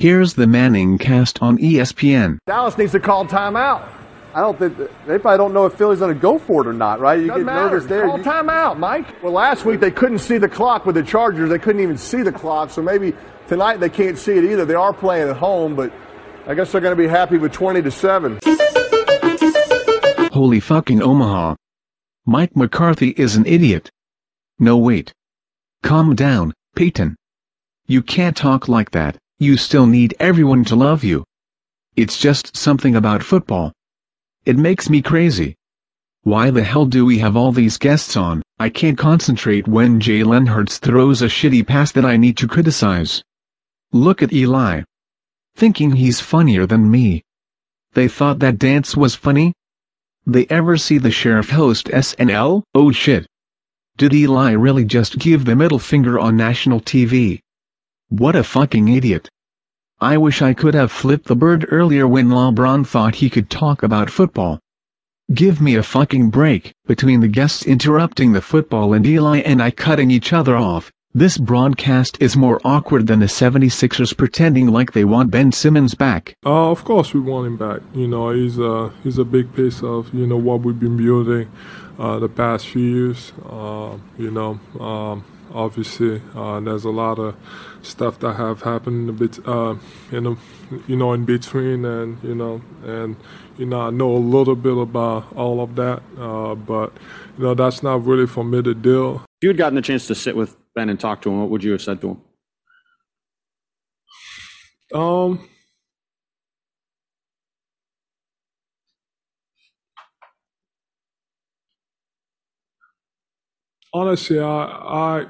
Here's the Manning Cast on ESPN. Dallas needs to call timeout. I don't think they probably don't know if Philly's going to go for it or not, right? You doesn't get nervous there. Call timeout, Mike. Well, last week they couldn't see the clock with the Chargers. They couldn't even see the clock, so maybe tonight they can't see it either. They are playing at home, but I guess they're going to be happy with 20-7. Holy fucking Omaha. Mike McCarthy is an idiot. No, wait. Calm down, Peyton. You can't talk like that. You still need everyone to love you. It's just something about football. It makes me crazy. Why the hell do we have all these guests on? I can't concentrate when Jalen Hurts throws a shitty pass that I need to criticize. Look at Eli. Thinking he's funnier than me. They thought that dance was funny? They ever see the sheriff host SNL? Oh shit. Did Eli really just give the middle finger on national TV? What a fucking idiot. I wish I could have flipped the bird earlier when LeBron thought he could talk about football. Give me a fucking break. Between the guests interrupting the football and Eli and I cutting each other off, this broadcast is more awkward than the 76ers pretending like they want Ben Simmons back. Of course we want him back. You know, he's a big piece of, you know, what we've been building the past few years. Obviously, there's a lot of stuff that have happened a bit, in between, and I know a little bit about all of that, but you know that's not really for me to deal. If you had gotten the chance to sit with Ben and talk to him, what would you have said to him? Honestly, I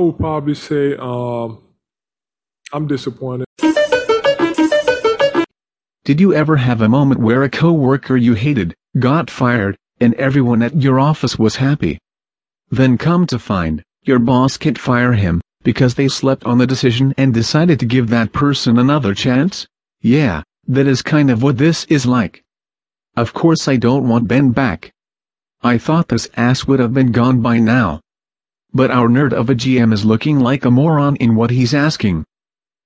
would probably say I'm disappointed. Did you ever have a moment where a coworker you hated got fired, and everyone at your office was happy? Then come to find, your boss can't fire him, because they slept on the decision and decided to give that person another chance? Yeah, that is kind of what this is like. Of course I don't want Ben back. I thought this ass would have been gone by now. But our nerd of a GM is looking like a moron in what he's asking.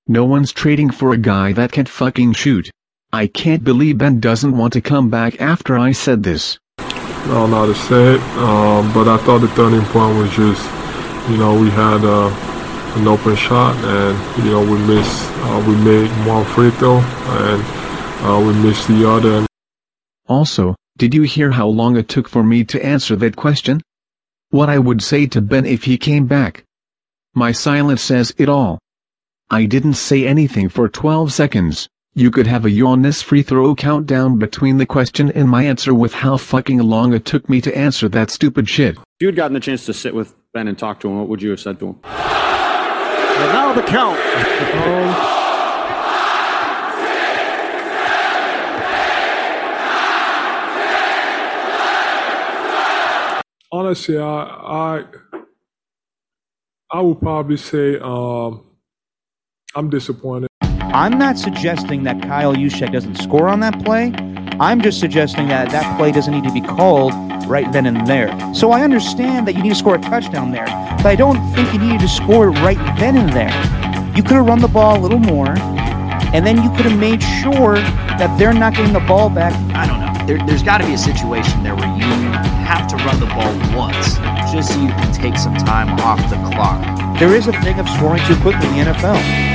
No one's trading for a guy that can't fucking shoot. I can't believe Ben doesn't want to come back after I said this. I don't know how to say it, but I thought the turning point was just, you know, we had an open shot and, you know, we made one free throw and we missed the other. Also, did you hear how long it took for me to answer that question? What I would say to Ben if he came back. My silence says it all. I didn't say anything for 12 seconds. You could have a Giannis free throw countdown between the question and my answer with how fucking long it took me to answer that stupid shit. If you had gotten the chance to sit with Ben and talk to him, what would you have said to him? And now the count. Honestly, I would probably say I'm disappointed. I'm not suggesting that Kyle Juszczyk doesn't score on that play. I'm just suggesting that that play doesn't need to be called right then and there. So I understand that you need to score a touchdown there, but I don't think you needed to score it right then and there. You could have run the ball a little more, and then you could have made sure that they're not getting the ball back. I don't know. There's got to be a situation there where you have to run the ball once, just so you can take some time off the clock. There is a thing of scoring too quickly in the NFL.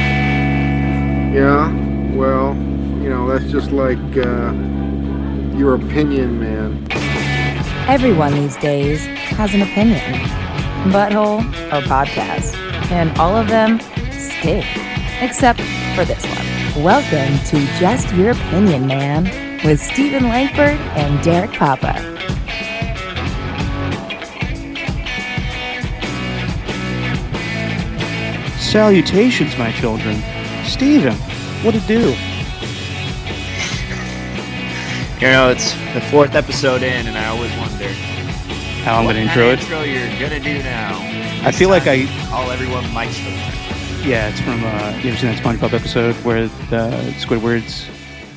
Yeah, well, you know, that's just like your opinion, man. Everyone these days has an opinion, butthole or podcast, and all of them stick, except for this one. Welcome to Just Your Opinion, Man, with Stephen Langford and Derek Papa. Salutations, my children. Steven, what a do? You know, it's the fourth episode in, and I always wonder how I'm going to intro it. What intro you're going to do now? I feel like I... All everyone likes them. Yeah, it's from, you ever seen that SpongeBob episode where Squidward's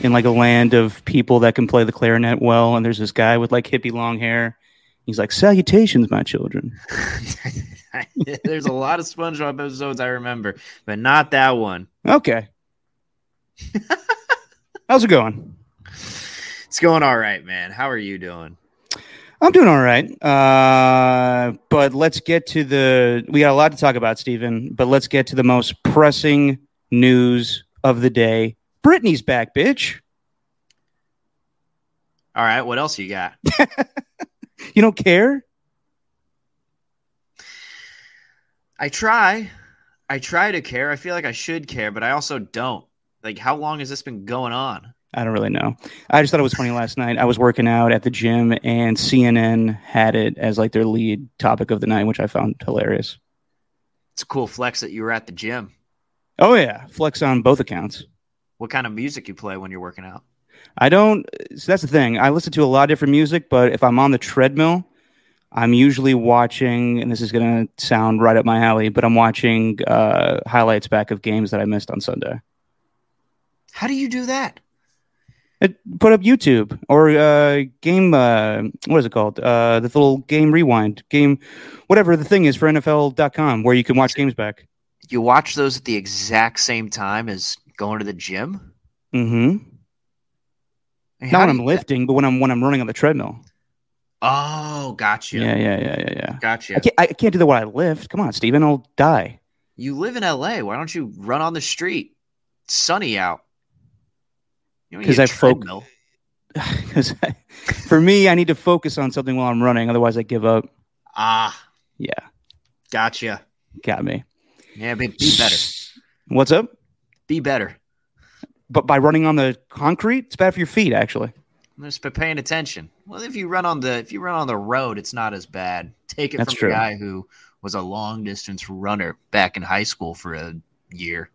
in, like, a land of people that can play the clarinet well, and there's this guy with, like, hippie long hair, He's like, salutations, my children. There's a lot of SpongeBob episodes I remember, but not that one. Okay. How's it going? It's going all right, man. How are you doing? I'm doing all right. But let's get to the... We got a lot to talk about, Stephen, but let's get to the most pressing news of the day. Britney's back, bitch. All right, what else you got? You don't care? I try to care. I feel like I should care, but I also don't. Like, how long has this been going on? I don't really know. I just thought it was funny last night. I was working out at the gym, and CNN had it as, like, their lead topic of the night, which I found hilarious. It's a cool flex that you were at the gym. Oh, yeah. Flex on both accounts. What kind of music you play when you're working out? I don't. So that's the thing. I listen to a lot of different music, but if I'm on the treadmill, I'm usually watching, and this is going to sound right up my alley, but I'm watching highlights back of games that I missed on Sunday. How do you do that? Put up YouTube or game. What is it called? The little game rewind game, whatever the thing is for NFL.com, where you can watch games back. You watch those at the exact same time as going to the gym. Mm-hmm. Hey, not when I'm lifting, but when I'm running on the treadmill. Oh, gotcha. Yeah. Gotcha. I can't do that while I lift. Come on, Steven, I'll die. You live in LA. Why don't you run on the street? It's sunny out. Because for me, I need to focus on something while I'm running. Otherwise, I give up. Ah. Yeah. Gotcha. Got me. Yeah, be better. What's up? Be better. But by running on the concrete, it's bad for your feet, actually. I'm just paying attention. Well, if you run on the road, it's not as bad. Take it from a guy who was a long distance runner back in high school for a year.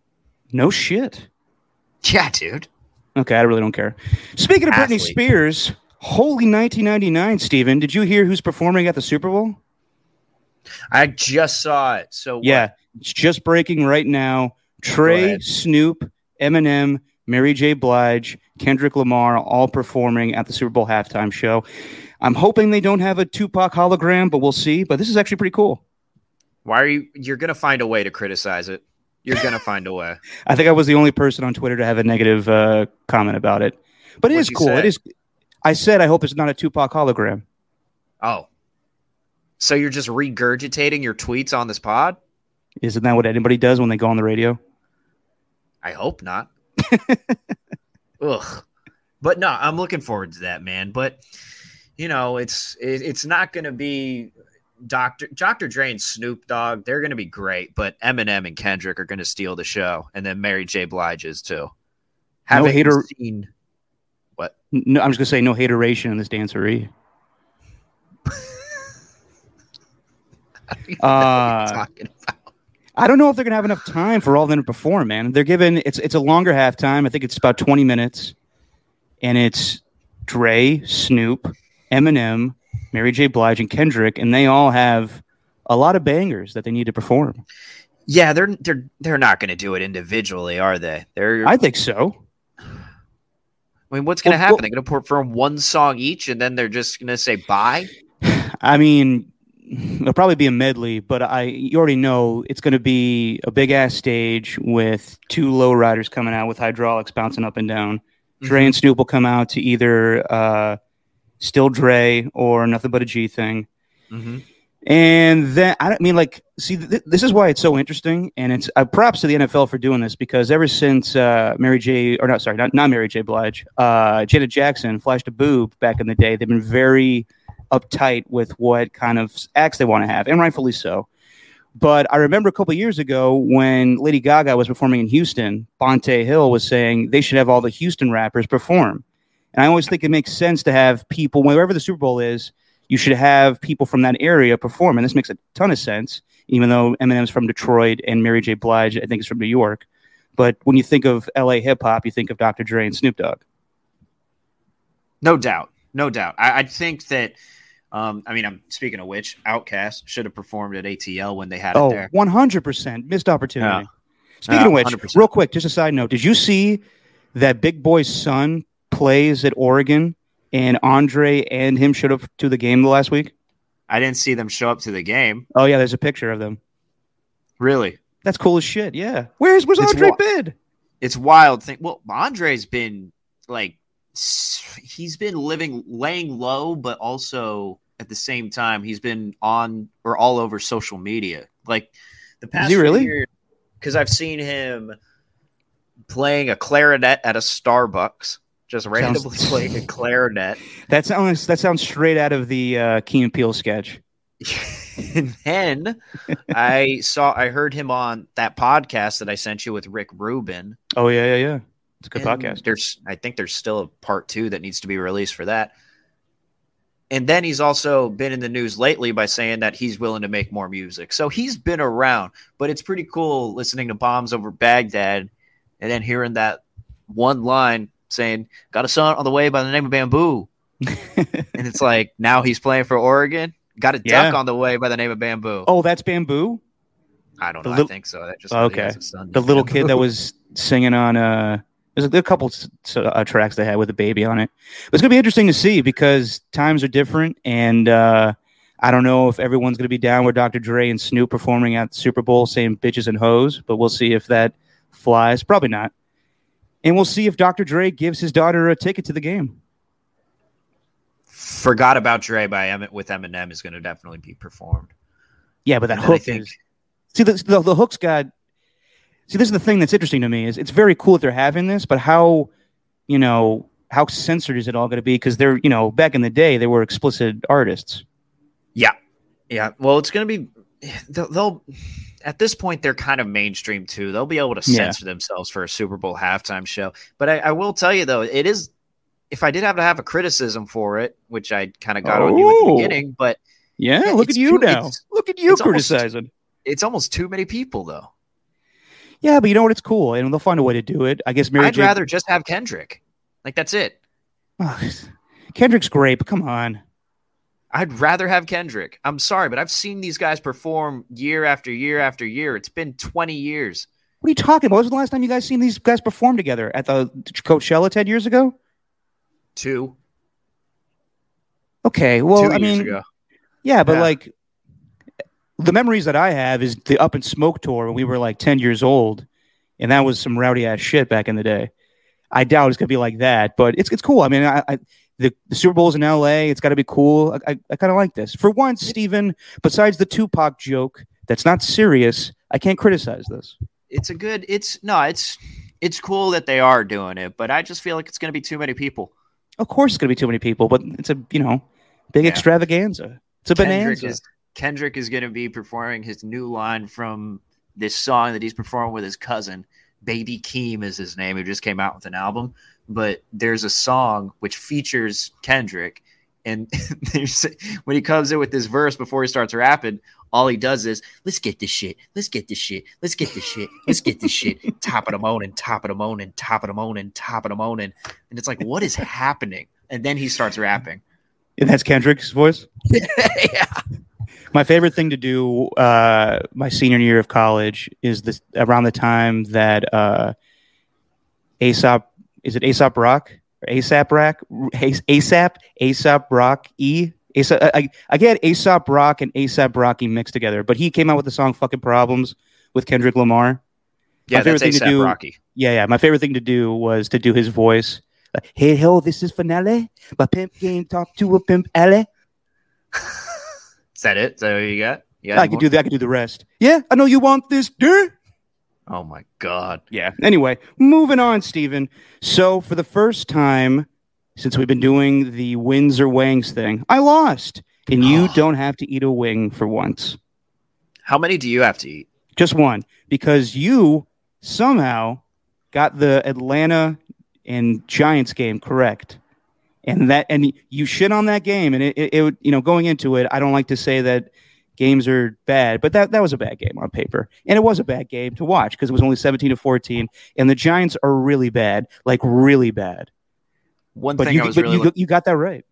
No shit. Yeah, dude. Okay, I really don't care. Speaking of Britney Spears, holy 1999, Steven, did you hear who's performing at the Super Bowl? I just saw it. So yeah, it's just breaking right now. Trey, Snoop, Eminem, Mary J. Blige, Kendrick Lamar, all performing at the Super Bowl halftime show. I'm hoping they don't have a Tupac hologram, but we'll see. But this is actually pretty cool. Why are you're going to find a way to criticize it. You're going to find a way. I think I was the only person on Twitter to have a negative comment about it. But it is cool. It is. I said I hope it's not a Tupac hologram. Oh. So you're just regurgitating your tweets on this pod? Isn't that what anybody does when they go on the radio? I hope not. Ugh. But no, I'm looking forward to that, man. But, you know, it's not going to be... Dr. Dre and Snoop Dogg, they're going to be great, but Eminem and Kendrick are going to steal the show, and then Mary J. Blige is too. What? No, I'm just going to say no hateration in this dancery. Talking about. I don't know if they're going to have enough time for all of them to perform, man. They're given it's a longer halftime. I think it's about 20 minutes, and it's Dre, Snoop, Eminem, Mary J. Blige and Kendrick, and they all have a lot of bangers that they need to perform. Yeah, they're not going to do it individually, are they? I think so. I mean, what's going to happen? They're going to perform one song each, and then they're just going to say bye? I mean, it'll probably be a medley, but you already know it's going to be a big-ass stage with two lowriders coming out with hydraulics bouncing up and down. Mm-hmm. Dre and Snoop will come out to either... Still Dre or Nothing But a G Thing. Mm-hmm. And then, this is why it's so interesting. And it's props to the NFL for doing this, because ever since Janet Jackson flashed a boob back in the day, they've been very uptight with what kind of acts they want to have, and rightfully so. But I remember a couple of years ago when Lady Gaga was performing in Houston, Bonte Hill was saying they should have all the Houston rappers perform. And I always think it makes sense to have people, wherever the Super Bowl is, you should have people from that area perform. And this makes a ton of sense, even though Eminem's from Detroit and Mary J. Blige, I think, is from New York. But when you think of L.A. hip-hop, you think of Dr. Dre and Snoop Dogg. No doubt. I think that, speaking of which, Outkast should have performed at ATL when they had it there. 100%. Missed opportunity. Speaking of which, 100%. Real quick, just a side note. Did you see that Big Boy's son plays at Oregon, and Andre and him showed up to the game last week? I didn't see them show up to the game. Oh, yeah, there's a picture of them. Really? That's cool as shit, yeah. Where's Andre been? It's wild thing. Well, Andre's been, like, he's been laying low, but also at the same time, he's been on or all over social media. Like, the past few years, because I've seen him playing a clarinet at a Starbucks. Just randomly playing a clarinet. That sounds straight out of the Key and Peele sketch. And then I heard him on that podcast that I sent you with Rick Rubin. Oh yeah. It's a good podcast. I think there's still a part 2 that needs to be released for that. And then he's also been in the news lately by saying that he's willing to make more music. So he's been around, but it's pretty cool listening to Bombs Over Baghdad and then hearing that one line saying, "Got a son on the way by the name of Bamboo." And it's like, now he's playing for Oregon. Got a duck on the way by the name of Bamboo. Oh, that's Bamboo? I don't know. I think so. That just really has a son. The little Bamboo kid that was singing on there's a couple tracks they had with a baby on it. But it's going to be interesting to see because times are different, and I don't know if everyone's going to be down with Dr. Dre and Snoop performing at the Super Bowl saying bitches and hoes, but we'll see if that flies. Probably not. And we'll see if Dr. Dre gives his daughter a ticket to the game. Forgot About Dre by Eminem is going to definitely be performed. Yeah, but that hook is... See, the hook's got... See, this is the thing that's interesting to me. Is it's very cool that they're having this, but how censored is it all going to be? Because they're, back in the day, they were explicit artists. Yeah. Well, it's going to be... They'll at this point they're kind of mainstream too. They'll be able to censor themselves for a Super Bowl halftime show. But I will tell you though, it is, if I did have to have a criticism for it, which I kind of got on you at the beginning, but yeah, look at you now. Look at you criticizing. It's almost too many people though. Yeah, but you know what? It's cool, and they'll find a way to do it. I guess I'd rather just have Kendrick. Like that's it. Oh, Kendrick's great, but come on. I'd rather have Kendrick. I'm sorry, but I've seen these guys perform year after year after year. It's been 20 years. What are you talking about? What was the last time you guys seen these guys perform together? At the Coachella 10 years ago? 2. Okay, well, I mean, yeah, but like the memories that I have is the Up in Smoke tour when we were like 10 years old, and that was some rowdy ass shit back in the day. I doubt it's going to be like that, but it's cool. I mean, The Super Bowl's in L.A. It's got to be cool. I kind of like this. For once, Steven, besides the Tupac joke that's not serious, I can't criticize this. It's cool that they are doing it, but I just feel like it's going to be too many people. Of course it's going to be too many people, but it's a, big extravaganza. It's a bonanza. Kendrick is going to be performing his new line from this song that he's performing with his cousin. Baby Keem is his name, who just came out with an album. But there's a song which features Kendrick, and when he comes in with this verse before he starts rapping, all he does is, let's get this shit, top of the morning. And it's like, what is happening? And then he starts rapping. And that's Kendrick's voice? Yeah. My favorite thing to do my senior year of college is around the time that A$AP Rocky. I get A$AP Rock and A$AP Rocky mixed together, but he came out with the song "Fucking Problems" with Kendrick Lamar. Yeah, that's A$AP Rocky. Yeah. My favorite thing to do was to do his voice. Hey ho, this is finale. My pimp game talk to a pimp alley. Is that it? Is that what you got? Yeah, I can do that. I can do the rest. Yeah, I know you want this, dude. Oh, my God. Yeah. Anyway, moving on, Steven. So, for the first time since we've been doing the wins or wangs thing, I lost. And you don't have to eat a wing for once. How many do you have to eat? Just one. Because you somehow got the Atlanta and Giants game correct. And you shit on that game, and it going into it, I don't like to say that games are bad, but that was a bad game on paper, and it was a bad game to watch because it was only 17-14, and the Giants are really bad, like really bad. You got that right.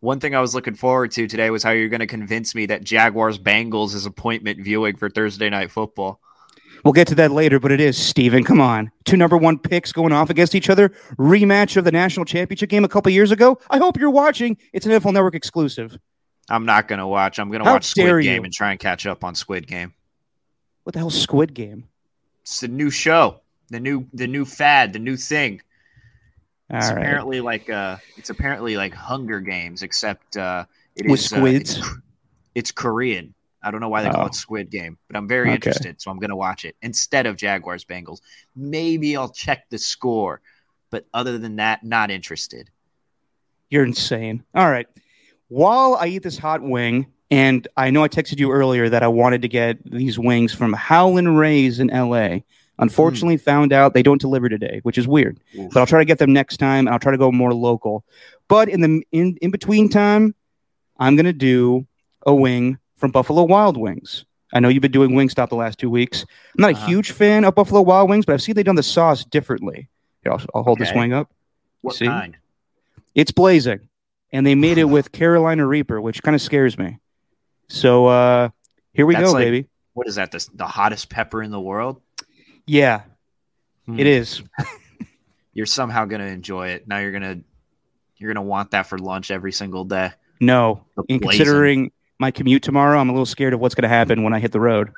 One thing I was looking forward to today was how you're going to convince me that Jaguars Bengals is appointment viewing for Thursday Night Football. We'll get to that later, but it is, Steven. Come on. 2 number 1 picks going off against each other. Rematch of the national championship game a couple years ago. I hope you're watching. It's an NFL Network exclusive. I'm not going to watch. I'm going to watch Squid Game and try and catch up on Squid Game. What the hell's Squid Game? It's the new show, the new fad, the new thing. It's apparently like Hunger Games, except with squids. It's Korean. I don't know why they call it Squid Game, but I'm very interested, so I'm going to watch it instead of Jaguars Bengals. Maybe I'll check the score, but other than that, not interested. You're insane. All right. While I eat this hot wing, and I know I texted you earlier that I wanted to get these wings from Howlin' Rays in L.A., unfortunately found out they don't deliver today, which is weird. Oof. But I'll try to get them next time, and I'll try to go more local. But in between time, I'm going to do a wing from Buffalo Wild Wings. I know you've been doing Wingstop the last 2 weeks. I'm not a huge fan of Buffalo Wild Wings, but I've seen they've done the sauce differently. Here, I'll hold this wing up. What kind? It's blazing, and they made it with Carolina Reaper, which kind of scares me. So here we go, baby. What is that, the hottest pepper in the world? Yeah, it is. You're somehow going to enjoy it. Now you're gonna want that for lunch every single day. No, considering my commute tomorrow, I'm a little scared of what's going to happen when I hit the road.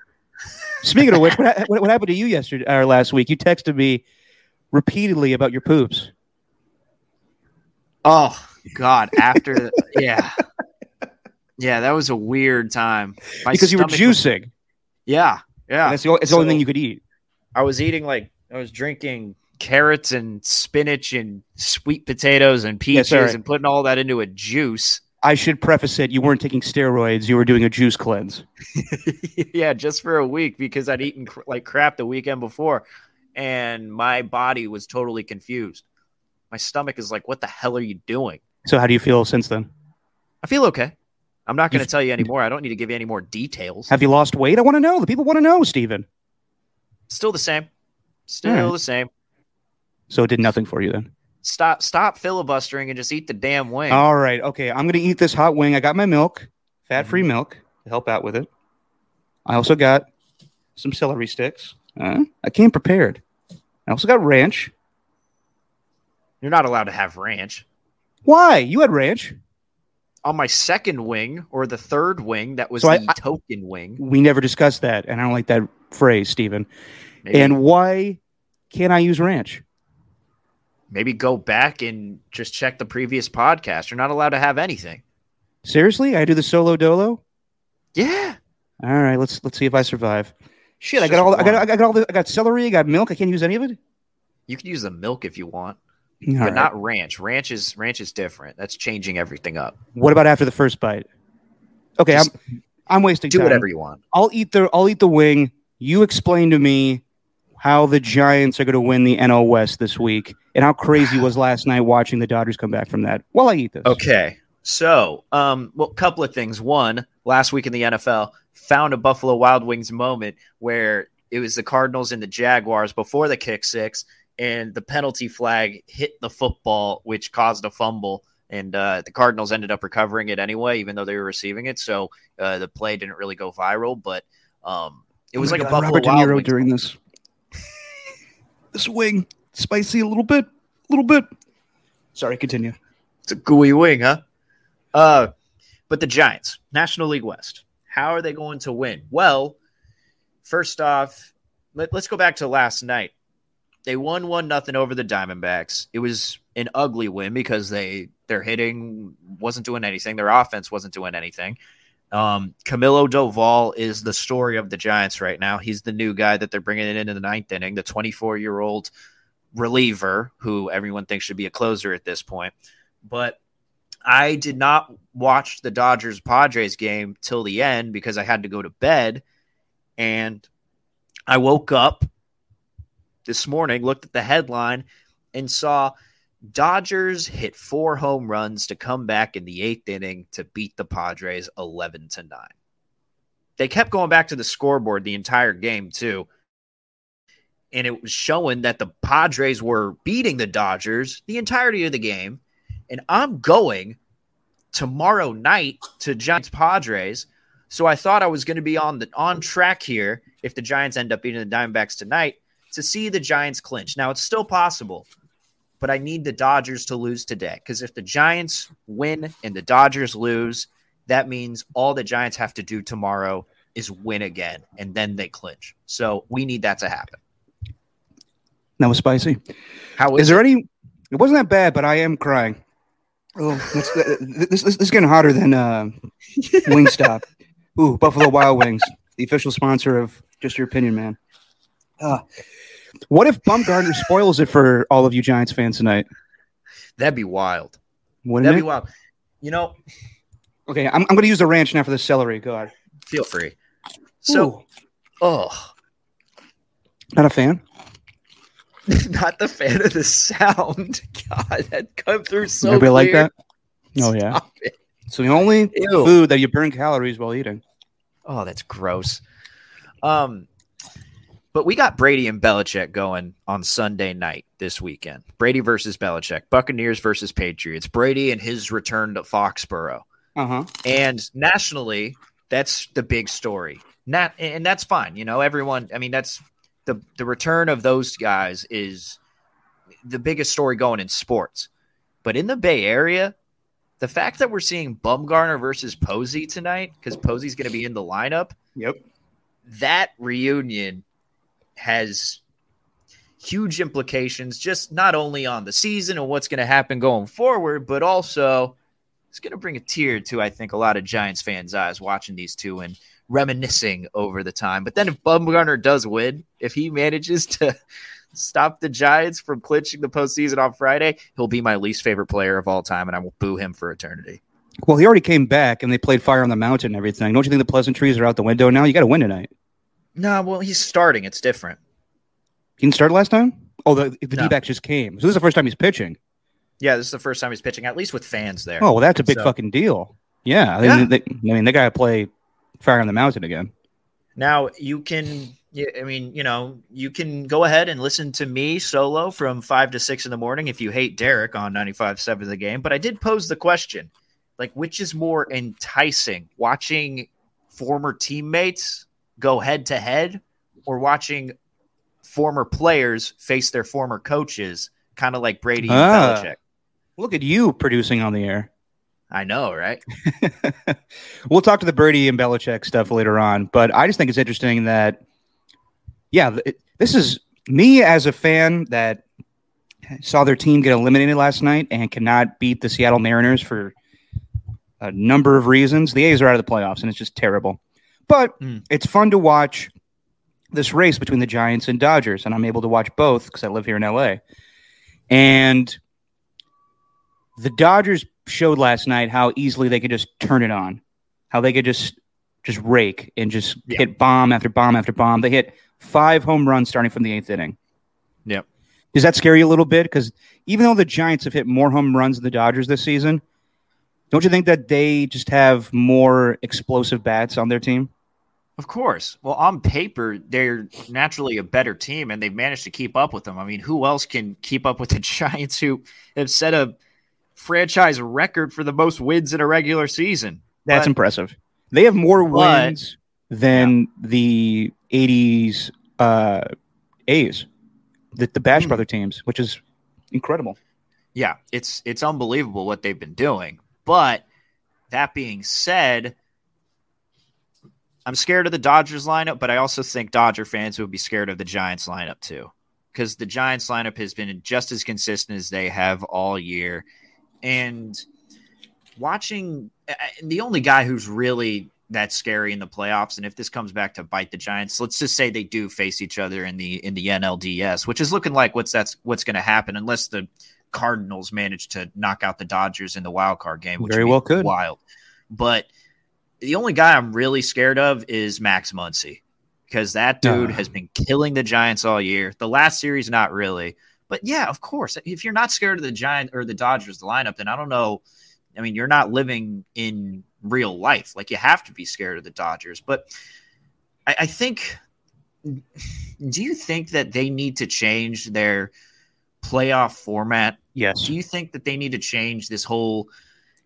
Speaking of which, what happened to you yesterday or last week? You texted me repeatedly about your poops. Oh God! Yeah, that was a weird time because you were juicing. Yeah, and it's the only thing you could eat. I was drinking carrots and spinach and sweet potatoes and peaches and putting all that into a juice. I should preface it. You weren't taking steroids. You were doing a juice cleanse. Yeah, just for a week because I'd eaten like crap the weekend before. And my body was totally confused. My stomach is like, what the hell are you doing? So how do you feel since then? I feel okay. I'm not going to tell you anymore. I don't need to give you any more details. Have you lost weight? I want to know. The people want to know, Steven. Still the same. The same. So it did nothing for you then? Stop filibustering and just eat the damn wing. All right. Okay. I'm going to eat this hot wing. I got my milk, fat-free milk to help out with it. I also got some celery sticks. I came prepared. I also got ranch. You're not allowed to have ranch. Why? You had ranch. On my second wing or the third wing, that was token wing. We never discussed that, and I don't like that phrase, Steven. Maybe. And why can't I use ranch? Maybe go back and just check the previous podcast. You're not allowed to have anything. Seriously? I do the solo dolo? Yeah. All right, let's see if I survive. Shit, I got celery, I got milk. I can't use any of it? You can use the milk if you want, but not ranch. Ranch is different. That's changing everything up. What about after the first bite? Okay, just I'm wasting time. Do whatever you want. I'll eat the wing. You explain to me how the Giants are going to win the NL West this week, and how crazy was last night watching the Dodgers come back from that while I eat this. Okay. So, couple of things. One, last week in the NFL, found a Buffalo Wild Wings moment where it was the Cardinals and the Jaguars before the kick six, and the penalty flag hit the football, which caused a fumble. And the Cardinals ended up recovering it anyway, even though they were receiving it. So the play didn't really go viral, but it was a Buffalo Robert Wild Wings during this. This wing, spicy a little bit. Sorry, continue. It's a gooey wing, huh? But the Giants, National League West, how are they going to win? Well, first off, let's go back to last night. They won 1-0 over the Diamondbacks. It was an ugly win because their hitting wasn't doing anything. Their offense wasn't doing anything. Camilo Doval is the story of the Giants right now. He's the new guy that they're bringing in the ninth inning, the 24-year-old reliever who everyone thinks should be a closer at this point. But I did not watch the Dodgers-Padres game till the end because I had to go to bed. And I woke up this morning, looked at the headline, and saw Dodgers hit 4 home runs to come back in the 8th inning to beat the Padres 11-9. They kept going back to the scoreboard the entire game too. And it was showing that the Padres were beating the Dodgers the entirety of the game. And I'm going tomorrow night to Giants Padres. So I thought I was going to be on track here if the Giants end up beating the Diamondbacks tonight to see the Giants clinch. Now it's still possible, but I need the Dodgers to lose today because if the Giants win and the Dodgers lose, That means all the Giants have to do tomorrow is win again, and then they clinch. So we need that to happen. That was spicy. How is there any? It wasn't that bad, but I am crying. Oh, this is getting hotter than Wingstop. Ooh, Buffalo Wild Wings, the official sponsor of Just Your Opinion, man. What if Bumgarner spoils it for all of you Giants fans tonight? That'd be wild. Wouldn't it be wild? You know. Okay, I'm going to use the ranch now for the celery. Go ahead. Feel free. So, not a fan. Not the fan of the sound. God, that come through so clear. Everybody like that? Oh, yeah. It's the only food that you burn calories while eating. Oh, that's gross. But we got Brady and Belichick going on Sunday night this weekend. Brady versus Belichick. Buccaneers versus Patriots. Brady and his return to Foxborough. Uh-huh. And nationally, that's the big story. And that's fine. You know, everyone – I mean, that's – The return of those guys is the biggest story going in sports. But in the Bay Area, the fact that we're seeing Bumgarner versus Posey tonight, because Posey's going to be in the lineup, that reunion has huge implications, just not only on the season and what's going to happen going forward, but also it's going to bring a tear to, I think, a lot of Giants fans' eyes watching these two and reminiscing over the time. But then if Bumgarner does win, if he manages to stop the Giants from clinching the postseason on Friday, he'll be my least favorite player of all time, and I will boo him for eternity. Well, he already came back, and they played Fire on the Mountain and everything. Don't you think the pleasantries are out the window now? You got to win tonight. No, well, he's starting. It's different. He didn't start last time? Oh, the D-back just came. So this is the first time he's pitching. Yeah, this is the first time he's pitching, at least with fans there. Oh, well, that's a big fucking deal. Yeah. I mean, they got to play Fire on the Mountain again. Now you can go ahead and listen to me solo from 5 to 6 in the morning if you hate Derek on 95.7 The Game. But I did pose the question, like, which is more enticing, watching former teammates go head to head or watching former players face their former coaches, kind of like Brady and Belichick? Look at you producing on the air. I know, right? We'll talk to the Brady and Belichick stuff later on, but I just think it's interesting that, this is me as a fan that saw their team get eliminated last night and cannot beat the Seattle Mariners for a number of reasons. The A's are out of the playoffs, and it's just terrible. But it's fun to watch this race between the Giants and Dodgers, and I'm able to watch both because I live here in L.A. And the Dodgers showed last night how easily they could just turn it on, how they could just rake and just hit bomb after bomb after bomb. They hit 5 home runs starting from the 8th inning. Yep. Does that scare you a little bit? Because even though the Giants have hit more home runs than the Dodgers this season, don't you think that they just have more explosive bats on their team? Of course. Well, on paper, they're naturally a better team, and they've managed to keep up with them. I mean, who else can keep up with the Giants, who have set a franchise record for the most wins in a regular season? That's impressive. They have more wins than the 80s A's, the Bash Brother teams, which is incredible. Yeah, it's unbelievable what they've been doing. But that being said, I'm scared of the Dodgers lineup, but I also think Dodger fans would be scared of the Giants lineup too, because the Giants lineup has been just as consistent as they have all year. And watching the only guy who's really that scary in the playoffs, and if this comes back to bite the Giants, let's just say they do face each other in the NLDS, which is looking like what's going to happen unless the Cardinals manage to knock out the Dodgers in the wild card game, which very well could. Wild. But the only guy I'm really scared of is Max Muncy, because that dude has been killing the Giants all year. The last series, not really. But yeah, of course, if you're not scared of the Giants or the Dodgers lineup, then I don't know. I mean, you're not living in real life. Like, you have to be scared of the Dodgers. But I think – do you think that they need to change their playoff format? Yes. Do you think that they need to change this whole,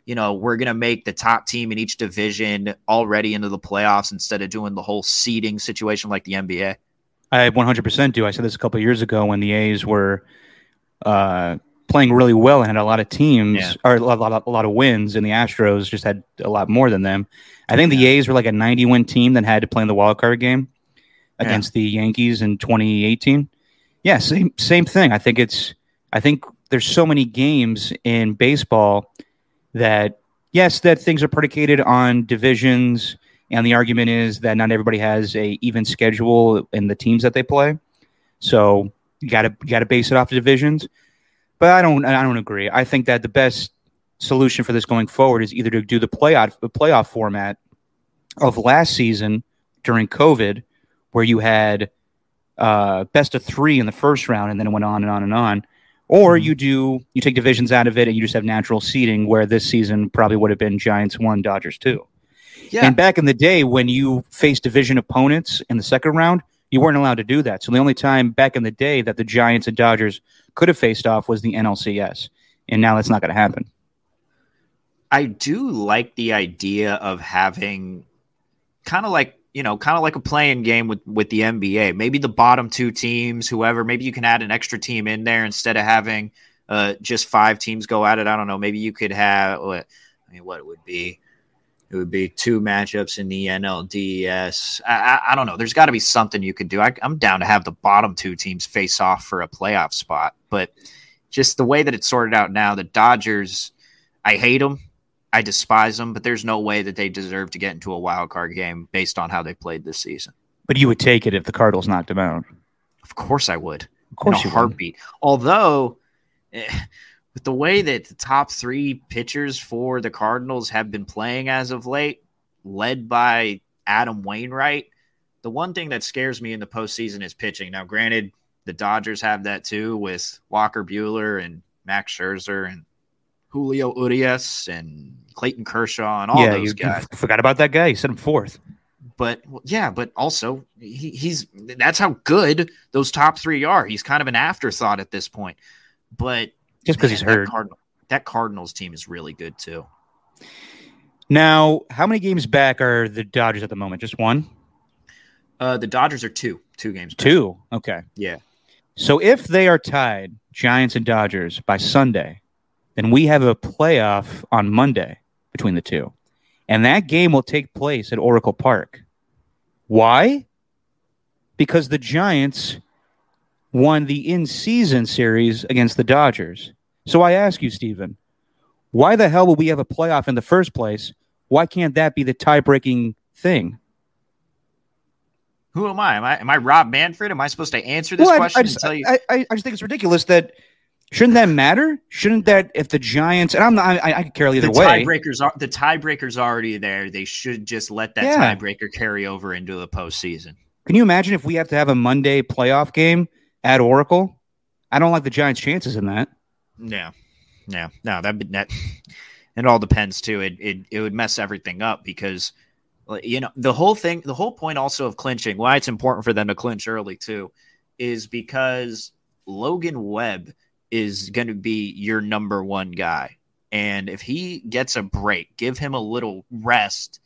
we're going to make the top team in each division already into the playoffs instead of doing the whole seeding situation like the NBA? I 100% do. I said this a couple of years ago when the A's were playing really well and had a lot of teams or a lot of wins, and the Astros just had a lot more than them. I think the A's were like a 90-win team that had to play in the wild card game against the Yankees in 2018. Yeah, same thing. I think there's so many games in baseball that that things are predicated on divisions, and the argument is that not everybody has a even schedule in the teams that they play. So you gotta base it off the divisions. But I don't agree. I think that the best solution for this going forward is either to do the playoff format of last season during COVID, where you had best of three in the first round, and then it went on and on and on, or you take divisions out of it and you just have natural seeding, where this season probably would have been Giants 1, Dodgers 2. Yeah. And back in the day when you faced division opponents in the second round, you weren't allowed to do that. So the only time back in the day that the Giants and Dodgers could have faced off was the NLCS. And now that's not going to happen. I do like the idea of having kind of like a play-in game with the NBA. Maybe the bottom two teams, whoever, maybe you can add an extra team in there instead of having just five teams go at it. I don't know. Maybe you could have what it would be. It would be two matchups in the NLDS. I don't know. There's got to be something you could do. I'm down to have the bottom two teams face off for a playoff spot. But just the way that it's sorted out now, the Dodgers, I hate them. I despise them. But there's no way that they deserve to get into a wild card game based on how they played this season. But you would take it if the Cardinals knocked them out. Of course I would. Of course you would. In a heartbeat. Although... With the way that the top three pitchers for the Cardinals have been playing as of late, led by Adam Wainwright, the one thing that scares me in the postseason is pitching. Now, granted, the Dodgers have that too with Walker Buehler and Max Scherzer and Julio Urias and Clayton Kershaw and all those guys. I forgot about that guy. He sent him fourth. But also he's that's how good those top three are. He's kind of an afterthought at this point. But just because he's hurt. That Cardinals team is really good, too. Now, how many games back are the Dodgers at the moment? Just one? The Dodgers are two games back. Two? Okay. Yeah. So if they are tied, Giants and Dodgers, by Sunday, then we have a playoff on Monday between the two. And that game will take place at Oracle Park. Why? Because the Giants won the in-season series against the Dodgers. So I ask you, Steven, why the hell would we have a playoff in the first place? Why can't that be the tie-breaking thing? Who am I? Am I Rob Manfred? Am I supposed to answer this question? I just think it's ridiculous. That shouldn't that matter? Shouldn't that if the Giants and I could care either way. The tiebreaker's already there. They should just let that tiebreaker carry over into the postseason. Can you imagine if we have to have a Monday playoff game at Oracle? I don't like the Giants' chances in that. No. That it all depends too. It would mess everything up because the whole point also of clinching, why it's important for them to clinch early too, is because Logan Webb is going to be your number one guy, and if he gets a break, give him a little rest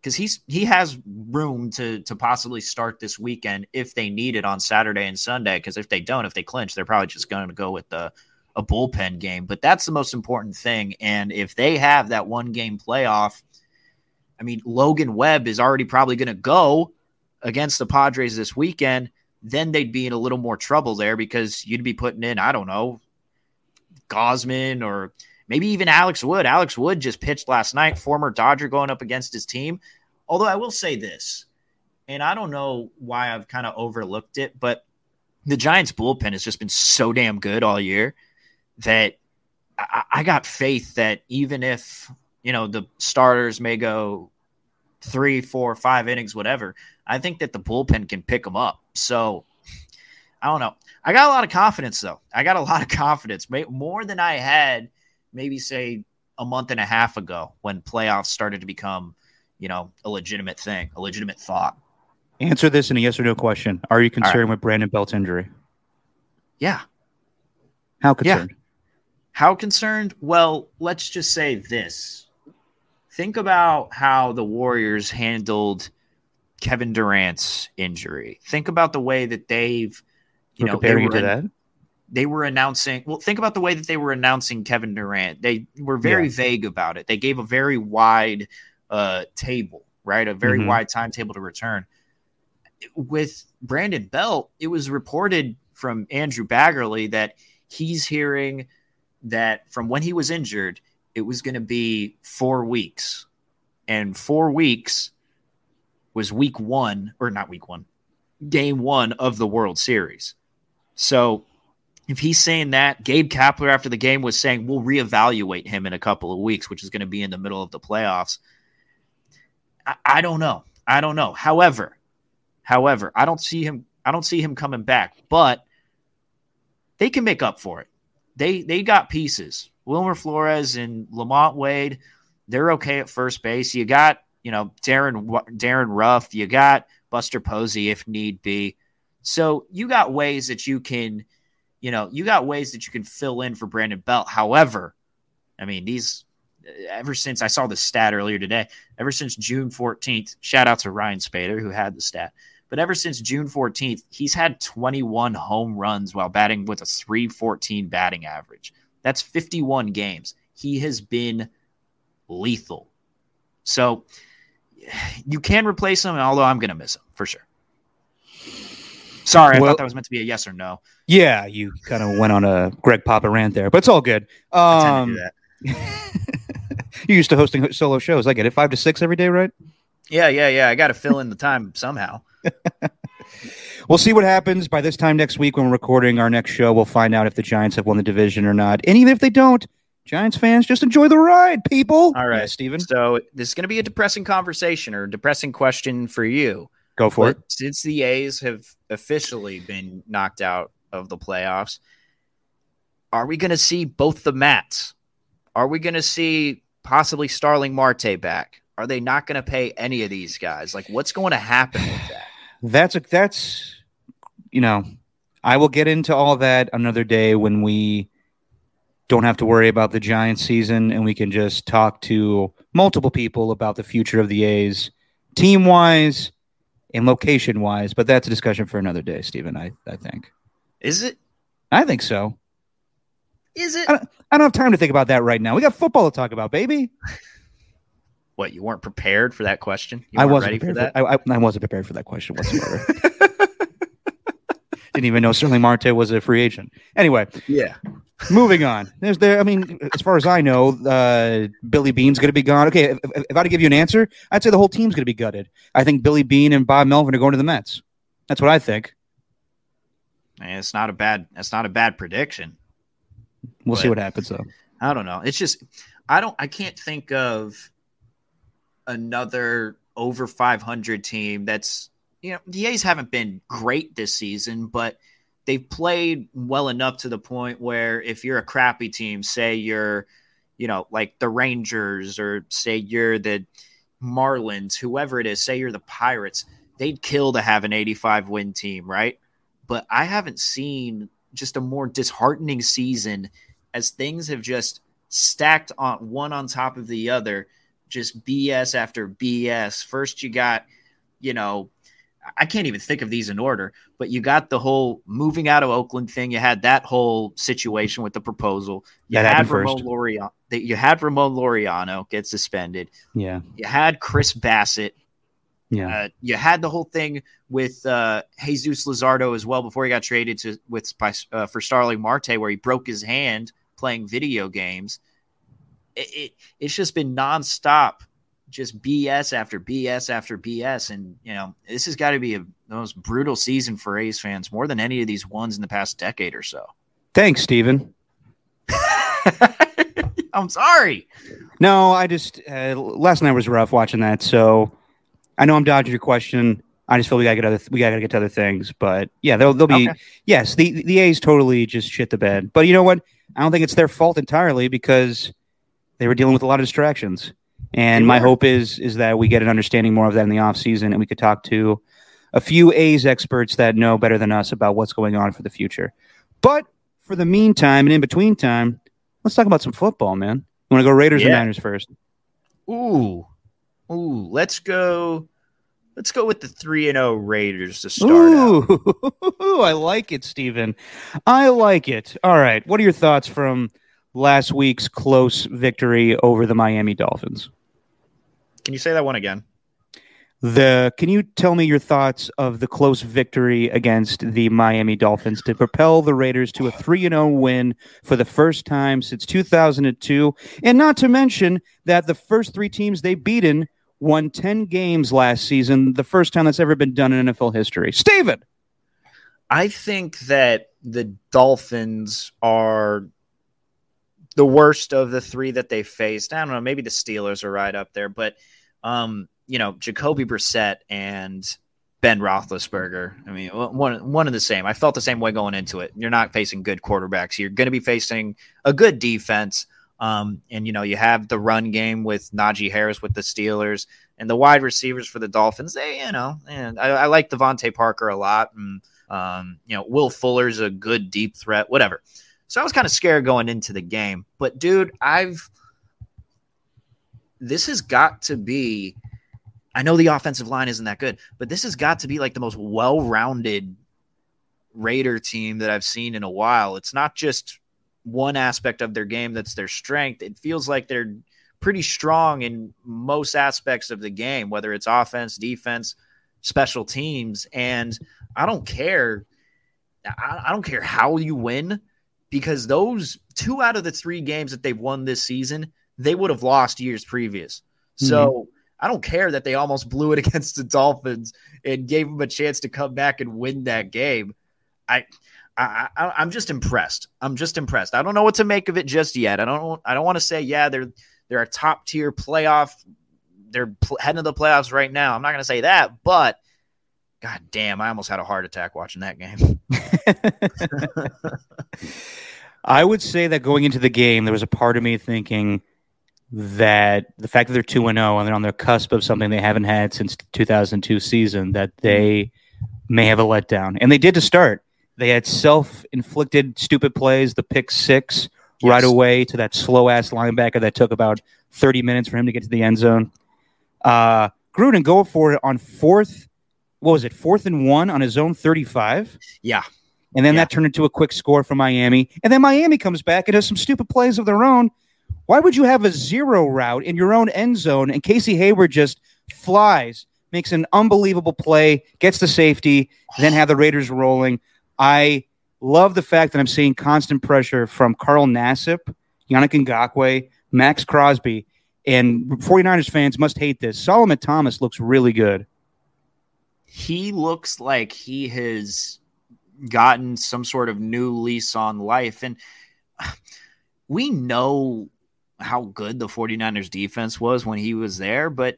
because he has room to possibly start this weekend if they need it on Saturday and Sunday, because if they don't, if they clinch, they're probably just going to go with a bullpen game. But that's the most important thing, and if they have that one-game playoff, I mean, Logan Webb is already probably going to go against the Padres this weekend, then they'd be in a little more trouble there because you'd be putting in, I don't know, Gausman or maybe even Alex Wood. Alex Wood just pitched last night, former Dodger going up against his team. Although I will say this, and I don't know why I've kind of overlooked it, but the Giants' bullpen has just been so damn good all year that I got faith that even if, the starters may go 3, 4, 5 innings, whatever, I think that the bullpen can pick them up. So I don't know. I got a lot of confidence, though. I got a lot of confidence, more than I had maybe, say, a month and a half ago when playoffs started to become – a legitimate thing, a legitimate thought. Answer this in a yes or no question. Are you concerned with Brandon Belt's injury? Yeah. How concerned? Yeah. How concerned? Well, let's just say this. Think about how the Warriors handled Kevin Durant's injury. Think about the way that they've, We're comparing you to that? they were announcing, well, think about the way that they were announcing Kevin Durant. They were very vague about it. They gave a very wide table, right? A very wide timetable to return. With Brandon Belt, it was reported from Andrew Baggerly that he's hearing that from when he was injured, it was going to be 4 weeks. And 4 weeks was game one of the World Series. So if he's saying that, Gabe Kapler after the game was saying, we'll reevaluate him in a couple of weeks, which is going to be in the middle of the playoffs. I don't know. I don't know. However, I don't see him coming back, but they can make up for it. They got pieces. Wilmer Flores and Lamont Wade, they're okay at first base. You got, Darren Ruff. You got Buster Posey if need be. So you got ways that you can, fill in for Brandon Belt. However, ever since I saw the stat earlier today, ever since June 14th, shout out to Ryan Spader who had the stat, but ever since June 14th, he's had 21 home runs while batting with a .314 batting average. That's 51 games. He has been lethal. So you can replace him, although I'm going to miss him for sure. Sorry, I thought that was meant to be a yes or no. Yeah, you kind of went on a Greg Papa rant there, but it's all good. I tend to do that. You're used to hosting solo shows. I get it. 5 to 6 every day, right? Yeah. I got to fill in the time somehow. We'll see what happens by this time next week when we're recording our next show. We'll find out if the Giants have won the division or not. And even if they don't, Giants fans, just enjoy the ride, people. All right, yeah, Steven. So this is going to be a depressing conversation or a depressing question for you. Go for it. Since the A's have officially been knocked out of the playoffs, are we going to see both the Mats? Are we going to see possibly Starling Marte back? Are they not going to pay any of these guys? Like, what's going to happen with that? That's I will get into all that another day when we don't have to worry about the Giants season and we can just talk to multiple people about the future of the A's team-wise and location-wise. But that's a discussion for another day, Steven, I think. Is it? I think so. Is it? I don't have time to think about that right now. We got football to talk about, baby. What, you weren't prepared for that question? I wasn't prepared for that question whatsoever. Didn't even know Sterling Marte was a free agent. Anyway, yeah. Moving on. As far as I know, Billy Bean's going to be gone. Okay, if I had to give you an answer, I'd say the whole team's going to be gutted. I think Billy Bean and Bob Melvin are going to the Mets. That's what I think. That's not a bad prediction. We'll see what happens, though. I don't know. It's just I can't think of another over 500 team that's, the A's haven't been great this season, but they've played well enough to the point where if you're a crappy team, say you're, like the Rangers or say you're the Marlins, whoever it is, say you're the Pirates, they'd kill to have an 85-win team, right? But I haven't seen just a more disheartening season as things have just stacked on one on top of the other, just BS after BS. First you got, I can't even think of these in order, but you got the whole moving out of Oakland thing. You had that whole situation with the proposal. You had Ramon Laureano get suspended. Yeah. You had Chris Bassett. Yeah. You had the whole thing with Jesus Luzardo as well before he got traded for Starling Marte, where he broke his hand playing video games. It's just been nonstop, just BS after BS after BS. And, this has got to be the most brutal season for A's fans, more than any of these ones in the past decade or so. Thanks, Steven. I'm sorry. No, I just last night was rough watching that, so I know I'm dodging your question. I just feel we gotta get to other things, but yeah, they'll be okay. Yes. The A's totally just shit the bed, but you know what? I don't think it's their fault entirely because they were dealing with a lot of distractions, and my hope is that we get an understanding more of that in the off season, and we could talk to a few A's experts that know better than us about what's going on for the future. But for the meantime and in between time, let's talk about some football, man. You want to go Raiders or Niners first? Ooh. Let's go Let's go with the 3-0 Raiders to start out. Ooh, I like it, Steven. I like it. All right. What are your thoughts from last week's close victory over the Miami Dolphins? Can you say that one again? Can you tell me your thoughts of the close victory against the Miami Dolphins to propel the Raiders to a 3-0 win for the first time since 2002? And not to mention that the first three teams they beaten won 10 games last season, the first time that's ever been done in NFL history. Steven! I think that the Dolphins are the worst of the three that they faced. I don't know, maybe the Steelers are right up there, but Jacoby Brissett and Ben Roethlisberger, I mean, one of the same. I felt the same way going into it. You're not facing good quarterbacks. You're going to be facing a good defense. You have the run game with Najee Harris with the Steelers, and the wide receivers for the Dolphins. I like Devontae Parker a lot. And, Will Fuller's a good deep threat, whatever. So I was kind of scared going into the game. But, dude, this has got to be – I know the offensive line isn't that good, but this has got to be like the most well-rounded Raider team that I've seen in a while. It's not just one aspect of their game that's their strength. It feels like they're pretty strong in most aspects of the game, whether it's offense, defense, special teams. And I don't care. I don't care how you win, because those two out of the three games that they've won this season – they would have lost years previous. So I don't care that they almost blew it against the Dolphins and gave them a chance to come back and win that game. I'm just impressed. I don't know what to make of it just yet. I don't want to say, they're a top tier playoff. They're heading to the playoffs right now. I'm not going to say that, but God damn, I almost had a heart attack watching that game. I would say that going into the game, there was a part of me thinking that the fact that they're 2-0 and they're on the cusp of something they haven't had since the 2002 season, that they may have a letdown. And they did to start. They had self-inflicted stupid plays, the pick six right away to that slow-ass linebacker that took about 30 minutes for him to get to the end zone. Gruden go for it on fourth and one on his own 35. Yeah. And then that turned into a quick score for Miami. And then Miami comes back and does some stupid plays of their own. Why would you have a zero route in your own end zone? And Casey Hayward just flies, makes an unbelievable play, gets the safety, then have the Raiders rolling. I love the fact that I'm seeing constant pressure from Carl Nassib, Yannick Ngakoue, Max Crosby, and 49ers fans must hate this. Solomon Thomas looks really good. He looks like he has gotten some sort of new lease on life. And we know how good the 49ers defense was when he was there, but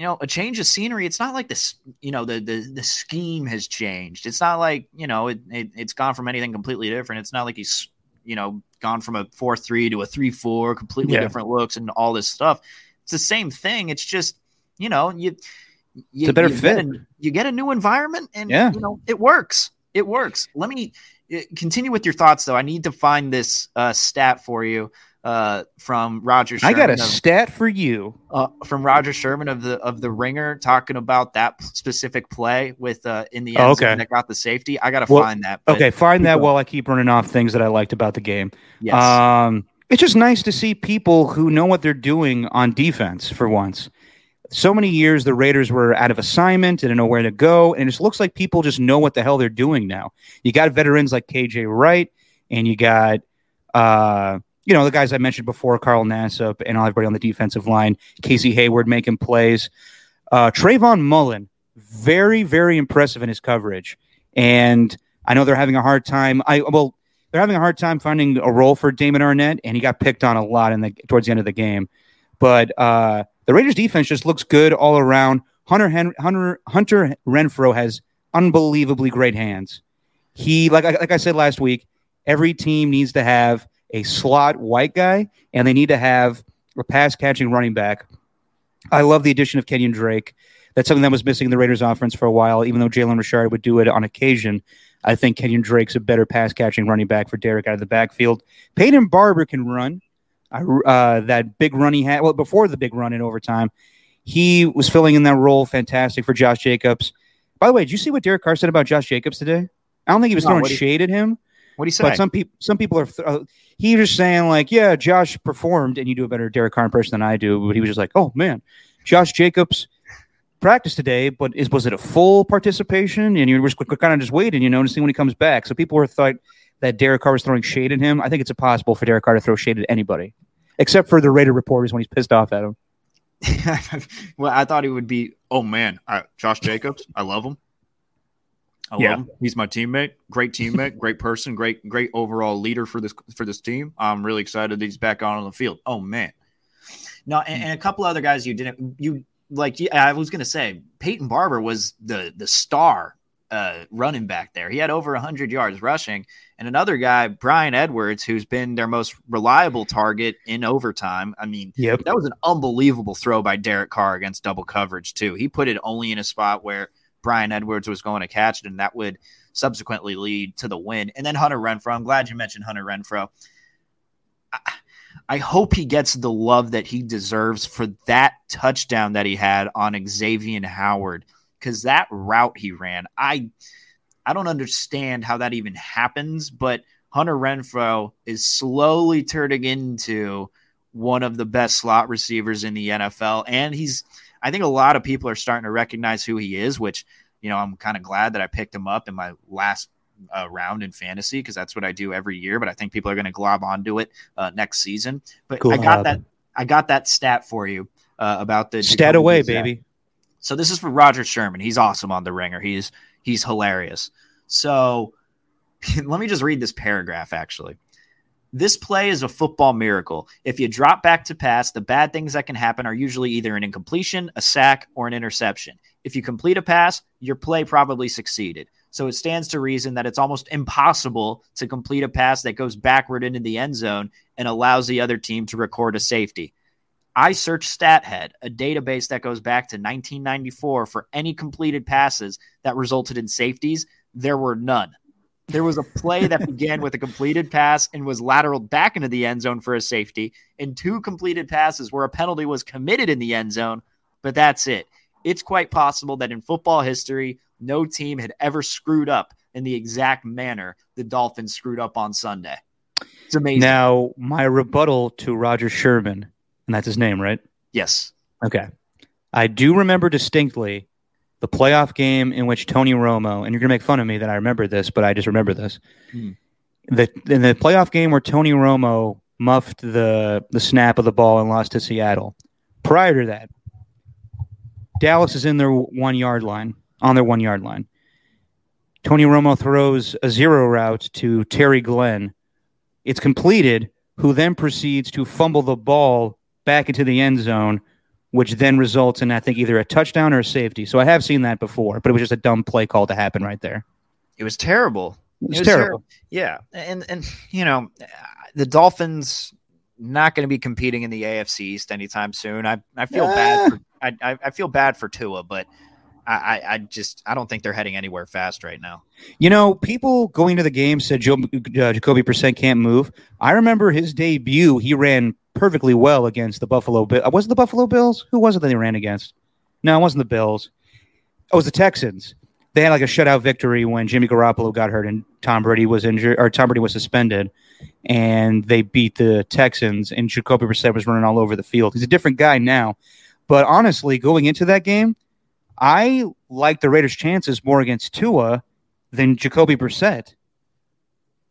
a change of scenery, it's not like this, the scheme has changed. It's not like, it's gone from anything completely different. It's not like he's, gone from a 4-3 to a 3-4, completely different looks and all this stuff. It's the same thing. It's just, it's a better fit. You get a new environment and it works. It works. Let me continue with your thoughts, though. I need to find this stat for you from Roger Sherman. I got a stat for you from Roger Sherman of the Ringer talking about that specific play with in the end zone that got the safety. I got to find that. Okay, find that while I keep running off things that I liked about the game. Yes. It's just nice to see people who know what they're doing on defense for once. So many years, the Raiders were out of assignment, didn't know where to go, and it just looks like people just know what the hell they're doing now. You got veterans like KJ Wright, and you got, the guys I mentioned before, Carl Nassib, and everybody on the defensive line, Casey Hayward making plays. Trayvon Mullen, very, very impressive in his coverage. And I know they're having a hard time. They're having a hard time finding a role for Damon Arnette, and he got picked on a lot towards the end of the game. But, the Raiders defense just looks good all around. Hunter Renfrow has unbelievably great hands. He, like I said last week, every team needs to have a slot white guy, and they need to have a pass-catching running back. I love the addition of Kenyon Drake. That's something that was missing in the Raiders offense for a while, even though Jalen Richard would do it on occasion. I think Kenyon Drake's a better pass-catching running back for Derek out of the backfield. Peyton Barber can run. That big run he had, before the big run in overtime, He was filling in that role. Fantastic for Josh Jacobs. By the way, did you see what Derek Carr said about Josh Jacobs today? I don't think he was throwing shade at him. What he said? But some people are. He was just saying like, yeah, Josh performed, and you do a better Derek Carr impression than I do. But he was just like, oh man, Josh Jacobs practiced today, but was it a full participation? And you were kind of just waiting, to see when he comes back. So people were thought that Derek Carr was throwing shade at him. I think it's impossible for Derek Carr to throw shade at anybody, except for the Raider reporters when he's pissed off at him. Well, I thought he would be. Oh man, Josh Jacobs, I love him. I love him. He's my teammate. Great teammate. Great person. Great overall leader for this team. I'm really excited that he's back on the field. Oh man. No, and a couple other guys I was gonna say Peyton Barber was the star running back there. He had over 100 yards rushing, and another guy, Brian Edwards, who's been their most reliable target in overtime. I mean, That was an unbelievable throw by Derek Carr against double coverage too. He put it only in a spot where Brian Edwards was going to catch it, and that would subsequently lead to the win. And then Hunter Renfrow. I'm glad you mentioned Hunter Renfrow. I hope he gets the love that he deserves for that touchdown that he had on Xavier Howard, because that route he ran, I don't understand how that even happens, but Hunter Renfrow is slowly turning into one of the best slot receivers in the NFL, and I think a lot of people are starting to recognize who he is, which, I'm kind of glad that I picked him up in my last round in fantasy, because that's what I do every year. But I think people are going to glob onto it next season. But cool, I got that stat for you about the stat away, baby. So this is for Roger Sherman. He's awesome on The Ringer. He's hilarious. So let me just read this paragraph, actually. This play is a football miracle. If you drop back to pass, the bad things that can happen are usually either an incompletion, a sack, or an interception. If you complete a pass, your play probably succeeded. So it stands to reason that it's almost impossible to complete a pass that goes backward into the end zone and allows the other team to record a safety. I searched StatHead, a database that goes back to 1994, for any completed passes that resulted in safeties. There were none. There was a play that began with a completed pass and was lateraled back into the end zone for a safety, and two completed passes where a penalty was committed in the end zone, but that's it. It's quite possible that in football history, no team had ever screwed up in the exact manner the Dolphins screwed up on Sunday. It's amazing. Now, my rebuttal to Roger Sherman, and that's his name, right? Yes. Okay. I do remember distinctly the playoff game in which Tony Romo, and you're going to make fun of me that I remember this, but I just remember this. In the playoff game where Tony Romo muffed the snap of the ball and lost to Seattle, prior to that, Dallas is in their 1 yard line, on their 1 yard line. Tony Romo throws a zero route to Terry Glenn. It's completed, who then proceeds to fumble the ball back into the end zone, which then results in, I think, either a touchdown or a safety. So I have seen that before, but it was just a dumb play call to happen right there. It was terrible. It was terrible. Yeah. And the Dolphins not going to be competing in the AFC East anytime soon. I feel bad for Tua, but I don't think they're heading anywhere fast right now. People going to the game said Jacoby Brissett can't move. I remember his debut. He ran perfectly well against the Buffalo Bills. Was it the Buffalo Bills? Who was it that they ran against? No, it wasn't the Bills. It was the Texans. They had like a shutout victory when Jimmy Garoppolo got hurt and Tom Brady was injured, or Tom Brady was suspended, and they beat the Texans, and Jacoby Brissett was running all over the field. He's a different guy now. But honestly, going into that game, I like the Raiders' chances more against Tua than Jacoby Brissett.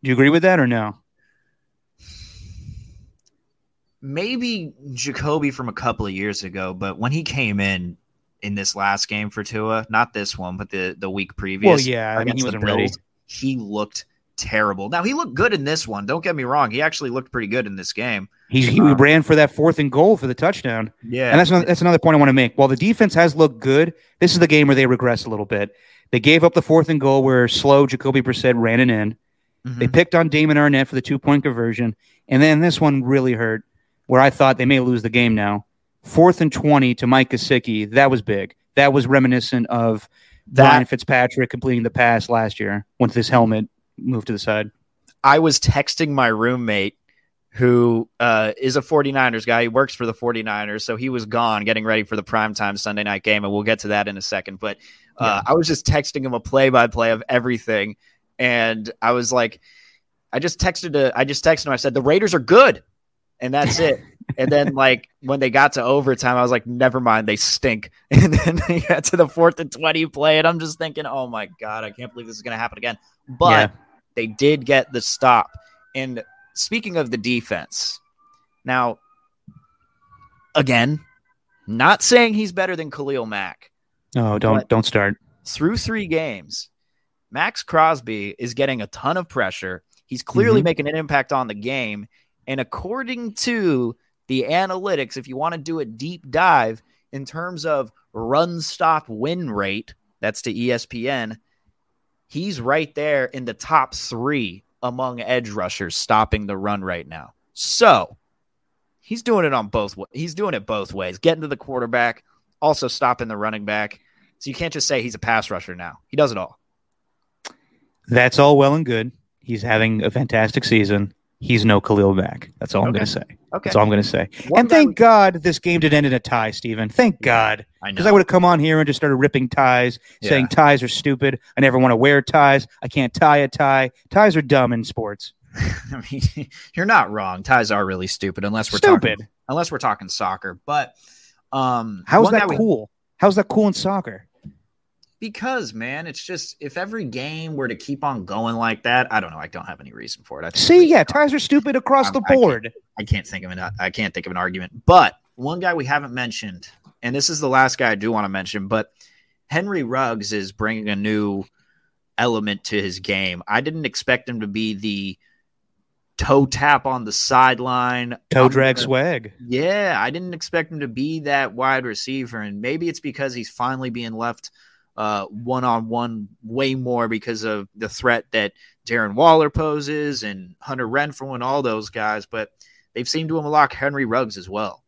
Do you agree with that or no? Maybe Jacoby from a couple of years ago, but when he came in this last game for Tua, not this one, but the week previous. Well, yeah, he wasn't ready. He looked terrible. Now, he looked good in this one. Don't get me wrong. He actually looked pretty good in this game. He ran for that 4th and goal for the touchdown. Yeah. And that's another point I want to make. While the defense has looked good, this is the game where they regress a little bit. They gave up the 4th and goal where slow Jacoby Brissett ran it in. Mm-hmm. They picked on Damon Arnette for the 2-point conversion. And then this one really hurt, where I thought they may lose the game now. 4th and 20 to Mike Gesicki. That was big. That was reminiscent of Ryan Fitzpatrick completing the pass last year once his helmet moved to the side. I was texting my roommate, who is a 49ers guy. He works for the 49ers, so he was gone getting ready for the primetime Sunday night game, and we'll get to that in a second. But I was just texting him a play-by-play of everything, and I was like, I just texted him. I said, the Raiders are good, and that's it. And then, like, when they got to overtime, I was like, never mind, they stink. And then they got to the 4th and 20 play, and I'm just thinking, oh, my God, I can't believe this is going to happen again. But they did get the stop. And speaking of the defense, now, again, not saying he's better than Khalil Mack. Oh, don't start. Through 3 games, Max Crosby is getting a ton of pressure. He's clearly making an impact on the game. And according to the analytics, if you want to do a deep dive in terms of run stop win rate, that's to ESPN, he's right there in the top 3 among edge rushers stopping the run right now. So he's doing it on both. He's doing it both ways, getting to the quarterback, also stopping the running back. So you can't just say he's a pass rusher now. He does it all. That's all well and good. He's having a fantastic season. He's no Khalil Mack. That's all I'm going to say. Okay. That's all I'm going to say. And thank God this game did end in a tie, Steven. Thank God. Because I would have come on here and just started ripping ties, saying ties are stupid. I never want to wear ties. I can't tie a tie. Ties are dumb in sports. I mean, you're not wrong. Ties are really stupid unless we're talking soccer. But how's that cool? How's that cool in soccer? Because, man, it's just if every game were to keep on going like that, I don't know. I don't have any reason for it. Ties are stupid across the board. I can't think of an argument. But one guy we haven't mentioned, and this is the last guy I do want to mention, but Henry Ruggs is bringing a new element to his game. I didn't expect him to be the toe tap on the sideline, toe drag swag. Yeah, I didn't expect him to be that wide receiver, and maybe it's because he's finally being left one-on-one way more because of the threat that Darren Waller poses and Hunter Renfrow and all those guys, but they've seemed to unlock Henry Ruggs as well.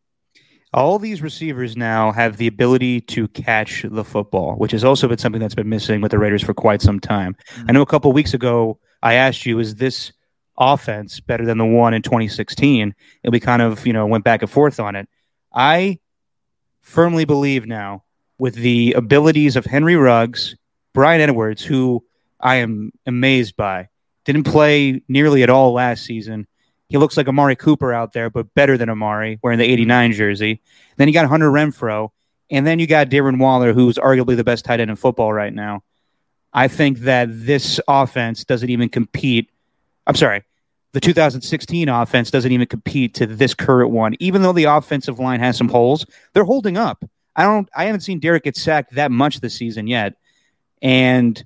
All these receivers now have the ability to catch the football, which has also been something that's been missing with the Raiders for quite some time. I know a couple of weeks ago I asked you, is this offense better than the one in 2016? And we kind of, went back and forth on it. I firmly believe now, with the abilities of Henry Ruggs, Bryan Edwards, who I am amazed by, didn't play nearly at all last season. He looks like Amari Cooper out there, but better than Amari, wearing the 89 jersey. Then you got Hunter Renfrow, and then you got Darren Waller, who's arguably the best tight end in football right now. I think that this offense doesn't even compete. I'm sorry, the 2016 offense doesn't even compete to this current one. Even though the offensive line has some holes, they're holding up. I haven't seen Derek get sacked that much this season yet, and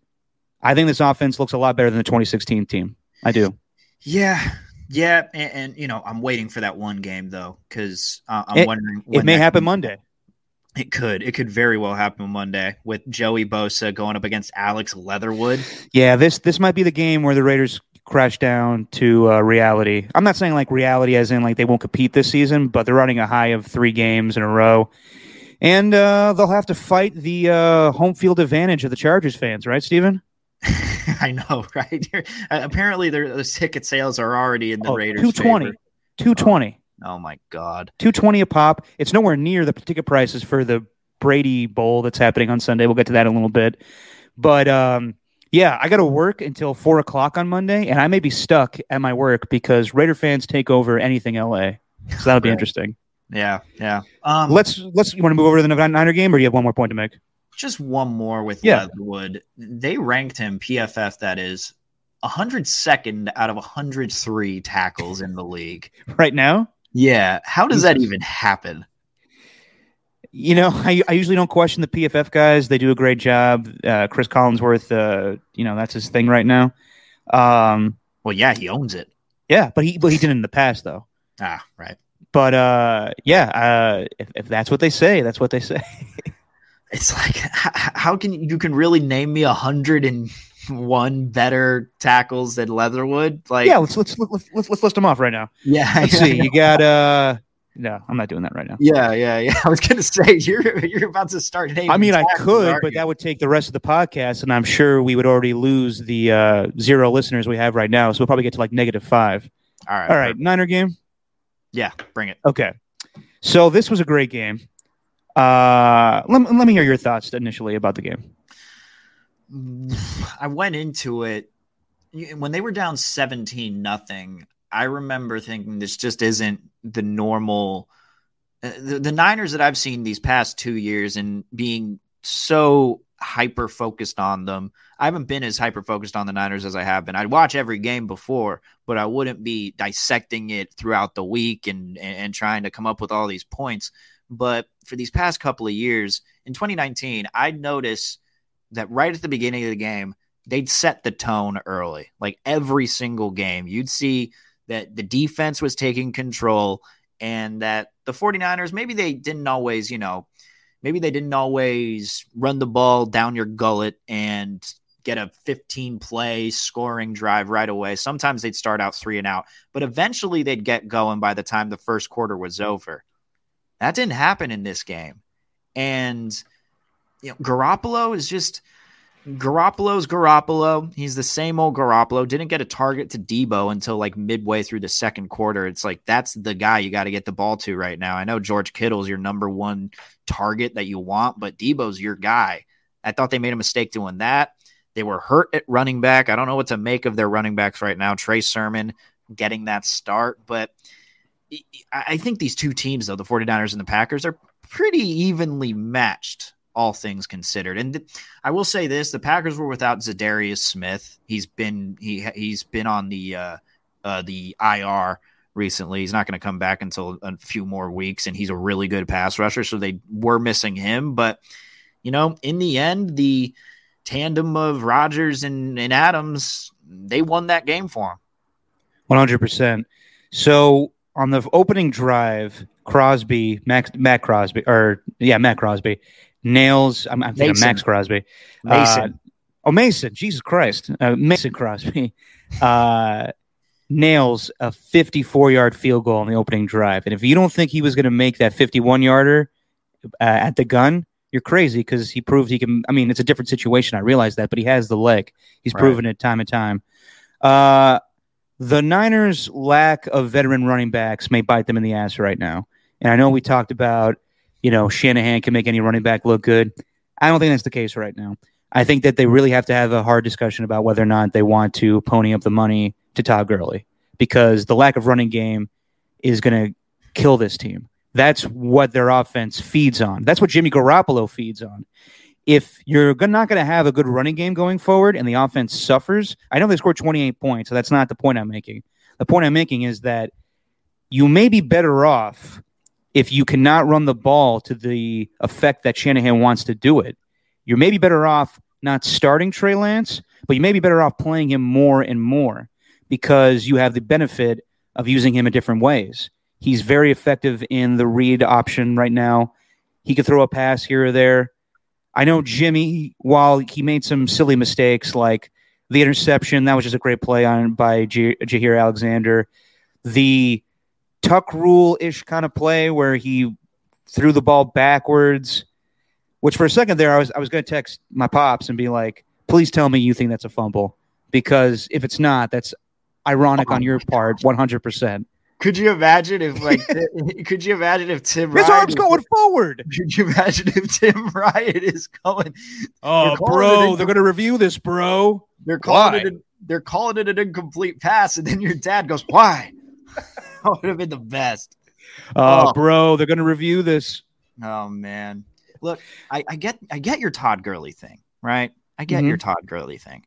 I think this offense looks a lot better than the 2016 team. I do. Yeah, and I'm waiting for that one game though, because I'm wondering when it may happen Monday. It could very well happen Monday with Joey Bosa going up against Alex Leatherwood. Yeah, this might be the game where the Raiders crash down to reality. I'm not saying like reality as in like they won't compete this season, but they're running a high of 3 games in a row. And they'll have to fight the home field advantage of the Chargers fans, right, Steven? I know, right? Apparently, the ticket sales are already in the Raiders' favor. $220. Oh, my God. $220 a pop. It's nowhere near the ticket prices for the Brady Bowl that's happening on Sunday. We'll get to that in a little bit. But, I got to work until 4 o'clock on Monday, and I may be stuck at my work because Raider fans take over anything L.A. So that'll be interesting. Yeah. You want to move over to the Niner game, or do you have one more point to make? Just one more with Leatherwood. They ranked him, PFF that is, 102nd out of 103 tackles in the league. Right now? Yeah. How does that even happen? I usually don't question the PFF guys. They do a great job. Chris Collinsworth, that's his thing right now. He owns it. Yeah, but he did it in the past, though. Ah, right. But, if that's what they say, that's what they say. It's like, how can you really name me 101 better tackles than Leatherwood? Like, yeah, let's list them off right now. Yeah. Let's see. You got, no, I'm not doing that right now. Yeah. I was going to say, you're about to start naming. I mean, I could, but that would take the rest of the podcast, and I'm sure we would already lose the 0 listeners we have right now. So we'll probably get to like -5. All right. Niner game. Yeah, bring it. Okay. So this was a great game. Let me hear your thoughts initially about the game. I went into it when they were down 17-0. I remember thinking this just isn't the normal. The Niners that I've seen these past 2 years and being so hyper focused on them. I haven't been as hyper focused on the Niners as I have been. I'd watch every game before, but I wouldn't be dissecting it throughout the week and trying to come up with all these points. But for these past couple of years, in 2019, I'd notice that right at the beginning of the game, they'd set the tone early. Like every single game, you'd see that the defense was taking control and that the 49ers, maybe they didn't always run the ball down your gullet and get a 15-play scoring drive right away. Sometimes they'd start out 3-and-out, but eventually they'd get going by the time the first quarter was over. That didn't happen in this game. And Garoppolo is just Garoppolo's Garoppolo. He's the same old Garoppolo. Didn't get a target to Debo until like midway through the second quarter. It's like, that's the guy you got to get the ball to right now. I know George Kittle's your number one target that you want, but Debo's your guy. I thought they made a mistake doing that. They were hurt at running back. I don't know what to make of their running backs right now. Trey Sermon getting that start. But I think these two teams, though, the 49ers and the Packers, are pretty evenly matched, all things considered. And I will say this, the Packers were without Zadarius Smith. He's been on the IR recently. He's not going to come back until a few more weeks, and he's a really good pass rusher, so they were missing him. But, in the end, the tandem of Rodgers and Adams, they won that game for him. 100%. So on the opening drive, Matt Crosby nails. I'm thinking Mason. Max Crosby. Mason. Mason. Jesus Christ. Mason Crosby nails a 54-yard field goal on the opening drive. And if you don't think he was going to make that 51-yarder at the gun, you're crazy, because he proved he can. I mean, it's a different situation. I realize that, but he has the leg. He's proven it time and time. The Niners' lack of veteran running backs may bite them in the ass right now. And I know we talked about Shanahan can make any running back look good. I don't think that's the case right now. I think that they really have to have a hard discussion about whether or not they want to pony up the money to Todd Gurley, because the lack of running game is going to kill this team. That's what their offense feeds on. That's what Jimmy Garoppolo feeds on. If you're not going to have a good running game going forward and the offense suffers, I know they scored 28 points, so that's not the point I'm making. The point I'm making is that you may be better off if you cannot run the ball to the effect that Shanahan wants to do it. You're maybe better off not starting Trey Lance, but you may be better off playing him more and more, because you have the benefit of using him in different ways. He's very effective in the read option right now. He could throw a pass here or there. I know Jimmy, while he made some silly mistakes, like the interception, that was just a great play by Jair Alexander. The Tuck rule-ish kind of play where he threw the ball backwards, which for a second there, I was going to text my pops and be like, please tell me you think that's a fumble, because if it's not, that's ironic on your part, 100%. Could you imagine if Tim Ryan... His arm's going forward! Could you imagine if Tim Ryan is going... Oh, bro, they're going to review this, bro. They're calling it an incomplete pass, and then your dad goes, why? That would have been the best. Oh, bro, they're going to review this. Oh, man. Look, I get your Todd Gurley thing, right? I get your Todd Gurley thing.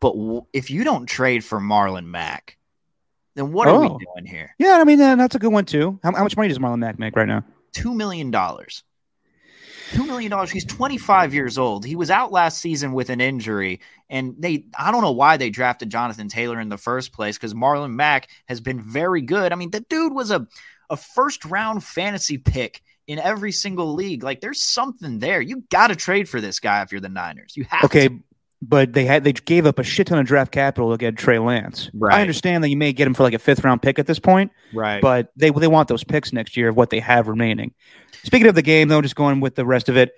But if you don't trade for Marlon Mack, then what are we doing here? Yeah, I mean, that's a good one, too. How much money does Marlon Mack make right now? $2 million. $2 million. He's 25 years old. He was out last season with an injury, and I don't know why they drafted Jonathan Taylor in the first place, because Marlon Mack has been very good. I mean, the dude was a first-round fantasy pick in every single league. Like, there's something there. You got to trade for this guy if you're the Niners. You have to. Okay, but they gave up a shit ton of draft capital to get Trey Lance. Right. I understand that you may get him for like a fifth-round pick at this point, right? But they want those picks next year of what they have remaining. Speaking of the game, though, just going with the rest of it,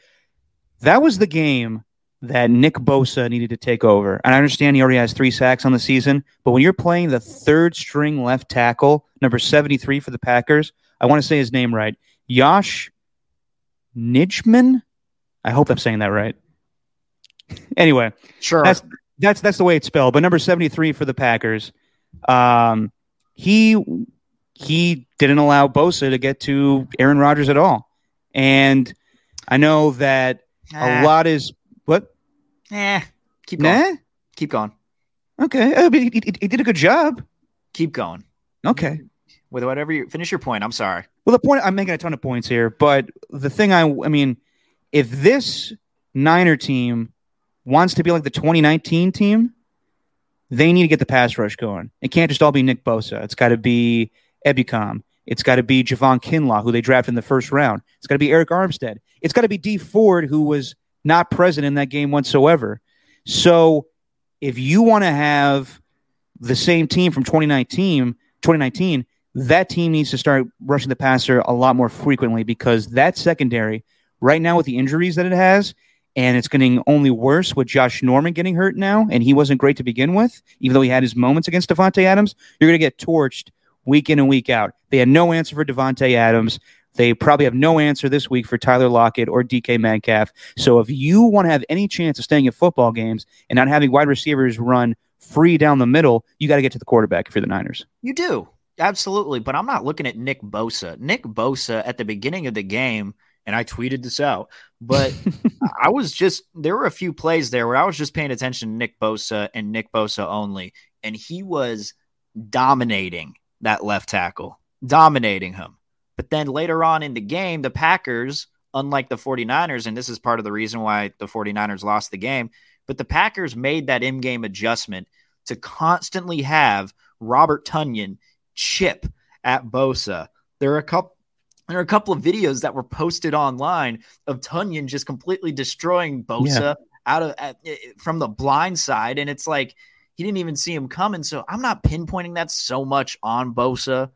that was the game that Nick Bosa needed to take over. And I understand he already has 3 sacks on the season, but when you're playing the third string left tackle, number 73 for the Packers, I want to say his name right, Yosh Nijman? I hope I'm saying that right. Anyway, sure. That's the way it's spelled. But number 73 for the Packers, he didn't allow Bosa to get to Aaron Rodgers at all. And I know that a lot is what? Keep going. Keep going. Okay. I mean, he did a good job. Keep going. Okay. With whatever you finish your point. I'm sorry. Well, the point I'm making a ton of points here, but the thing I mean, if this Niner team wants to be like the 2019 team, they need to get the pass rush going. It can't just all be Nick Bosa. It's got to be Ebukam. It's got to be Javon Kinlaw, who they drafted in the first round. It's got to be Eric Armstead. It's got to be Dee Ford, who was not present in that game whatsoever. So if you want to have the same team from 2019, that team needs to start rushing the passer a lot more frequently, because that secondary right now with the injuries that it has, and it's getting only worse with Josh Norman getting hurt now, and he wasn't great to begin with, even though he had his moments against Devontae Adams. You're going to get torched week in and week out. They had no answer for Devontae Adams. They probably have no answer this week for Tyler Lockett or DK Metcalf. So if you want to have any chance of staying at football games and not having wide receivers run free down the middle, you got to get to the quarterback if you're the Niners. You do. Absolutely. But I'm not looking at Nick Bosa. Nick Bosa at the beginning of the game, and I tweeted this out, but there were a few plays there where I was just paying attention to Nick Bosa and Nick Bosa only, and he was dominating that left tackle, dominating him. But then later on in the game, the Packers, unlike the 49ers, and this is part of the reason why the 49ers lost the game, but the Packers made that in-game adjustment to constantly have Robert Tonyan chip at Bosa. There are a couple of videos that were posted online of Tonyan just completely destroying Bosa from the blind side. And it's like, he didn't even see him coming. So I'm not pinpointing that so much on Bosa.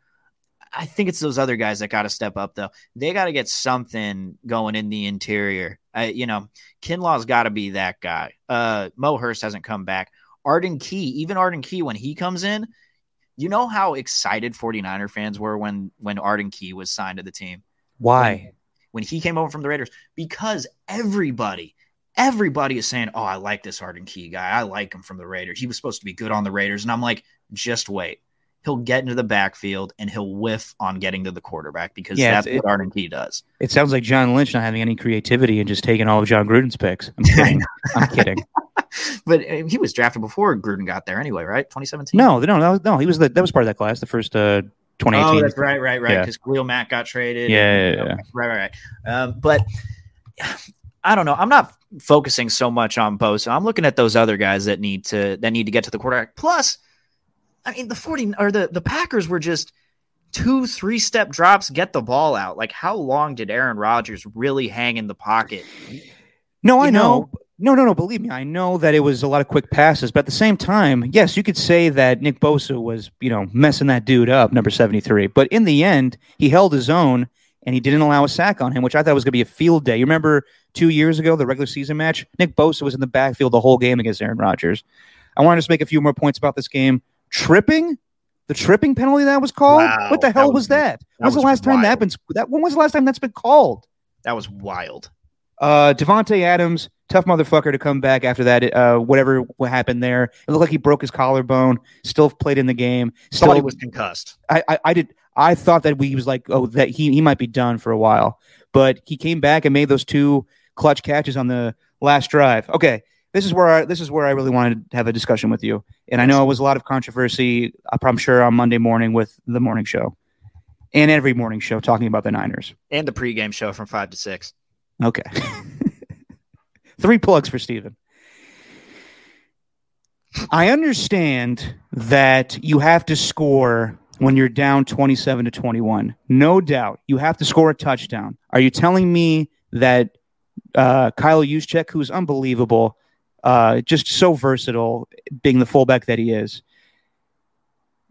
I think it's those other guys that got to step up, though. They got to get something going in the interior. Kinlaw's got to be that guy. Mo Hurst hasn't come back. Even Arden Key, when he comes in, you know how excited 49er fans were when Arden Key was signed to the team? Why? When he came over from the Raiders. Because everybody is saying, oh, I like this Arden Key guy. I like him from the Raiders. He was supposed to be good on the Raiders. And I'm like, just wait. He'll get into the backfield and he'll whiff on getting to the quarterback, because that's what Arden Key does. It sounds like John Lynch not having any creativity and just taking all of John Gruden's picks. I'm kidding. But he was drafted before Gruden got there anyway, right? 2017? No. That was part of that class, the first 2018. Oh, that's right. Because Khalil Mack got traded. Right. But I don't know. I'm not focusing so much on Bosa. I'm looking at those other guys that need to get to the quarterback. Plus, I mean, the Packers were just 2-3-step drops, get the ball out. Like, how long did Aaron Rodgers really hang in the pocket? No, I know. No. Believe me, I know that it was a lot of quick passes. But at the same time, yes, you could say that Nick Bosa was, messing that dude up, number 73. But in the end, he held his own, and he didn't allow a sack on him, which I thought was going to be a field day. You remember 2 years ago, the regular season match? Nick Bosa was in the backfield the whole game against Aaron Rodgers. I want to just make a few more points about this game. The tripping penalty that was called. Wow, what the hell was that? When was the last time that's been called? That was wild. Devontae Adams, tough motherfucker to come back after that. Whatever happened there, it looked like he broke his collarbone. Still played in the game. Thought he was concussed. I did. I thought that he was like, oh, that he might be done for a while, but he came back and made those 2 clutch catches on the last drive. Okay. This is where I really wanted to have a discussion with you. And I know it was a lot of controversy, I'm sure, on Monday morning with the morning show and every morning show talking about the Niners. And the pregame show from 5 to 6. Okay. 3 plugs for Steven. I understand that you have to score when you're down 27-21. No doubt. You have to score a touchdown. Are you telling me that Kyle Juszczyk, who's unbelievable, just so versatile, being the fullback that he is,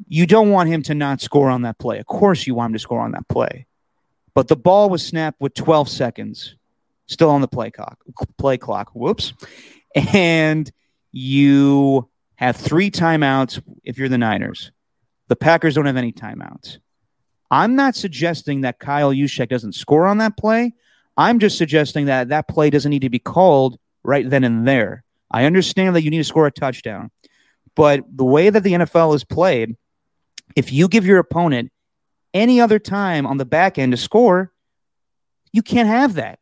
you don't want him to not score on that play. Of course you want him to score on that play. But the ball was snapped with 12 seconds still on the play clock. and you have three timeouts if you're the Niners. The Packers don't have any timeouts. I'm not suggesting that Kyle Juszczyk doesn't score on that play. I'm just suggesting that that play doesn't need to be called right then and there. I understand that you need to score a touchdown, but the way that the NFL is played, if you give your opponent any other time on the back end to score, you can't have that.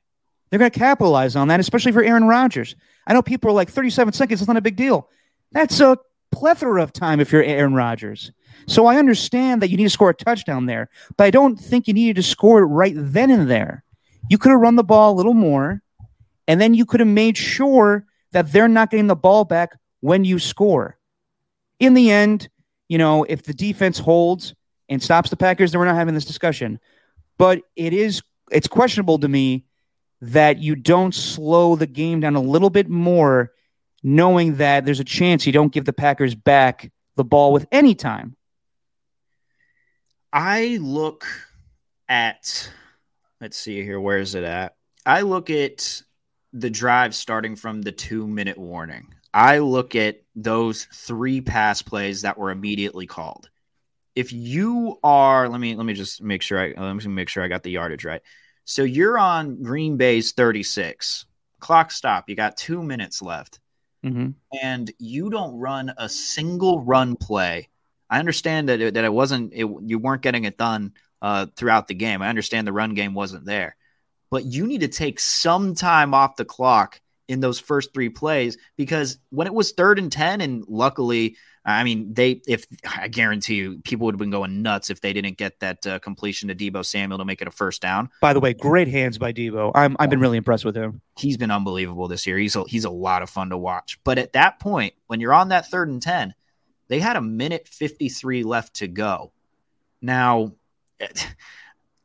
They're going to capitalize on that, especially for Aaron Rodgers. I know people are like, 37 seconds is not a big deal. That's a plethora of time if you're Aaron Rodgers. So I understand that you need to score a touchdown there, but I don't think you needed to score it right then and there. You could have run the ball a little more, and then you could have made sure that they're not getting the ball back when you score. In the end, you know, if the defense holds and stops the Packers, then we're not having this discussion. But it's questionable to me that you don't slow the game down a little bit more, knowing that there's a chance you don't give the Packers back the ball with any time. I look at, let's see here, where is it at? I look at the drive starting from the 2-minute warning. I look at those three pass plays that were immediately called. If you are, let me just make sure I got the yardage right. So you're on Green Bay's 36. Clock stop. You got 2 minutes left. Mm-hmm. And you don't run a single run play. I understand you weren't getting it done throughout the game. I understand the run game wasn't there. But you need to take some time off the clock in those first three plays, because when it was 3rd and 10, and luckily, I mean, I guarantee you people would have been going nuts if they didn't get that completion to Deebo Samuel to make it a first down. By the way, great hands by Deebo. I've been really impressed with him. He's been unbelievable this year. He's a lot of fun to watch. But at that point, when you're on that 3rd and 10, they had 1:53 left to go. Now,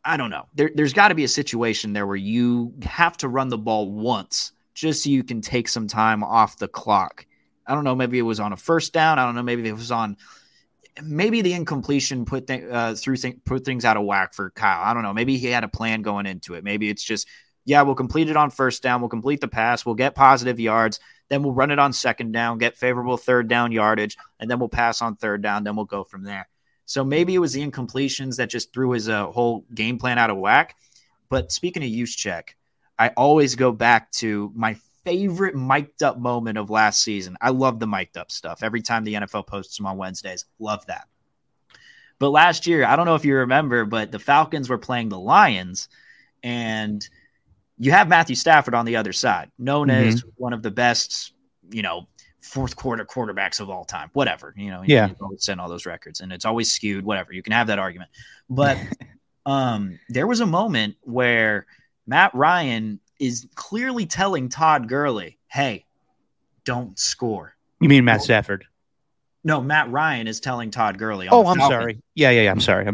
I don't know. There's got to be a situation there where you have to run the ball once just so you can take some time off the clock. I don't know. Maybe it was on a first down. I don't know. Maybe the incompletion put things out of whack for Kyle. I don't know. Maybe he had a plan going into it. Maybe it's just, yeah, we'll complete it on first down. We'll complete the pass. We'll get positive yards. Then we'll run it on second down, get favorable third down yardage, and then we'll pass on third down. Then we'll go from there. So maybe it was the incompletions that just threw his whole game plan out of whack. But speaking of Juszczyk, I always go back to my favorite mic'd up moment of last season. I love the mic'd up stuff. Every time the NFL posts them on Wednesdays, love that. But last year, I don't know if you remember, but the Falcons were playing the Lions, and you have Matthew Stafford on the other side, known as one of the best, you know, fourth quarter quarterbacks of all time, whatever, you know, you always send all those records and it's always skewed, whatever. You can have that argument. But there was a moment where Matt Ryan is clearly telling Todd Gurley, hey, don't score. You mean Matt Stafford? No, Matt Ryan is telling Todd Gurley. Oh, I'm sorry. Yeah, I'm sorry.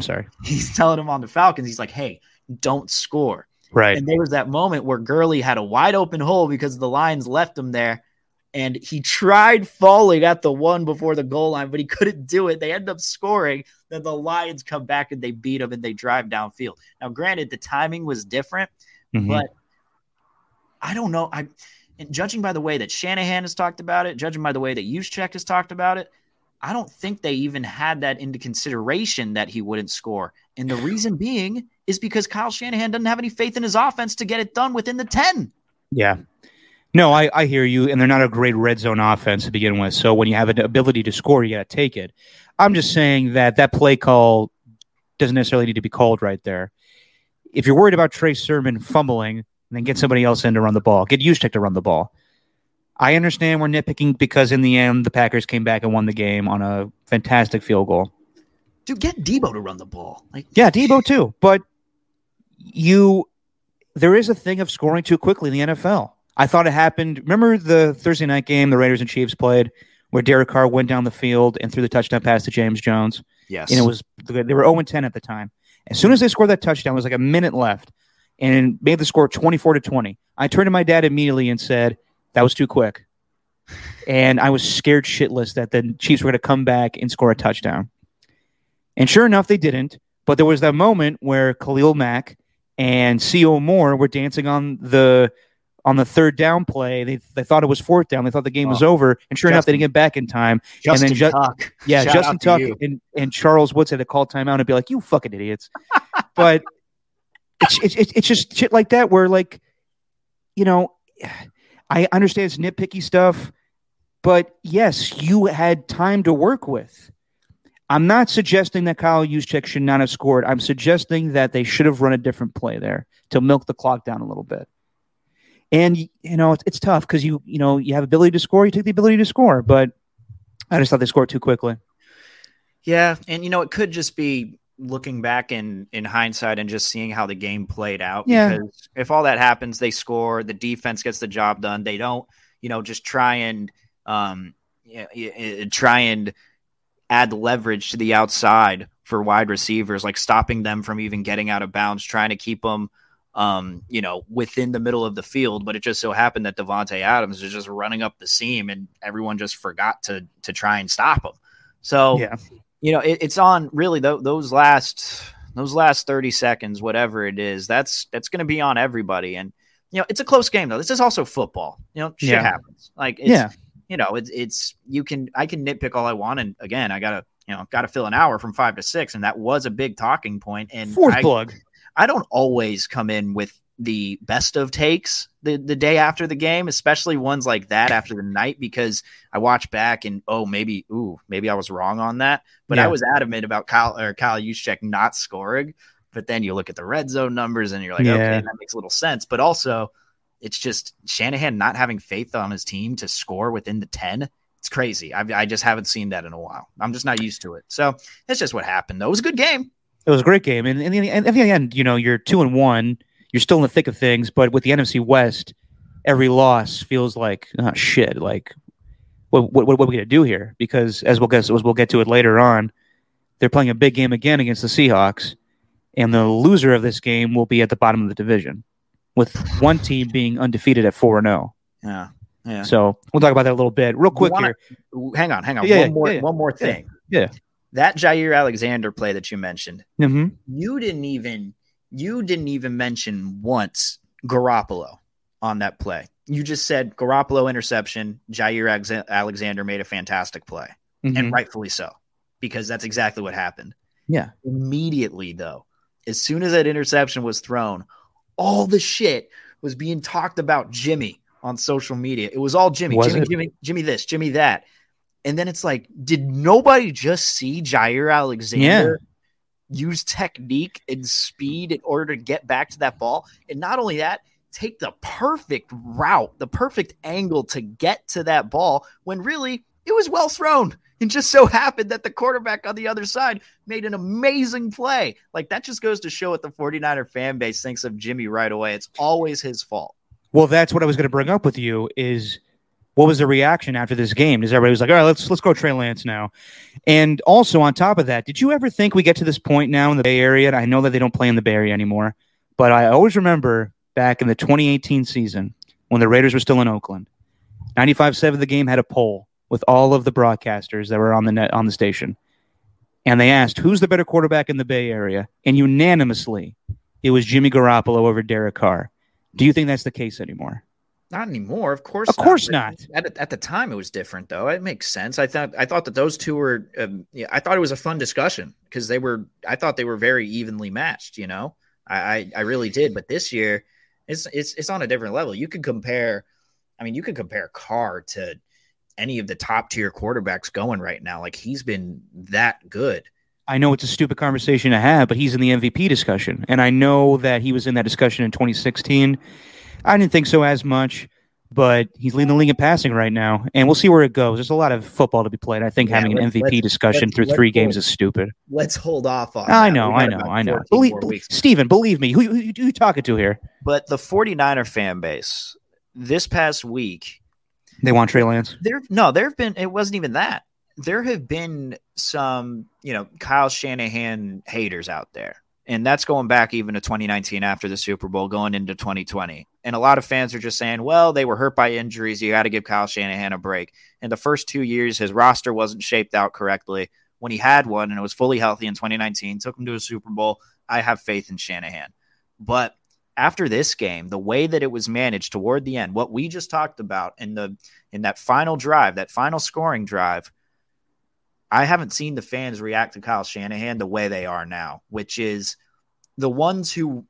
He's telling him on the Falcons. He's like, hey, don't score. Right. And there was that moment where Gurley had a wide open hole because the Lions left him there, and he tried falling at the one before the goal line, but he couldn't do it. They end up scoring. Then the Lions come back and they beat him and they drive downfield. Now, granted, the timing was different, but I don't know. And judging by the way that Shanahan has talked about it, judging by the way that Juszczyk has talked about it, I don't think they even had that into consideration that he wouldn't score. And the reason being is because Kyle Shanahan doesn't have any faith in his offense to get it done within the 10. Yeah. No, I hear you. And they're not a great red zone offense to begin with. So when you have an ability to score, you got to take it. I'm just saying that play call doesn't necessarily need to be called right there. If you're worried about Trey Sermon fumbling, and then get somebody else in to run the ball. Get Juszczyk to run the ball. I understand we're nitpicking because in the end, the Packers came back and won the game on a fantastic field goal. Dude, get Deebo to run the ball. Yeah, Deebo too. But there is a thing of scoring too quickly in the NFL. I thought it happened. Remember the Thursday night game the Raiders and Chiefs played where Derek Carr went down the field and threw the touchdown pass to James Jones? Yes. And they were 0-10 at the time. As soon as they scored that touchdown, it was like a minute left, and made the score 24-20. I turned to my dad immediately and said, that was too quick. And I was scared shitless that the Chiefs were going to come back and score a touchdown. And sure enough, they didn't. But there was that moment where Khalil Mack and C.O. Moore were dancing on the on the third down play, they thought it was fourth down. They thought the game was over, and sure enough, they didn't get back in time. Justin Tuck. Yeah, shout Justin Tuck and Charles Woods had to call timeout and be like, "You fucking idiots." But it's just shit like that where, like, you know, I understand it's nitpicky stuff, but yes, you had time to work with. I'm not suggesting that Kyle Juszczyk should not have scored. I'm suggesting that they should have run a different play there to milk the clock down a little bit. And, you know, it's tough because, you know, you have ability to score. You take the ability to score. But I just thought they scored too quickly. Yeah. And, you know, it could just be looking back in hindsight and just seeing how the game played out. Yeah. Because if all that happens, they score. The defense gets the job done. They don't, you know, just try and add leverage to the outside for wide receivers, like stopping them from even getting out of bounds, trying to keep them you know, within the middle of the field. But it just so happened that Devontae Adams is just running up the seam and everyone just forgot to try and stop him. So, yeah. You know, it's on really those last 30 seconds, whatever it is, that's going to be on everybody. And, you know, it's a close game though. This is also football, you know, shit happens. Like, it's, you know, I can nitpick all I want. And again, I gotta fill an hour from 5 to 6. And that was a big talking point. And fourth plug. I don't always come in with the best of takes the day after the game, especially ones like that after the night, because I watch back and, maybe I was wrong on that, but I was adamant about Kyle Juszczyk not scoring. But then you look at the red zone numbers and you're like, okay, that makes a little sense. But also it's just Shanahan not having faith on his team to score within the 10. It's crazy. I just haven't seen that in a while. I'm just not used to it. So that's just what happened though. It was a good game. It was a great game. And at the end, you know, you're 2-1. You're still in the thick of things. But with the NFC West, every loss feels like, oh, shit. Like, what are we going to do here? Because as we'll get to it later on, they're playing a big game again against the Seahawks. And the loser of this game will be at the bottom of the division with one team being undefeated at 4-0. Yeah. Yeah. So we'll talk about that a little bit. Real quick here. Hang on. Yeah, one more thing. Yeah. That Jair Alexander play that you mentioned, you didn't even mention once Garoppolo on that play. You just said Garoppolo interception, Jair Alexander made a fantastic play, and rightfully so, because that's exactly what happened. Yeah. Immediately, though, as soon as that interception was thrown, all the shit was being talked about Jimmy on social media. It was all Jimmy this, Jimmy that. And then it's like, did nobody just see Jair Alexander use technique and speed in order to get back to that ball? And not only that, take the perfect route, the perfect angle to get to that ball when really it was well thrown. And just so happened that the quarterback on the other side made an amazing play. Like, that just goes to show what the 49er fan base thinks of Jimmy right away. It's always his fault. Well, that's what I was going to bring up with you is – what was the reaction after this game? Is everybody was like, all right, let's go Trey Lance now. And also on top of that, did you ever think we get to this point now in the Bay Area? And I know that they don't play in the Bay Area anymore, but I always remember back in the 2018 season when the Raiders were still in Oakland, 95.7 The Game had a poll with all of the broadcasters that were on the net, on the station. And they asked, who's the better quarterback in the Bay Area? And unanimously, it was Jimmy Garoppolo over Derek Carr. Do you think that's the case anymore? Not anymore, of course not. At the time, it was different, though. It makes sense. I thought that those two were. I thought it was a fun discussion because they were. I thought they were very evenly matched. You know, I really did. But this year, it's on a different level. You could compare. I mean, you could compare Carr to any of the top tier quarterbacks going right now. Like, he's been that good. I know it's a stupid conversation to have, but he's in the MVP discussion, and I know that he was in that discussion in 2016. I didn't think so as much, but he's leading the league in passing right now, and we'll see where it goes. There's a lot of football to be played. I think having an MVP discussion through three games is stupid. Let's hold off on that. I know. Steven, believe me, who you talking to here? But the 49er fan base, this past week... They want Trey Lance? It wasn't even that. There have been some, you know, Kyle Shanahan haters out there. And that's going back even to 2019 after the Super Bowl, going into 2020. And a lot of fans are just saying, well, they were hurt by injuries. You got to give Kyle Shanahan a break. In the first 2 years, his roster wasn't shaped out correctly. When he had one and it was fully healthy in 2019, took him to a Super Bowl, I have faith in Shanahan. But after this game, the way that it was managed toward the end, what we just talked about in that final drive, that final scoring drive, I haven't seen the fans react to Kyle Shanahan the way they are now, which is the ones who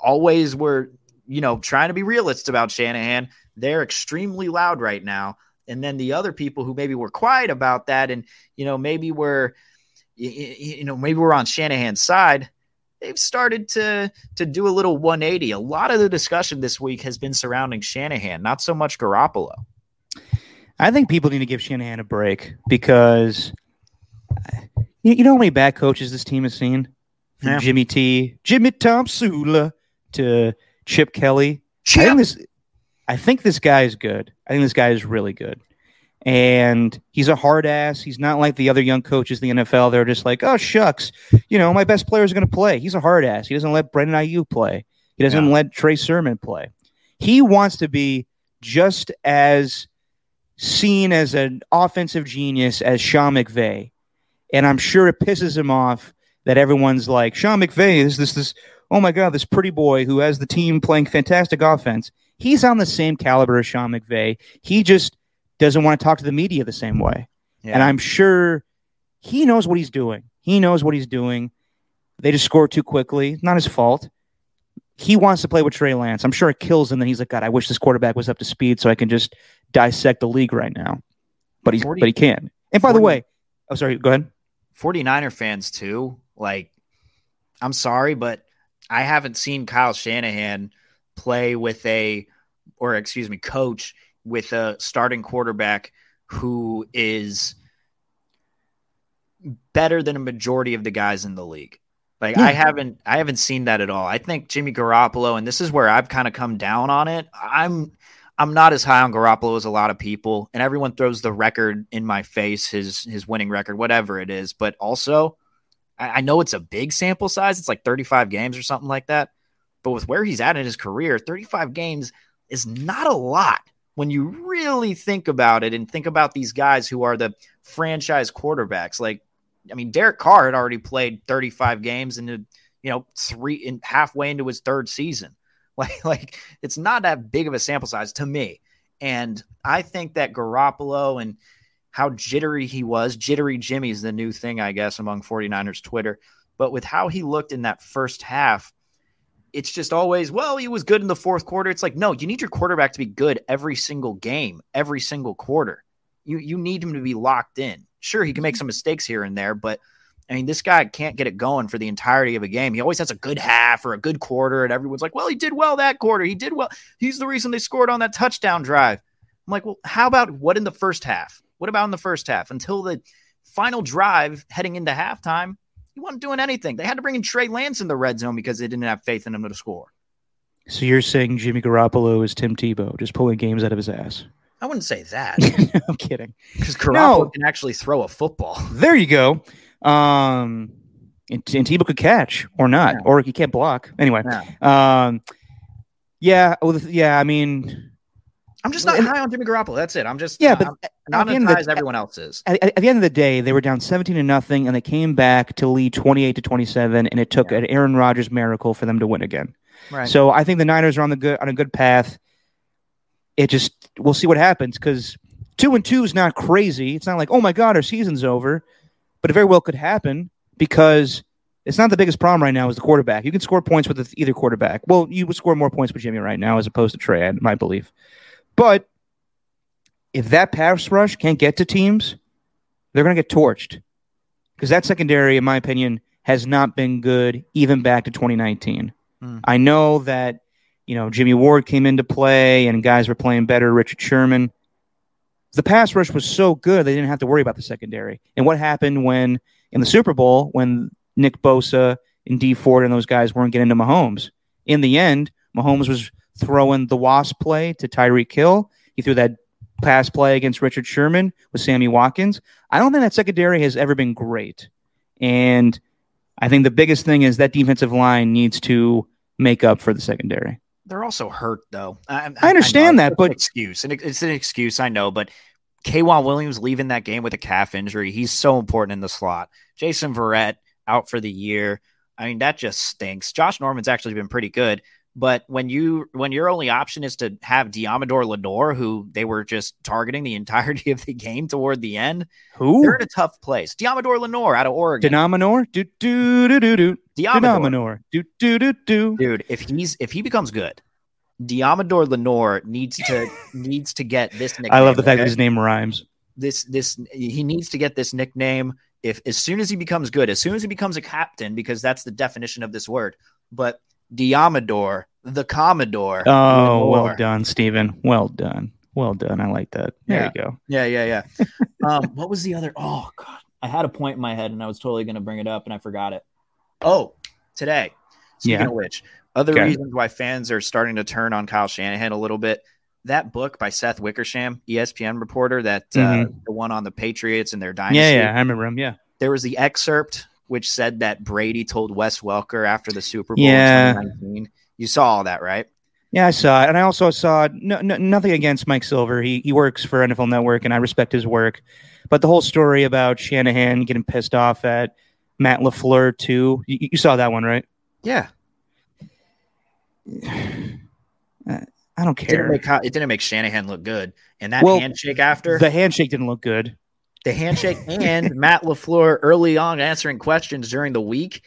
always were, you know, trying to be realists about Shanahan. They're extremely loud right now. And then the other people who maybe were quiet about that and, you know, maybe were, you know, maybe we're on Shanahan's side. They've started to do a little 180. A lot of the discussion this week has been surrounding Shanahan, not so much Garoppolo. I think people need to give Shanahan a break because you know how many bad coaches this team has seen? Yeah. Jimmy T, Jimmy Tomsula to Chip Kelly. Chip. I think this guy is good. I think this guy is really good. And he's a hard ass. He's not like the other young coaches in the NFL. They're just like, oh, shucks. You know, my best player is going to play. He's a hard ass. He doesn't let Brandon Ayuk play. He doesn't let Trey Sermon play. He wants to be just as seen as an offensive genius as Sean McVay. And I'm sure it pisses him off that everyone's like, Sean McVay is this, oh, my God, this pretty boy who has the team playing fantastic offense. He's on the same caliber as Sean McVay. He just doesn't want to talk to the media the same way. Yeah. And I'm sure he knows what he's doing. They just score too quickly. Not his fault. He wants to play with Trey Lance. I'm sure it kills him. Then he's like, God, I wish this quarterback was up to speed so I can just dissect the league right now. But he can't. And by the way, oh, sorry, go ahead. 49er fans too. Like, I'm sorry, but I haven't seen Kyle Shanahan play with coach with a starting quarterback who is better than a majority of the guys in the league. Like I haven't seen that at all. I think Jimmy Garoppolo, and this is where I've kind of come down on it. I'm not as high on Garoppolo as a lot of people, and everyone throws the record in my face, his winning record, whatever it is. But also I know it's a big sample size. It's like 35 games or something like that. But with where he's at in his career, 35 games is not a lot when you really think about it and think about these guys who are the franchise quarterbacks. Like, I mean, Derek Carr had already played 35 games halfway into his third season. Like it's not that big of a sample size to me. And I think that Garoppolo and how jittery he was, jittery Jimmy is the new thing, I guess, among 49ers Twitter. But with how he looked in that first half, it's just always, well, he was good in the fourth quarter. It's like, no, you need your quarterback to be good every single game, every single quarter. You need him to be locked in. Sure, he can make some mistakes here and there, but, I mean, this guy can't get it going for the entirety of a game. He always has a good half or a good quarter, and everyone's like, well, he did well that quarter. He did well. He's the reason they scored on that touchdown drive. I'm like, well, how about what in the first half? What about in the first half? Until the final drive heading into halftime, he wasn't doing anything. They had to bring in Trey Lance in the red zone because they didn't have faith in him to score. So you're saying Jimmy Garoppolo is Tim Tebow, just pulling games out of his ass? I wouldn't say that. I'm kidding. Because Garoppolo can actually throw a football. There you go. And Tebow could catch or not, or he can't block. Anyway. Yeah. I mean, I'm just not high on Jimmy Garoppolo. That's it. I'm just not as high as everyone else is. At the end of the day, they were down 17-0, and they came back to lead 28-27, and it took an Aaron Rodgers miracle for them to win again. Right. So I think the Niners are on a good path. It just we'll see what happens because 2-2 is not crazy. It's not like, oh my God, our season's over, but it very well could happen because it's not the biggest problem right now is the quarterback. You can score points with either quarterback. Well, you would score more points with Jimmy right now as opposed to Trey, in my belief. But if that pass rush can't get to teams, they're going to get torched because that secondary, in my opinion, has not been good even back to 2019. I know that, you know, Jimmy Ward came into play and guys were playing better. Richard Sherman, the pass rush was so good. They didn't have to worry about the secondary. And what happened when in the Super Bowl, when Nick Bosa and Dee Ford and those guys weren't getting to Mahomes in the end, Mahomes was throwing the wasp play to Tyreek Hill. He threw that pass play against Richard Sherman with Sammy Watkins. I don't think that secondary has ever been great. And I think the biggest thing is that defensive line needs to make up for the secondary. They're also hurt, though. I understand that, but it's an excuse, I know, but K'Wan Williams leaving that game with a calf injury, he's so important in the slot. Jason Verrett out for the year. I mean, that just stinks. Josh Norman's actually been pretty good. But when your only option is to have Diamador Lenore, who they were just targeting the entirety of the game toward the end, who they're in a tough place. Diamador Lenore out of Oregon. Diamador. Dude, if he becomes good, Diamador Lenore needs to get this nickname. I love the fact that his name rhymes. He needs to get this nickname as soon as he becomes good, as soon as he becomes a captain, because that's the definition of this word. But Diamador, the Commodore. Oh, well done, Steven. Well done. I like that. There you go. Yeah. What was the other? Oh, God. I had a point in my head, and I was totally going to bring it up, and I forgot it. Oh, today. Speaking of which, other reasons why fans are starting to turn on Kyle Shanahan a little bit. That book by Seth Wickersham, ESPN reporter, the one on the Patriots and their dynasty. Yeah, I remember him, yeah. There was the excerpt which said that Brady told Wes Welker after the Super Bowl in 2019. You saw all that, right? Yeah, I saw it. And I also saw nothing against Mike Silver. He works for NFL Network, and I respect his work. But the whole story about Shanahan getting pissed off at Matt LaFleur, too. You saw that one, right? Yeah. I don't care. It didn't make Shanahan look good. And that handshake after? The handshake didn't look good. The handshake and Matt LaFleur early on answering questions during the week.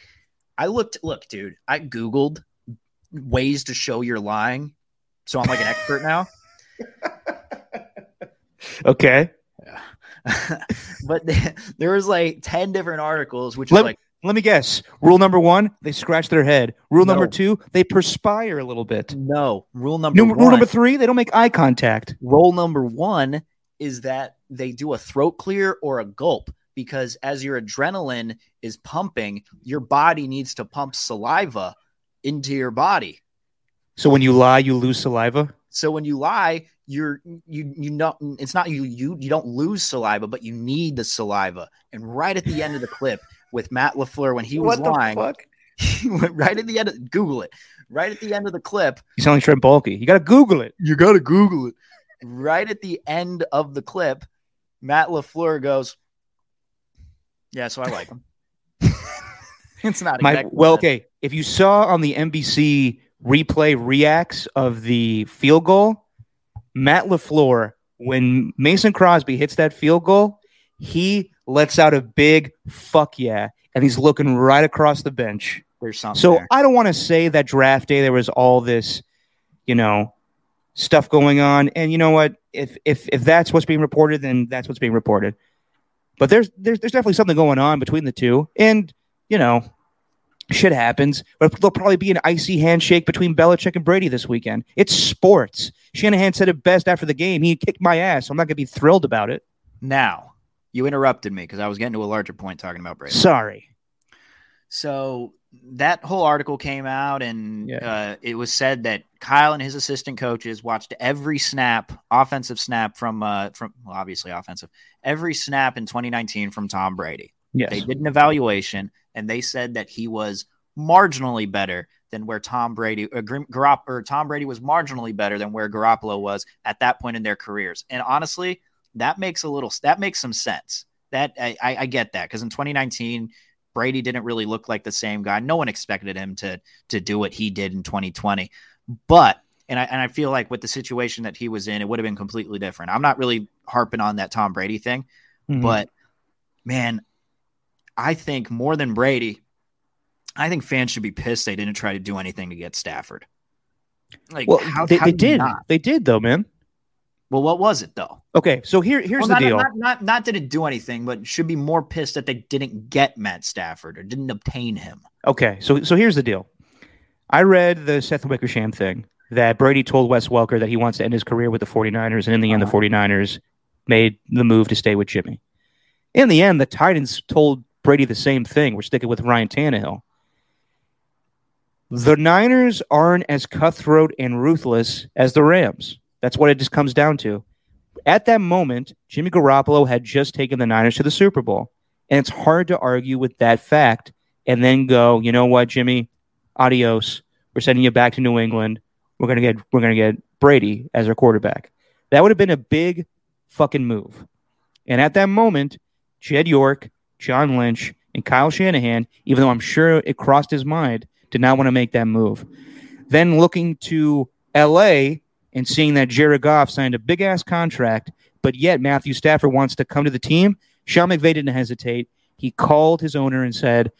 I Googled ways to show you're lying. So I'm like an expert now. Okay. Yeah. But there was like 10 different articles, which let me guess. Rule number one, they scratch their head. Rule number two, they perspire a little bit. No. Rule number three, they don't make eye contact. Rule number one is that they do a throat clear or a gulp, because as your adrenaline is pumping, your body needs to pump saliva into your body. So when you lie, you lose saliva? So when you lie, you don't lose saliva, but you need the saliva. And right at the end of the clip with Matt LaFleur when he was lying, he went right at the end of Google it. Right at the end of the clip. You sound like Trent Baalke. You gotta Google it. Right at the end of the clip, Matt LaFleur goes, yeah, so I like him. It's not exactly okay. If you saw on the NBC replay reacts of the field goal, Matt LaFleur, when Mason Crosby hits that field goal, he lets out a big fuck yeah, and he's looking right across the bench. There's something. So there. I don't want to say that draft day there was all this, stuff going on, and you know what? If that's what's being reported, then that's what's being reported. But there's definitely something going on between the two, and shit happens. But there'll probably be an icy handshake between Belichick and Brady this weekend. It's sports. Shanahan said it best after the game. He kicked my ass. So I'm not gonna be thrilled about it. Now you interrupted me because I was getting to a larger point talking about Brady. Sorry. So that whole article came out, and it was said that Kyle and his assistant coaches watched every offensive snap every snap in 2019 from Tom Brady. Yes. They did an evaluation, and they said that he was marginally better than where Tom Brady was marginally better than where Garoppolo was at that point in their careers. And honestly, that makes some sense. That I get that, because in 2019. Brady didn't really look like the same guy. No one expected him to do what he did in 2020. But and I feel like with the situation that he was in, it would have been completely different. I'm not really harping on that Tom Brady thing, but man, I think more than Brady, I think fans should be pissed they didn't try to do anything to get Stafford. They did though, man. Well, what was it though? Okay, so here's the deal. Not that it do anything, but should be more pissed that they didn't get Matt Stafford or didn't obtain him. Okay, so here's the deal. I read the Seth Wickersham thing that Brady told Wes Welker that he wants to end his career with the 49ers, and in the end, the 49ers made the move to stay with Jimmy. In the end, the Titans told Brady the same thing. We're sticking with Ryan Tannehill. The Niners aren't as cutthroat and ruthless as the Rams. That's what it just comes down to. At that moment, Jimmy Garoppolo had just taken the Niners to the Super Bowl. And it's hard to argue with that fact and then go, you know what, Jimmy? Adios. We're sending you back to New England. We're gonna get Brady as our quarterback. That would have been a big fucking move. And at that moment, Jed York, John Lynch, and Kyle Shanahan, even though I'm sure it crossed his mind, did not want to make that move. Then looking to L.A. and seeing that Jared Goff signed a big-ass contract, but yet Matthew Stafford wants to come to the team, Sean McVay didn't hesitate. He called his owner and said,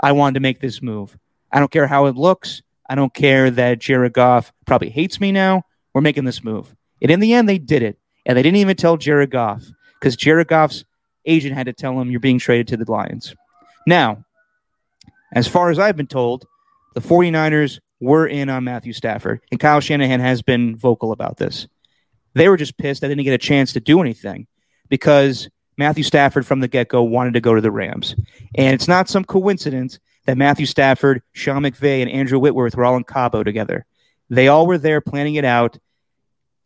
I wanted to make this move. I don't care how it looks. I don't care that Jared Goff probably hates me now. We're making this move. And in the end, they did it. And they didn't even tell Jared Goff, because Jared Goff's agent had to tell him, you're being traded to the Lions. Now, as far as I've been told, the 49ers were in on Matthew Stafford, and Kyle Shanahan has been vocal about this. They were just pissed they didn't get a chance to do anything, because Matthew Stafford from the get-go wanted to go to the Rams. And it's not some coincidence that Matthew Stafford, Sean McVay, and Andrew Whitworth were all in Cabo together. They all were there planning it out.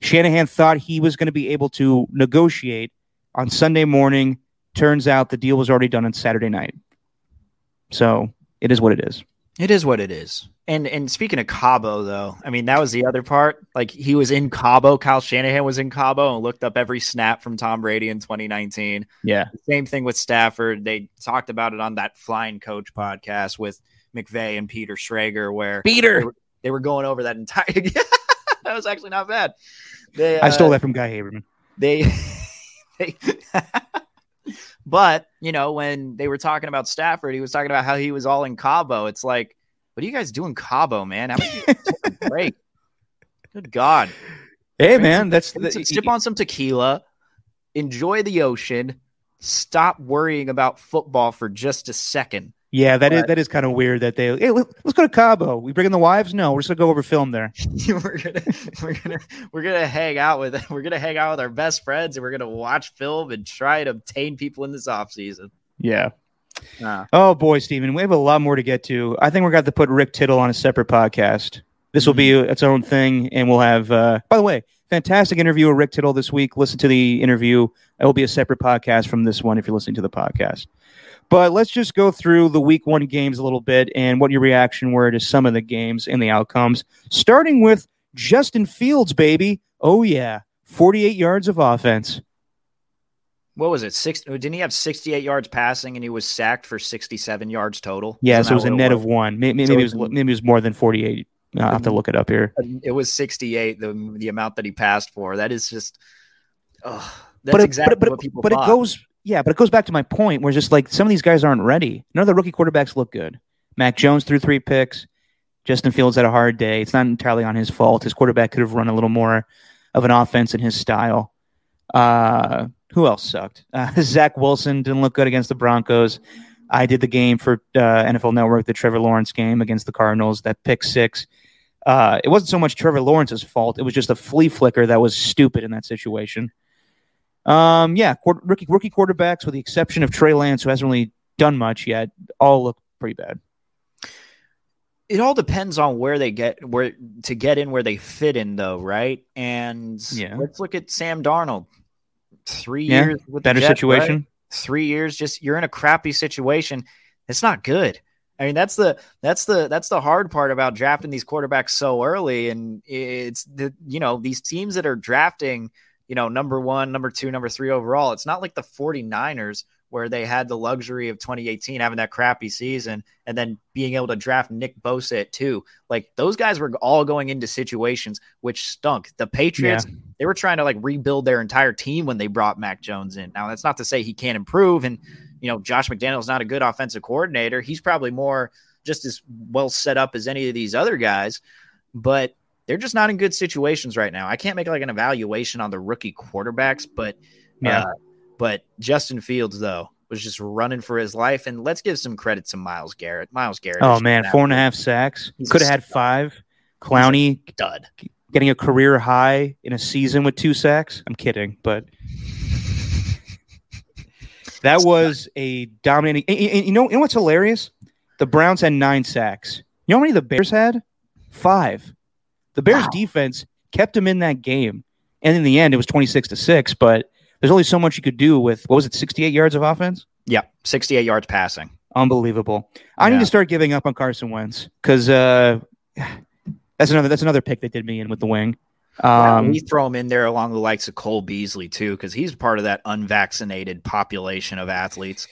Shanahan thought he was going to be able to negotiate on Sunday morning. Turns out the deal was already done on Saturday night. So it is what it is. It is what it is. And speaking of Cabo, though, I mean, that was the other part. Like, he was in Cabo. Kyle Shanahan was in Cabo and looked up every snap from Tom Brady in 2019. Yeah. Same thing with Stafford. They talked about it on that Flying Coach podcast with McVay and Peter Schrager, where they were going over that entire – that was actually not bad. I stole that from Guy Haberman. But, you know, when they were talking about Stafford, he was talking about how he was all in Cabo. It's like, what are you guys doing in Cabo, man? How about you take a break? Good God. Hey, drink man. Sip on some tequila. Enjoy the ocean. Stop worrying about football for just a second. Yeah, that is kind of weird that they, hey, let's go to Cabo. We bringing the wives? No, we're just gonna go over film there. we're gonna hang out with our best friends, and we're gonna watch film and try to obtain people in this offseason. Yeah. Oh boy, Steven, we have a lot more to get to. I think we're gonna have to put Rick Tittle on a separate podcast. This will be its own thing, and we'll have. By the way, fantastic interview with Rick Tittle this week. Listen to the interview. It will be a separate podcast from this one if you're listening to the podcast. But let's just go through the week one games a little bit and what your reaction were to some of the games and the outcomes, starting with Justin Fields, baby. Oh, yeah. 48 yards of offense. What was it? Didn't he have 68 yards passing and he was sacked for 67 yards total? Yeah, so it was a net of one. Maybe it was more than 48. I'll have to look it up here. It was 68, the amount that he passed for. That is just exactly what people thought. But it goes back to my point where just like some of these guys aren't ready. None of the rookie quarterbacks look good. Mac Jones threw 3 picks. Justin Fields had a hard day. It's not entirely on his fault. His quarterback could have run a little more of an offense in his style. Who else sucked? Zach Wilson didn't look good against the Broncos. I did the game for NFL Network, the Trevor Lawrence game against the Cardinals, that pick 6. It wasn't so much Trevor Lawrence's fault. It was just a flea flicker that was stupid in that situation. Rookie quarterbacks, with the exception of Trey Lance, who hasn't really done much yet, all look pretty bad. It all depends on where they fit in, though, right? And let's look at Sam Darnold. 3 years with better Jets, situation. Right? 3 years, just you're in a crappy situation. It's not good. I mean, that's the hard part about drafting these quarterbacks so early, and it's these teams that are drafting. Number 1, number 2, number 3 overall. It's not like the 49ers where they had the luxury of 2018 having that crappy season and then being able to draft Nick Bosa at 2. Like, those guys were all going into situations which stunk. The Patriots, they were trying to like rebuild their entire team when they brought Mac Jones in. Now, that's not to say he can't improve. And, Josh McDaniel's not a good offensive coordinator. He's probably more just as well set up as any of these other guys. But they're just not in good situations right now. I can't make like an evaluation on the rookie quarterbacks, but Justin Fields, though, was just running for his life. And let's give some credit to Myles Garrett. Oh man, 4.5 sacks. Could have had 5. Clowney dud, getting a career high in a season with 2 sacks. I'm kidding, but that was a dominating. And you know what's hilarious? The Browns had 9 sacks. You know how many the Bears had? 5. The Bears' defense kept him in that game, and in the end, it was 26-6. But there's only so much you could do with 68 yards of offense. Yeah, 68 yards passing. Unbelievable. I need to start giving up on Carson Wentz because that's another pick that did me in with the wing. We throw him in there along the likes of Cole Beasley too, because he's part of that unvaccinated population of athletes.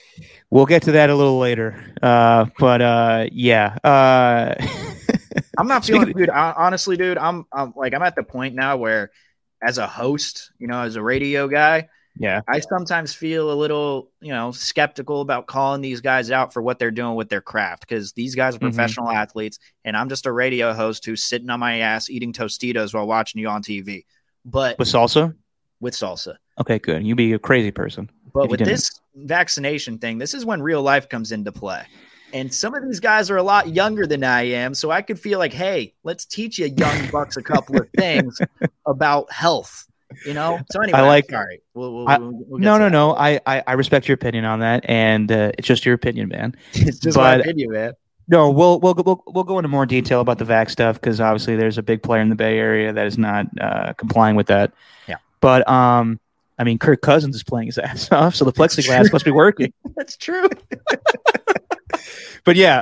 We'll get to that a little later, but yeah. I'm not feeling good. Honestly, dude, I'm at the point now where as a host, you know, as a radio guy, yeah, I sometimes feel a little, you know, skeptical about calling these guys out for what they're doing with their craft, because these guys are professional athletes and I'm just a radio host who's sitting on my ass eating Tostitos while watching you on TV. But with salsa? With salsa. Okay, good. You'd be a crazy person. But with this vaccination thing, this is when real life comes into play. And some of these guys are a lot younger than I am, so I could feel like, hey, let's teach you young bucks a couple of things about health, you know? So anyway, sorry. No. I respect your opinion on that, and it's just your opinion, man. It's just my opinion, man. No, we'll go into more detail about the vax stuff, because obviously there's a big player in the Bay Area that is not complying with that. Yeah. But I mean, Kirk Cousins is playing his ass off, so the plexiglass must be working. That's true. But yeah,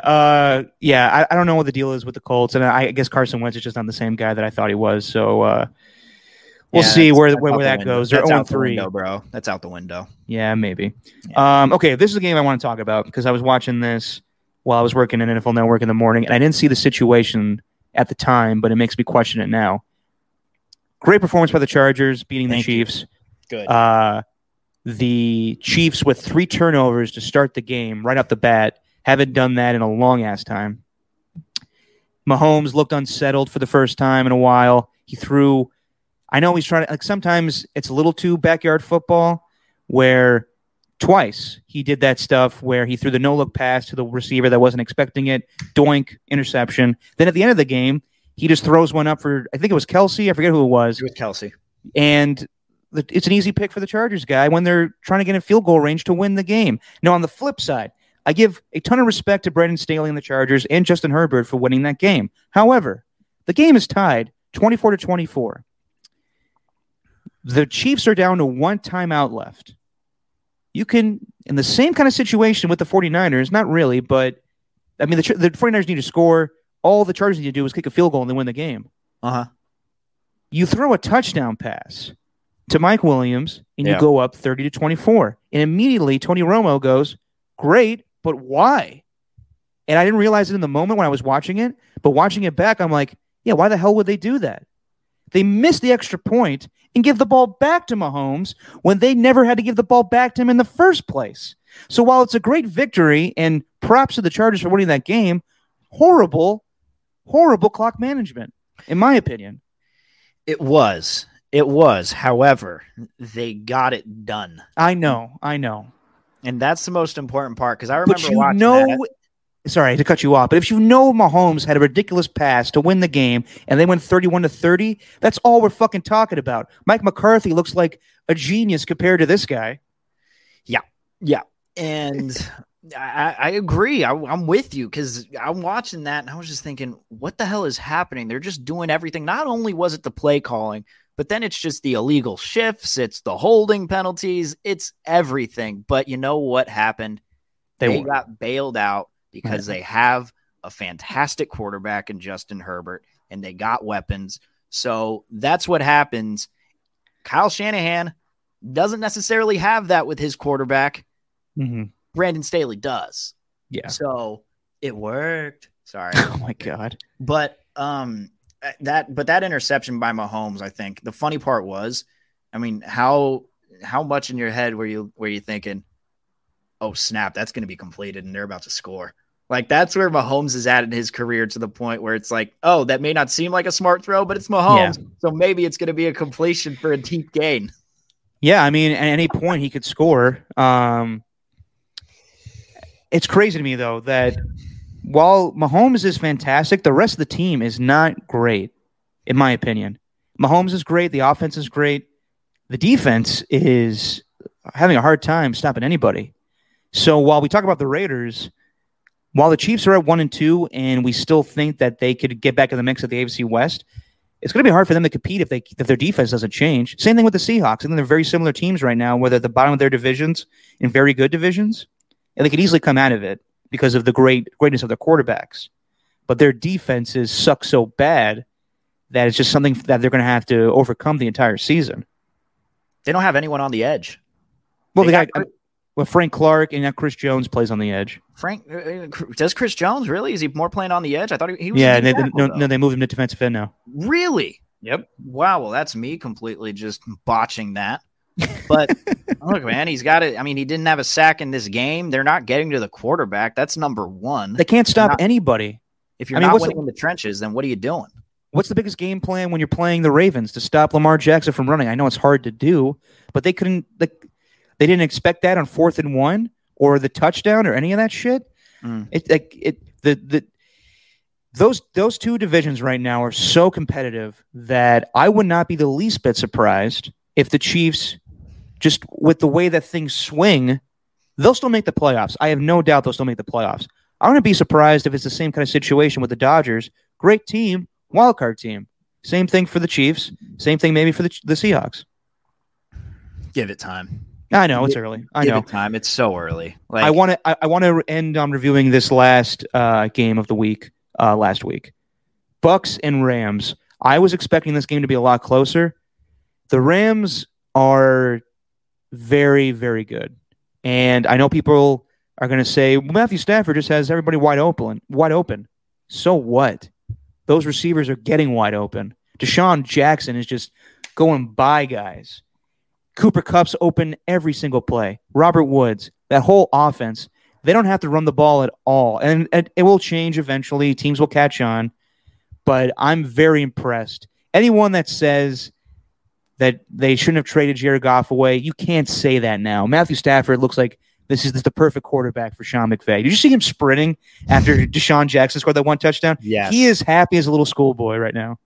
I don't know what the deal is with the Colts, and I guess Carson Wentz is just not the same guy that I thought he was. So we'll see where that goes. They're 0-3, bro. That's out the window. Yeah, maybe. Yeah. Okay, this is a game I want to talk about because I was watching this while I was working in NFL Network in the morning, and I didn't see the situation at the time, but it makes me question it now. Great performance by the Chargers, beating the Chiefs. Good. The Chiefs with 3 turnovers to start the game right off the bat. Haven't done that in a long-ass time. Mahomes looked unsettled for the first time in a while. He threw... I know he's trying to... like, sometimes it's a little too backyard football where twice he did that stuff where he threw the no-look pass to the receiver that wasn't expecting it. Doink, interception. Then at the end of the game, he just throws one up for... I think it was Kelsey. I forget who it was. It was Kelsey. And... it's an easy pick for the Chargers guy when they're trying to get in field goal range to win the game. Now, on the flip side, I give a ton of respect to Brandon Staley and the Chargers and Justin Herbert for winning that game. However, the game is tied 24-24. The Chiefs are down to 1 timeout left. You can, in the same kind of situation with the 49ers, not really, but I mean, the 49ers need to score. All the Chargers need to do is kick a field goal and they win the game. Uh-huh. You throw a touchdown pass to Mike Williams, and you go up 30-24. And immediately, Tony Romo goes, great, but why? And I didn't realize it in the moment when I was watching it, but watching it back, I'm like, yeah, why the hell would they do that? They missed the extra point and give the ball back to Mahomes when they never had to give the ball back to him in the first place. So while it's a great victory, and props to the Chargers for winning that game, horrible clock management, in my opinion. It was. However, they got it done. I know. And that's the most important part, because I remember watching that. Sorry to cut you off, but if you know Mahomes had a ridiculous pass to win the game and they went 31-30, that's all we're fucking talking about. Mike McCarthy looks like a genius compared to this guy. Yeah. And I agree. I'm with you, because I'm watching that and I was just thinking, what the hell is happening? They're just doing everything. Not only was it the play calling, but then it's just the illegal shifts. It's the holding penalties. It's everything. But you know what happened? They got bailed out because they have a fantastic quarterback in Justin Herbert, and they got weapons. So that's what happens. Kyle Shanahan doesn't necessarily have that with his quarterback. Mm-hmm. Brandon Staley does. Yeah. So it worked. Sorry. Oh, my God. But that interception by Mahomes, I think the funny part was, I mean, how much in your head were you thinking, oh snap, that's going to be completed and they're about to score? Like, that's where Mahomes is at in his career, to the point where it's like, oh, that may not seem like a smart throw, but it's Mahomes. Yeah. So maybe it's going to be a completion for a deep gain. Yeah. I mean, at any point he could score. It's crazy to me though, that while Mahomes is fantastic, the rest of the team is not great, in my opinion. Mahomes is great. The offense is great. The defense is having a hard time stopping anybody. So while we talk about the Raiders, while the Chiefs are at 1-2 and we still think that they could get back in the mix of the AFC West, it's going to be hard for them to compete if their defense doesn't change. Same thing with the Seahawks. I think they're very similar teams right now, where they're at the bottom of their divisions, in very good divisions, and they could easily come out of it because of the greatness of their quarterbacks. But their defenses suck so bad that it's just something that they're going to have to overcome the entire season. They don't have anyone on the edge. Well, they got With Frank Clark, and now Chris Jones plays on the edge. Does Chris Jones really? Is he more playing on the edge? I thought he was. Yeah, they moved him to defensive end now. Really? Yep. Wow. Well, that's me completely just botching that. But look, man, he's got it. I mean, he didn't have a sack in this game. They're not getting to the quarterback. That's number one. They can't stop anybody. If you're not winning in the trenches, then what are you doing? What's the biggest game plan when you're playing the Ravens to stop Lamar Jackson from running? I know it's hard to do, but they couldn't. They didn't expect that on 4th and 1 or the touchdown or any of that shit. Those two divisions right now are so competitive that I would not be the least bit surprised if the Chiefs, just with the way that things swing, they'll still make the playoffs. I have no doubt they'll still make the playoffs. I wouldn't be surprised if it's the same kind of situation with the Dodgers. Great team, wildcard team. Same thing for the Chiefs. Same thing maybe for the Seahawks. Give it time. I know it's early. I know time. It's so early. Like, I want to end on reviewing this last game of the week. Last week, Bucks and Rams. I was expecting this game to be a lot closer. The Rams are very, very good, and I know people are going to say Matthew Stafford just has everybody wide open. Wide open. So what? Those receivers are getting wide open. Deshaun Jackson is just going by guys. Cooper Kupp's open every single play. Robert Woods, that whole offense, they don't have to run the ball at all. And it will change eventually. Teams will catch on. But I'm very impressed. Anyone that says that they shouldn't have traded Jared Goff away, you can't say that now. Matthew Stafford looks like this is the perfect quarterback for Sean McVay. Did you see him sprinting after Deshaun Jackson scored that one touchdown? Yes. He is happy as a little schoolboy right now.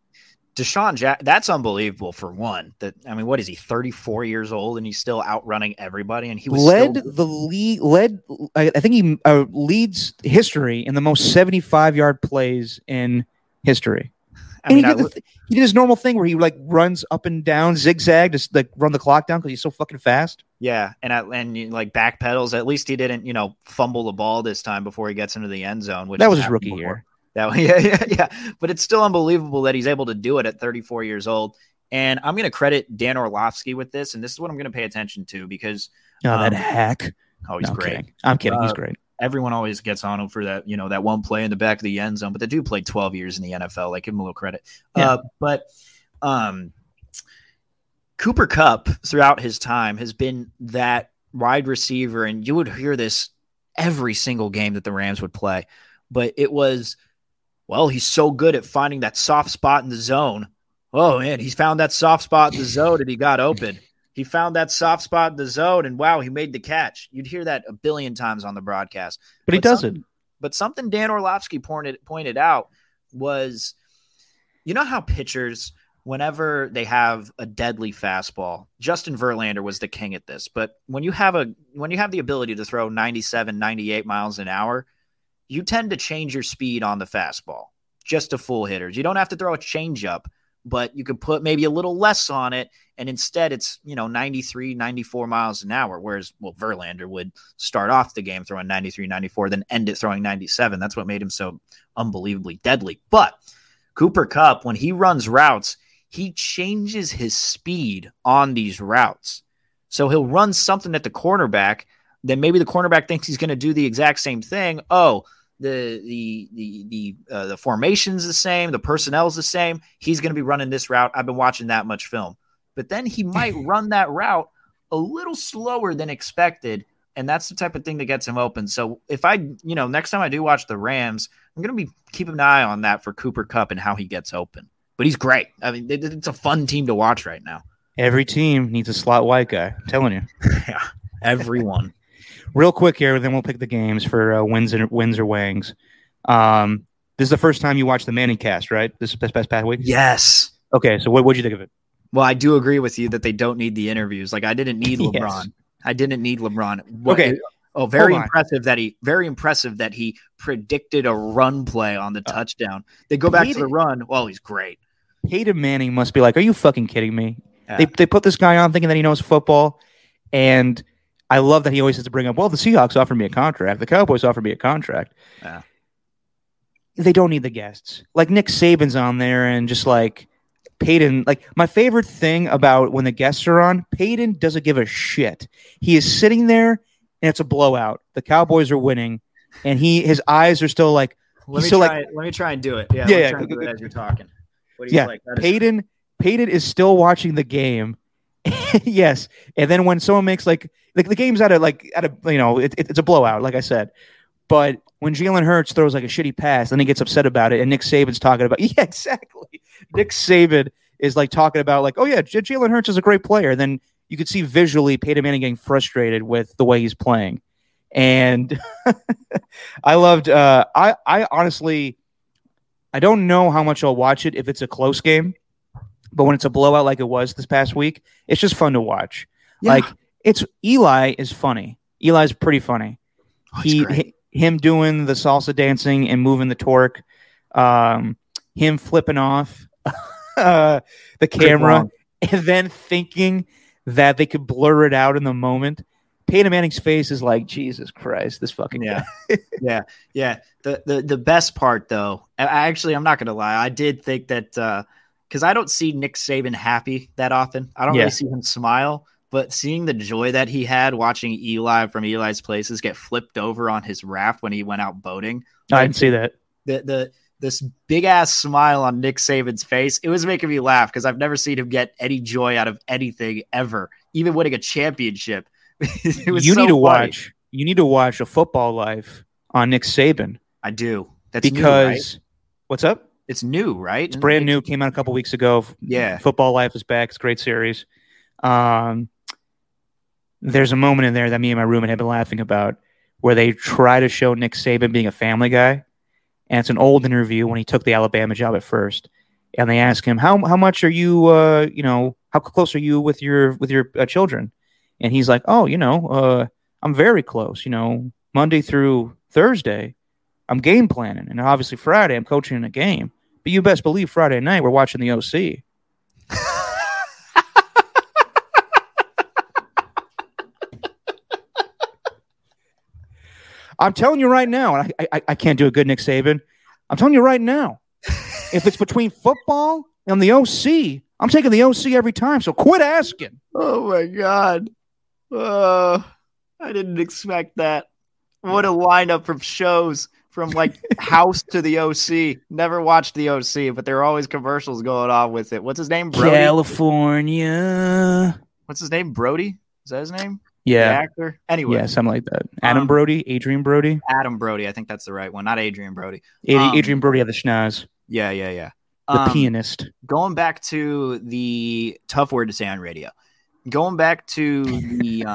Deshaun Jackson, that's unbelievable for one. What is he, 34 years old, and he's still outrunning everybody? And he was I think he leads history in the most 75-yard plays in history. He did his normal thing where he runs up and down, zigzag, just run the clock down because he's so fucking fast. Yeah, and backpedals. At least he didn't fumble the ball this time before he gets into the end zone. Which that was his rookie year. Yeah. But it's still unbelievable that he's able to do it at 34 years old. And I'm going to credit Dan Orlovsky with this. And this is what I'm going to pay attention to because that hack. Oh, he's great. I'm kidding. He's great. Everyone always gets on him for that, that one play in the back of the end zone, but the dude played 12 years in the NFL. Give him a little credit. Yeah. But Cooper Kupp throughout his time has been that wide receiver. And you would hear this every single game that the Rams would play, but it was, well, he's so good at finding that soft spot in the zone. Oh, man, he's found that soft spot in the zone and he got open. He found that soft spot in the zone and, wow, he made the catch. You'd hear that a billion times on the broadcast. But he doesn't. But something Dan Orlovsky pointed out was, how pitchers, whenever they have a deadly fastball, Justin Verlander was the king at this. But when you have the ability to throw 97, 98 miles an hour, you tend to change your speed on the fastball just to fool hitters. You don't have to throw a changeup, but you can put maybe a little less on it. And instead it's, 93, 94 miles an hour. Whereas, Verlander would start off the game throwing 93, 94, then end it throwing 97. That's what made him so unbelievably deadly. But Cooper Kupp, when he runs routes, he changes his speed on these routes. So he'll run something at the cornerback. Then maybe the cornerback thinks he's going to do the exact same thing. Oh, the formation's the same, the personnel's the same. He's going to be running this route. I've been watching that much film, but then he might run that route a little slower than expected, and that's the type of thing that gets him open. So if I, next time I do watch the Rams, I'm going to be keeping an eye on that for Cooper Kupp and how he gets open. But he's great. I mean, it's a fun team to watch right now. Every team needs a slot white guy. I'm telling you, yeah, everyone. Real quick here, then we'll pick the games for wins or wangs. This is the first time you watched the Manning cast, right? This is past week? Yes. Okay, so what'd you think of it? Well, I do agree with you that they don't need the interviews. I didn't need LeBron. Yes. I didn't need LeBron. Okay. Very impressive that he predicted a run play on the touchdown. They go back to the run. Well, he's great. Peyton Manning must be like, are you fucking kidding me? Yeah. They put this guy on thinking that he knows football, and I love that he always has to bring up, well, the Seahawks offered me a contract. The Cowboys offered me a contract. Yeah. They don't need the guests. Nick Saban's on there and just Peyton. My favorite thing about when the guests are on, Peyton doesn't give a shit. He is sitting there and it's a blowout. The Cowboys are winning, and his eyes are still like. Let me try and do it. Yeah, let me try and do it as you're talking. What do you like? Peyton is still watching the game. Yes, and then when someone makes like the game's out of it's a blowout, like I said. But when Jalen Hurts throws like a shitty pass, then he gets upset about it, and Nick Saban's talking about exactly. Nick Saban is like talking about like, oh yeah, Jalen Hurts is a great player. And then you could see visually Peyton Manning getting frustrated with the way he's playing. And I loved. I honestly, I don't know how much I'll watch it if it's a close game, but when it's a blowout like it was this past week, it's just fun to watch. Yeah. Like Eli is funny. Eli's pretty funny. Oh, him doing the salsa dancing and moving the torque, him flipping off the camera, and then thinking that they could blur it out in the moment. Peyton Manning's face is like, Jesus Christ, this fucking guy. Yeah. The best part, though, I'm not going to lie. I did think that because I don't see Nick Saban happy that often. I don't really see him smile. But seeing the joy that he had watching Eli from Eli's Places get flipped over on his raft when he went out boating. I didn't see that. This big-ass smile on Nick Saban's face, it was making me laugh because I've never seen him get any joy out of anything ever, even winning a championship. You need to watch A Football Life on Nick Saban. I do. That's new, right? What's up? It's new, right? It's brand new. Came out a couple weeks ago. Yeah. Football Life is back. It's a great series. There's a moment in there that me and my roommate have been laughing about where they try to show Nick Saban being a family guy. And it's an old interview when he took the Alabama job at first. And they ask him, how much are you, how close are you with your children? And he's like, I'm very close, Monday through Thursday, I'm game planning. And obviously Friday I'm coaching in a game, but you best believe Friday night we're watching the OC. I'm telling you right now, and I can't do a good Nick Saban. I'm telling you right now, if it's between football and the OC, I'm taking the OC every time, so quit asking. Oh, my God. I didn't expect that. What a lineup from shows, from, House to the OC. Never watched the OC, but there are always commercials going on with it. What's his name, Brody? California. What's his name, Brody? Is that his name? Yeah. The actor. Anyway. Yeah, something like that. Adrian Brody. Adam Brody. I think that's the right one. Not Adrian Brody. Adrian Brody had the schnoz. Yeah. The pianist. Going back to the tough word to say on radio. Going back to the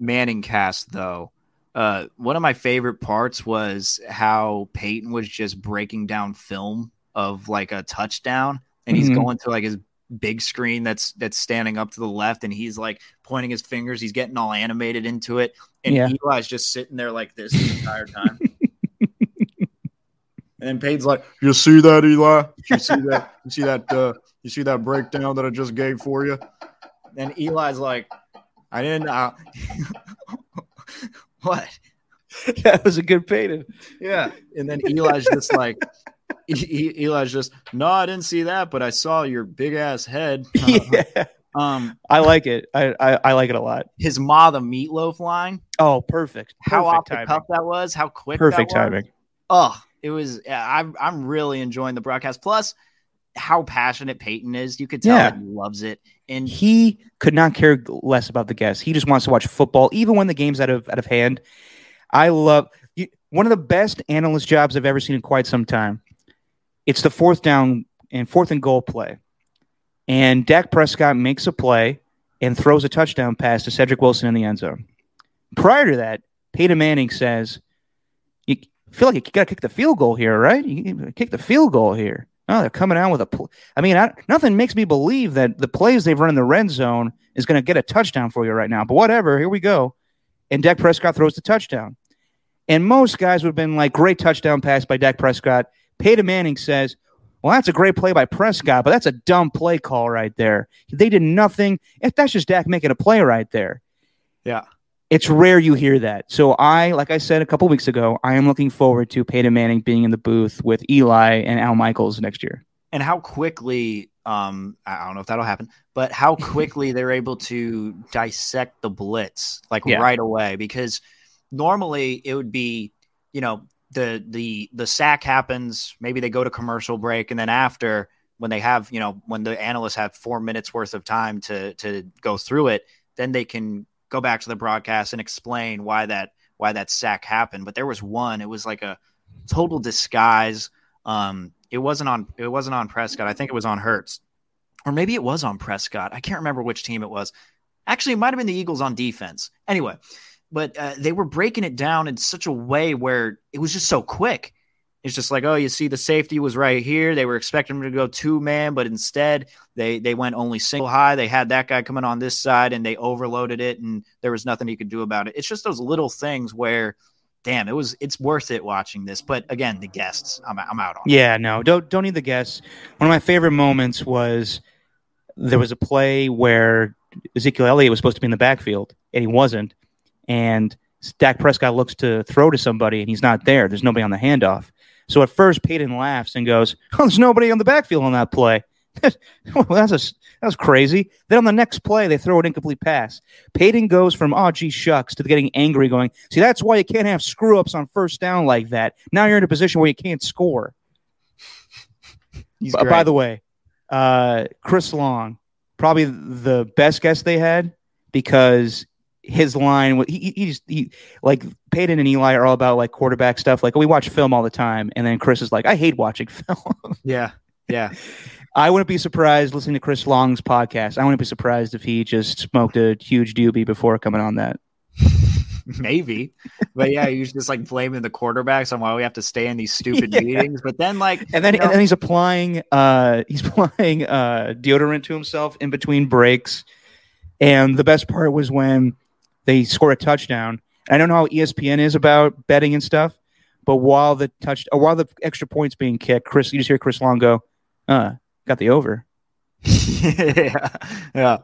Manning cast, though, one of my favorite parts was how Peyton was just breaking down film of a touchdown, and he's going to his big screen that's standing up to the left, and he's pointing his fingers, he's getting all animated into it, and Eli's just sitting there like this the entire time. And then Peyton's like, you see that, Eli? You see that breakdown that I just gave for you? Then Eli's like, I didn't know. What? That was a good Peyton. Yeah. And then Eli's just like, Eli's just, no, I didn't see that, but I saw your big ass head. Yeah. I like it. I like it a lot. His Ma the Meatloaf line. Oh, perfect. How off the cuff that was. How quick. Perfect timing. Oh, it was. I'm really enjoying the broadcast. Plus, how passionate Peyton is. You could tell that he loves it, and he could not care less about the guests. He just wants to watch football, even when the game's out of hand. I love one of the best analyst jobs I've ever seen in quite some time. It's the fourth and goal play. And Dak Prescott makes a play and throws a touchdown pass to Cedric Wilson in the end zone. Prior to that, Peyton Manning says, you feel like you got to kick the field goal here, right? You kick the field goal here. Oh, they're coming out with a nothing makes me believe that the plays they've run in the red zone is going to get a touchdown for you right now. But whatever, here we go. And Dak Prescott throws the touchdown. And most guys would have been like, great touchdown pass by Dak Prescott. Peyton Manning says, well, that's a great play by Prescott, but that's a dumb play call right there. They did nothing. That's just Dak making a play right there. Yeah. It's rare you hear that. So like I said a couple weeks ago, I am looking forward to Peyton Manning being in the booth with Eli and Al Michaels next year. and how quickly, I don't know if that'll happen, but how quickly they're able to dissect the blitz, right away, because normally it would be, the sack happens, maybe they go to commercial break, and then after, when they have, when the analysts have 4 minutes worth of time to go through it, then they can go back to the broadcast and explain why that sack happened. But there was one, it was like a total disguise. It wasn't on Prescott. I think it was on Hurts, or maybe it was on Prescott. I can't remember which team it was. Actually, it might've been the Eagles on defense anyway, but they were breaking it down in such a way where it was just so quick. It's just like, oh, you see the safety was right here. They were expecting him to go two-man, but instead they went only single high. They had that guy coming on this side, and they overloaded it, and there was nothing he could do about it. It's just those little things where, damn, it's worth it watching this. But, again, the guests, I'm out on. Yeah, no, don't need the guests. One of my favorite moments was there was a play where Ezekiel Elliott was supposed to be in the backfield, and he wasn't. And Dak Prescott looks to throw to somebody, and he's not there. There's nobody on the handoff. So at first, Peyton laughs and goes, "Oh, there's nobody on the backfield on that play." Well, that was crazy. Then on the next play, they throw an incomplete pass. Peyton goes from "oh gee shucks" to getting angry, going, "See, that's why you can't have screw ups on first down like that. Now you're in a position where you can't score." By the way, Chris Long, probably the best guest they had, because his line, he like Peyton and Eli are all about like quarterback stuff. Like, we watch film all the time. And then Chris is like, I hate watching film. Yeah. Yeah. I wouldn't be surprised listening to Chris Long's podcast. I wouldn't be surprised if he just smoked a huge doobie before coming on that. Maybe. But yeah, he's just like blaming the quarterbacks on why we have to stay in these stupid meetings. But then and then he's applying, deodorant to himself in between breaks. And the best part was when they score a touchdown. I don't know how ESPN is about betting and stuff, but while the extra point's being kicked, you just hear Chris Long go, got the over. Yeah.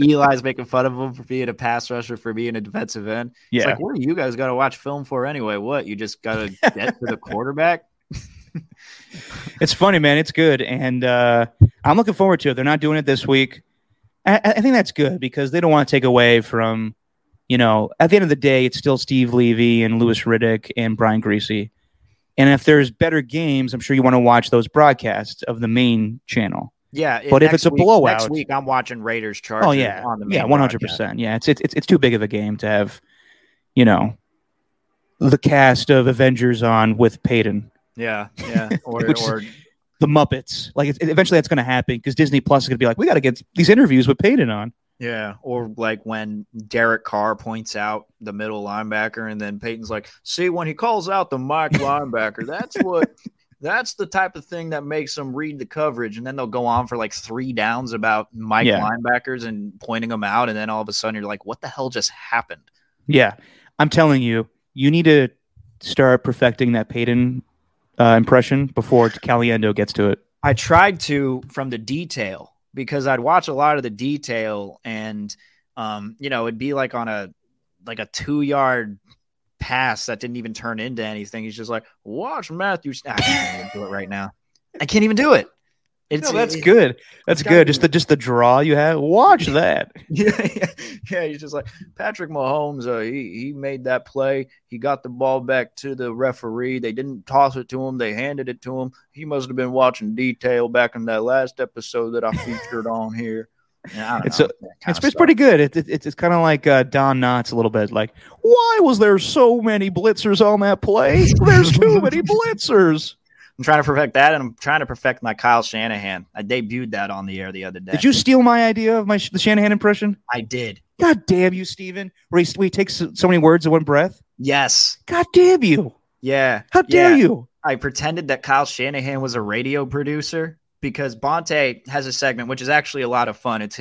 Eli's making fun of him for being a pass rusher, for being a defensive end. Yeah. It's like, what do you guys got to watch film for anyway? What, you just got to get to the quarterback? It's funny, man. It's good. And I'm looking forward to it. They're not doing it this week. I think that's good, because they don't want to take away from, at the end of the day, it's still Steve Levy and Louis Riddick and Brian Griese. And if there's better games, I'm sure you want to watch those broadcasts of the main channel. Yeah. But if it's a blowout. Next week, I'm watching Raiders Chargers on the main. Yeah, 100%. Broadcast. Yeah, it's too big of a game to have, the cast of Avengers on with Peyton. Yeah, yeah. Or the Muppets. Like, eventually that's going to happen, because Disney Plus is going to be like, we got to get these interviews with Peyton on. Yeah, or like when Derek Carr points out the middle linebacker, and then Peyton's like, see, when he calls out the Mike linebacker, that's the type of thing that makes them read the coverage. And then they'll go on for like three downs about Mike linebackers and pointing them out. And then all of a sudden you're like, what the hell just happened? Yeah, I'm telling you, you need to start perfecting that Peyton impression before Caliendo gets to it. I tried to from the detail, because I'd watch a lot of the detail, and it'd be like on a 2-yard pass that didn't even turn into anything. He's just like, watch Matthews. I can't even do it right now. I can't even do it. That's good. That's good. Just the draw you have. Watch that. Yeah. He's just like, Patrick Mahomes. He made that play. He got the ball back to the referee. They didn't toss it to him. They handed it to him. He must have been watching detail back in that last episode that I featured on here. Yeah, it's pretty good. It's kind of like Don Knotts a little bit. Like, why was there so many blitzers on that play? There's too many blitzers. I'm trying to perfect that, and I'm trying to perfect my Kyle Shanahan. I debuted that on the air the other day. Did you steal my idea of the Shanahan impression? I did. God damn you, Steven. Where he takes so many words in one breath? Yes. God damn you. Yeah. How dare you? I pretended that Kyle Shanahan was a radio producer, because Bonte has a segment, which is actually a lot of fun. It's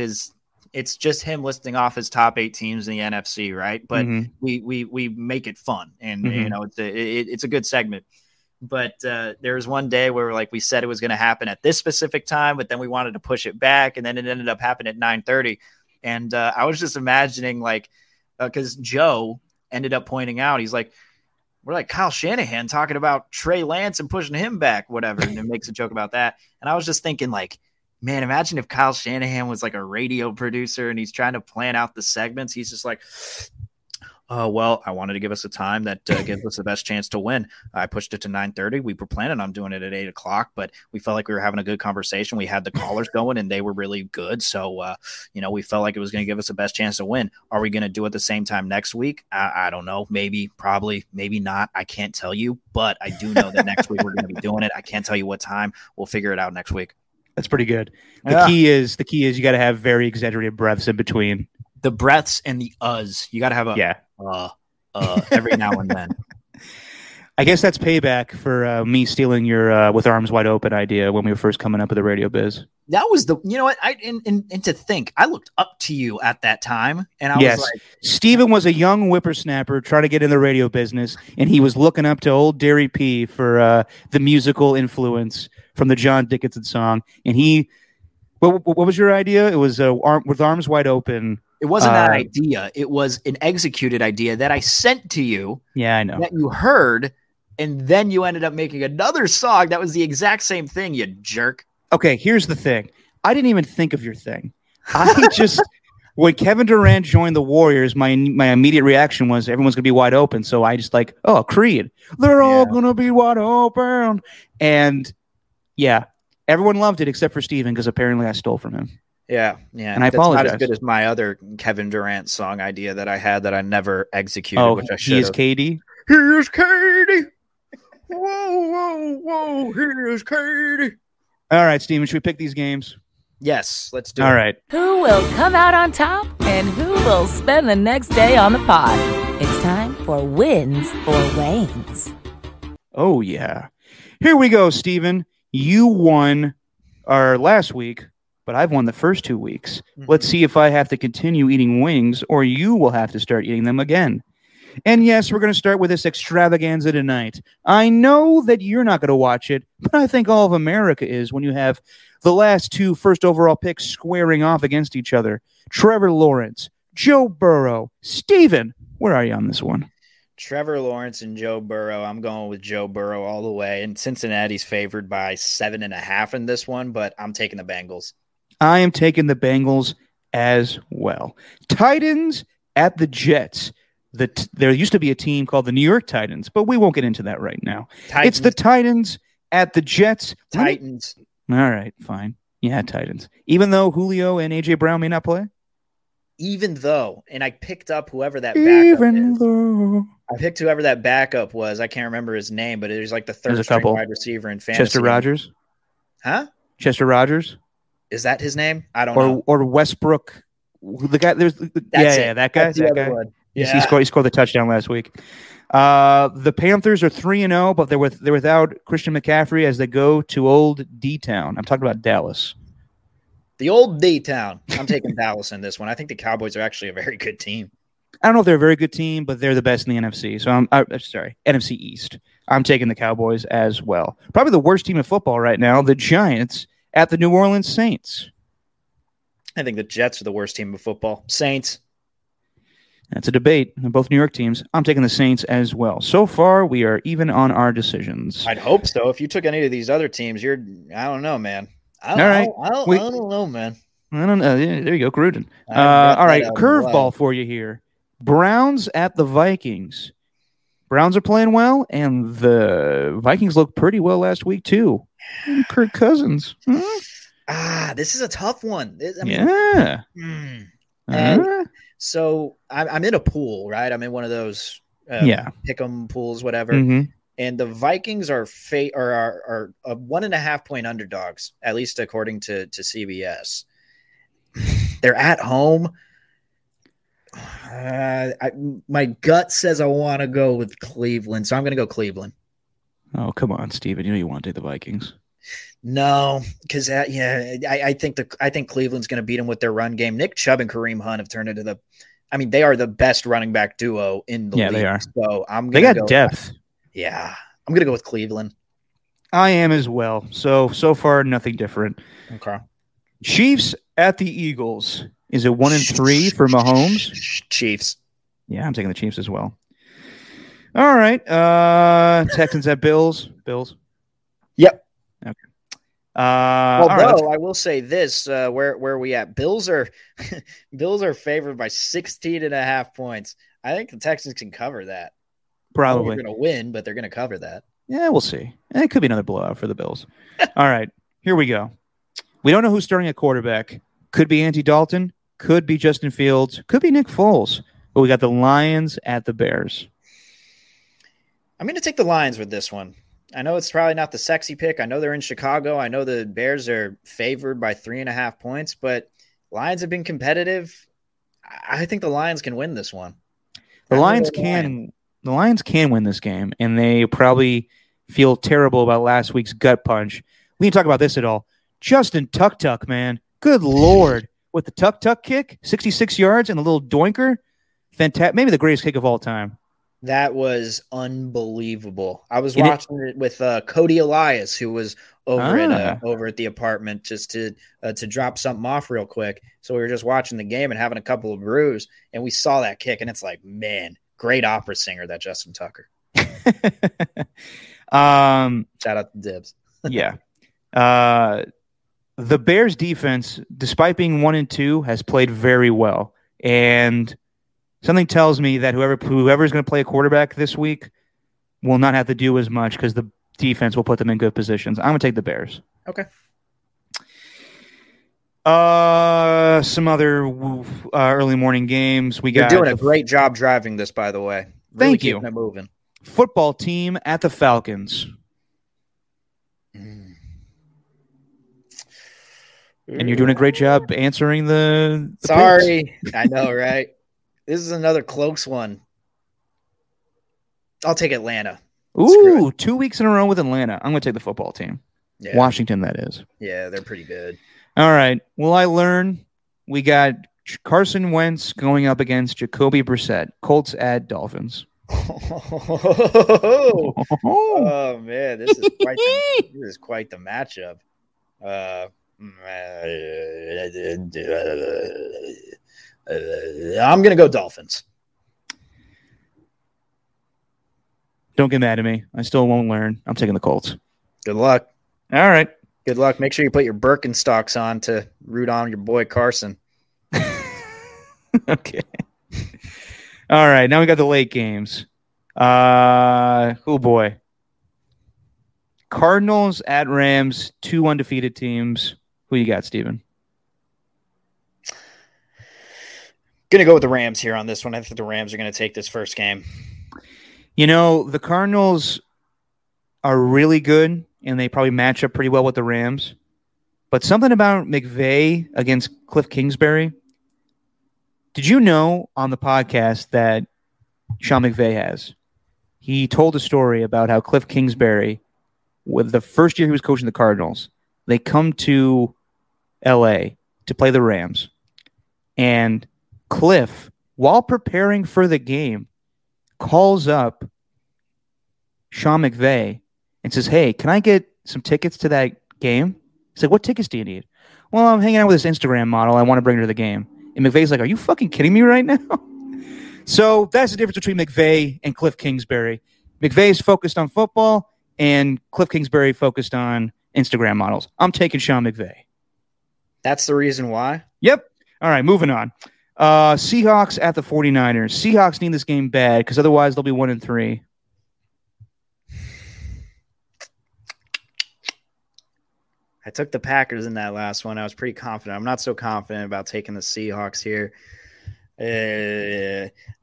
just him listing off his top 8 teams in the NFC, right? But we make it fun, and it's a good segment. But there was one day where we said it was going to happen at this specific time, but then we wanted to push it back, and then it ended up happening at 9:30. And I was just imagining, because Joe ended up pointing out, he's like, we're like Kyle Shanahan talking about Trey Lance and pushing him back, whatever. And it makes a joke about that. And I was just thinking, like, man, imagine if Kyle Shanahan was like a radio producer and he's trying to plan out the segments. He's just like, oh, well, I wanted to give us a time that gives us the best chance to win. I pushed it to 9:30. We were planning on doing it at 8 o'clock, but we felt like we were having a good conversation. We had the callers going and they were really good. So, you know, we felt like it was going to give us the best chance to win. Are we going to do it the same time next week? I don't know. Maybe, probably, maybe not. I can't tell you, but I do know that next week we're going to be doing it. I can't tell you what time. We'll figure it out next week. That's pretty good. The key is you got to have very exaggerated breaths in between. The breaths and the uhs. You got to have a every now and then. I guess that's payback for me stealing your with arms wide open idea when we were first coming up with the radio biz. That was the, you know what, and to think, I looked up to you at that time. And I was like, Steven was a young whippersnapper trying to get in the radio business. And he was looking up to old Derry P for the musical influence from the John Dickinson song. And he, what was your idea? It was with arms wide open. It wasn't that idea. It was an executed idea that I sent to you. Yeah, I know. That you heard, and then you ended up making another song that was the exact same thing, you jerk. Okay, here's the thing. I didn't even think of your thing. I just – when Kevin Durant joined the Warriors, my immediate reaction was everyone's going to be wide open. So I just like, oh, Creed. They're all going to be wide open. And, yeah, everyone loved it except for Steven because apparently I stole from him. Yeah. And I apologize. Not as good as my other Kevin Durant song idea that I had that I never executed, which I should have. He is KD. Whoa. He is KD. All right, Steven, should we pick these games? Yes, let's do it. All right. Who will come out on top and who will spend the next day on the pod? It's time for Wins or Wanes. Oh, yeah. Here we go, Steven. You won our last week. But I've won the first 2 weeks. Let's see if I have to continue eating wings or you will have to start eating them again. And yes, we're going to start with this extravaganza tonight. I know that you're not going to watch it, but I think all of America is when you have the last two first overall picks squaring off against each other. Trevor Lawrence, Joe Burrow. Steven, where are you on this one? Trevor Lawrence and Joe Burrow. I'm going with Joe Burrow all the way. And Cincinnati's favored by 7.5 in this one, but I'm taking the Bengals. I am taking the Bengals as well. Titans at the Jets. There used to be a team called the New York Titans, but we won't get into that right now. It's the Titans at the Jets. Titans. All right, fine. Yeah, Titans. Even though Julio and A.J. Brown may not play? Even though, and I picked up whoever that backup is. I picked whoever that backup was. I can't remember his name, but it was like the third string wide receiver in fantasy. Chester Rogers? Huh? Chester Rogers? Is that his name? I don't know. Or Westbrook. The guy there's that guy. Yeah. He scored the touchdown last week. The Panthers are 3-0, but they're without Christian McCaffrey as they go to old D-Town. I'm talking about Dallas. The old D-Town. I'm taking Dallas in this one. I think the Cowboys are actually a very good team. I don't know if they're a very good team, but they're the best in the NFC. So I'm sorry, NFC East. I'm taking the Cowboys as well. Probably the worst team in football right now, the Giants. At the New Orleans Saints. I think the Jets are the worst team of football. Saints. That's a debate. They're both New York teams. I'm taking the Saints as well. So far, we are even on our decisions. I'd hope so. If you took any of these other teams, I don't know, man. I don't know. There you go, Gruden. All right, curveball for you here. Browns at the Vikings. Browns are playing well, and the Vikings looked pretty well last week, too. Kirk Cousins. Huh? This is a tough one. So I'm in a pool, right? I'm in one of those pick'em pools, whatever. Mm-hmm. And the Vikings are 1.5 point underdogs, at least according to CBS. They're at home. My gut says I want to go with Cleveland, so I'm going to go Cleveland. Oh, come on, Steven. You know you want to take the Vikings. No, because I think Cleveland's going to beat them with their run game. Nick Chubb and Kareem Hunt have turned into they are the best running back duo in the league. Yeah, they are. So they got depth. I'm going to go with Cleveland. I am as well. So far, nothing different. Okay. Chiefs at the Eagles. Is it 1-3 for Mahomes? Chiefs. Yeah, I'm taking the Chiefs as well. All right. Texans at Bills. Bills. Yep. Okay. Although I will say this, where are we at? Bills are favored by 16.5 points. I think the Texans can cover that. Probably they're going to win, but they're going to cover that. Yeah, we'll see. It could be another blowout for the Bills. All right, here we go. We don't know who's starting at quarterback. Could be Andy Dalton. Could be Justin Fields. Could be Nick Foles. But we got the Lions at the Bears. I'm going to take the Lions with this one. I know it's probably not the sexy pick. I know they're in Chicago. I know the Bears are favored by 3.5 points, but Lions have been competitive. I think the Lions can win this one. The Lions can win this game, and they probably feel terrible about last week's gut punch. We didn't talk about this at all. Justin Tuck-Tuck, man. Good Lord. With the Tuck-Tuck kick, 66 yards, and a little doinker. Fantastic. Maybe the greatest kick of all time. That was unbelievable. I was watching it with Cody Elias, who was over at the apartment just to drop something off real quick. So we were just watching the game and having a couple of brews, and we saw that kick, and it's like, man, great opera singer, that Justin Tucker. Shout out to Dibs. Yeah. The Bears defense, despite being 1-2, has played very well, and something tells me that whoever is going to play a quarterback this week will not have to do as much because the defense will put them in good positions. I'm going to take the Bears. Okay. Some other early morning games. You're doing a great job driving this, by the way. Really thank you. It moving. Football team at the Falcons. And you're doing a great job answering the sorry. I know, right? This is another close one. I'll take Atlanta. Ooh, 2 weeks in a row with Atlanta. I'm going to take the football team. Yeah. Washington, that is. Yeah, they're pretty good. All right. Will I learn? We got Carson Wentz going up against Jacoby Brissett. Colts at Dolphins. Oh man. This is quite the matchup. I'm going to go Dolphins. Don't get mad at me. I still won't learn. I'm taking the Colts. Good luck. All right. Good luck. Make sure you put your Birkenstocks on to root on your boy Carson. Okay. All right. Now we got the late games. Oh, boy. Cardinals at Rams, 2 undefeated teams. Who you got, Steven? Going to go with the Rams here on this one. I think the Rams are going to take this first game. You know, the Cardinals are really good, and they probably match up pretty well with the Rams. But something about McVay against Cliff Kingsbury. Did you know on the podcast that Sean McVay has? He told a story about how Cliff Kingsbury, with the first year he was coaching the Cardinals, they come to L.A. to play the Rams. And Cliff, while preparing for the game, calls up Sean McVay and says, "Hey, can I get some tickets to that game?" He's like, "What tickets do you need?" "Well, I'm hanging out with this Instagram model. I want to bring her to the game." And McVay's like, "Are you fucking kidding me right now?" So that's the difference between McVay and Cliff Kingsbury. McVay's focused on football, and Cliff Kingsbury focused on Instagram models. I'm taking Sean McVay. That's the reason why? Yep. All right, moving on. Seahawks at the 49ers. Seahawks need this game bad because otherwise they'll be 1-3. I took the Packers in that last one. I was pretty confident. I'm not so confident about taking the Seahawks here.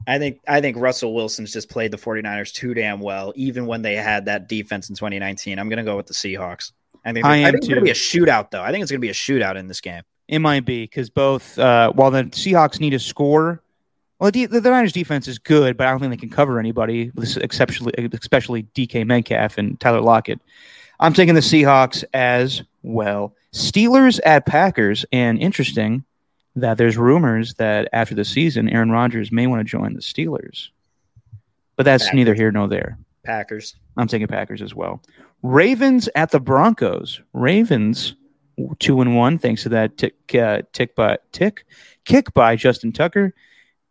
I think Russell Wilson's just played the 49ers too damn well, even when they had that defense in 2019. I'm going to go with the Seahawks. I think it's going to be a shootout, though. I think it's going to be a shootout in this game. It might be because both, while the Seahawks need a score, well, the Niners defense is good, but I don't think they can cover anybody, especially DK Metcalf and Tyler Lockett. I'm taking the Seahawks as well. Steelers at Packers, and interesting that there's rumors that after the season, Aaron Rodgers may want to join the Steelers, but that's Packers. Neither here nor there. Packers. I'm taking Packers as well. Ravens at the Broncos. Ravens 2-1, thanks to that kick by Justin Tucker,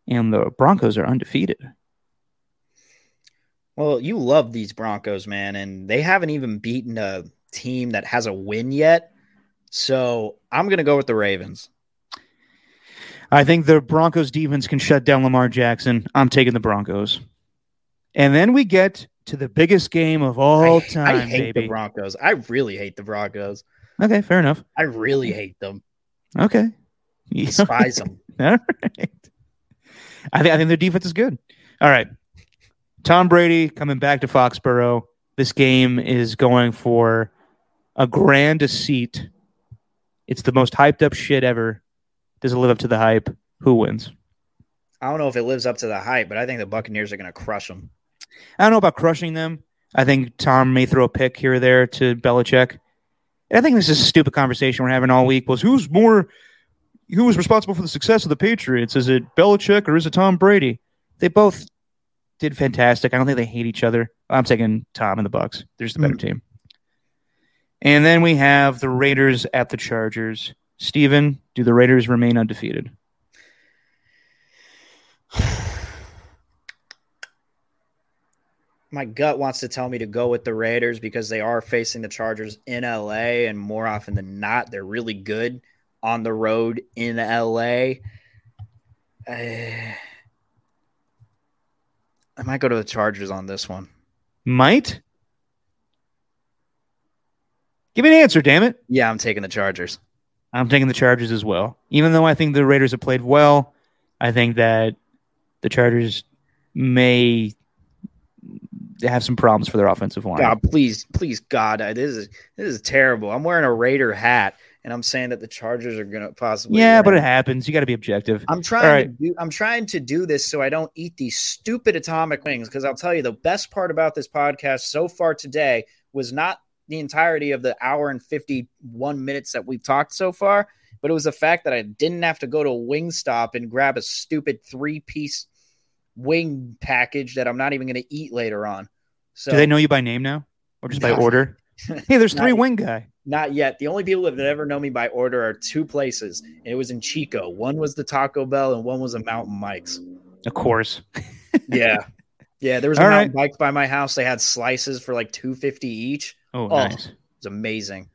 and the Broncos are undefeated. Well, you love these Broncos, man, and they haven't even beaten a team that has a win yet. So I'm going to go with the Ravens. I think the Broncos defense can shut down Lamar Jackson. I'm taking the Broncos. And then we get to the biggest game of all time. I hate the Broncos. I really hate the Broncos. Okay, fair enough. I really hate them. Okay. You despise them. All right. I think their defense is good. All right. Tom Brady coming back to Foxborough. This game is going for $1,000 a seat. It's the most hyped up shit ever. Does it live up to the hype? Who wins? I don't know if it lives up to the hype, but I think the Buccaneers are going to crush them. I don't know about crushing them. I think Tom may throw a pick here or there to Belichick. And I think this is a stupid conversation we're having all week. Was who was responsible for the success of the Patriots? Is it Belichick or is it Tom Brady? They both did fantastic. I don't think they hate each other. I'm taking Tom and the Bucs. They're just the better team. And then we have the Raiders at the Chargers. Steven, do the Raiders remain undefeated? My gut wants to tell me to go with the Raiders because they are facing the Chargers in LA, and more often than not, they're really good on the road in LA. I might go to the Chargers on this one. Might? Give me an answer, damn it. Yeah, I'm taking the Chargers. I'm taking the Chargers as well. Even though I think the Raiders have played well, I think that the Chargers may have some problems for their offensive line. God, please, God, this is terrible. I'm wearing a Raider hat, and I'm saying that the Chargers are going to possibly. Yeah, but it happens. You got to be objective. I'm trying to do this so I don't eat these stupid atomic wings, because I'll tell you the best part about this podcast so far today was not the entirety of the hour and 51 minutes that we've talked so far, but it was the fact that I didn't have to go to Wingstop and grab a stupid 3-piece wing package that I'm not even going to eat later on. So, do they know you by name now, or just by order? Hey, there's three wing guy. Not yet. The only people that ever know me by order are two places. It was in Chico. One was the Taco Bell, and one was a Mountain Mike's. Of course. Yeah. There was a Mountain Mike's by my house. They had slices for like $2.50 each. Oh, nice. It's amazing.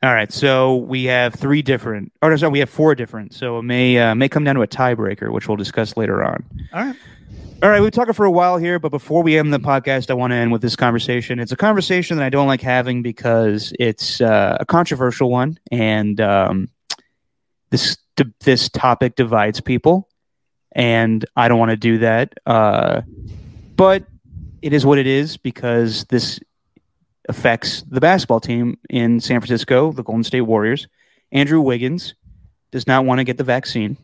All right, so we have we have four different. So it may come down to a tiebreaker, which we'll discuss later on. All right, we've been talking for a while here, but before we end the podcast, I want to end with this conversation. It's a conversation that I don't like having because it's a controversial one, and this topic divides people, and I don't want to do that. But it is what it is, because this affects the basketball team in San Francisco, the Golden State Warriors. Andrew Wiggins does not want to get the vaccine.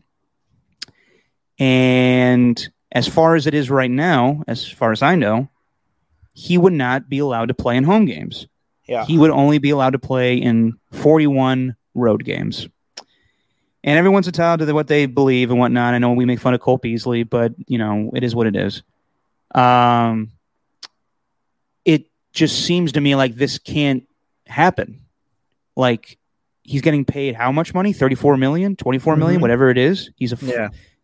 And as far as it is right now, as far as I know, he would not be allowed to play in home games. Yeah. He would only be allowed to play in 41 road games. And everyone's entitled to what they believe and whatnot. I know we make fun of Cole Beasley, but, you know, it is what it is. Just seems to me like this can't happen. Like, he's getting paid how much money? $34 million, $24 million, whatever it is. He's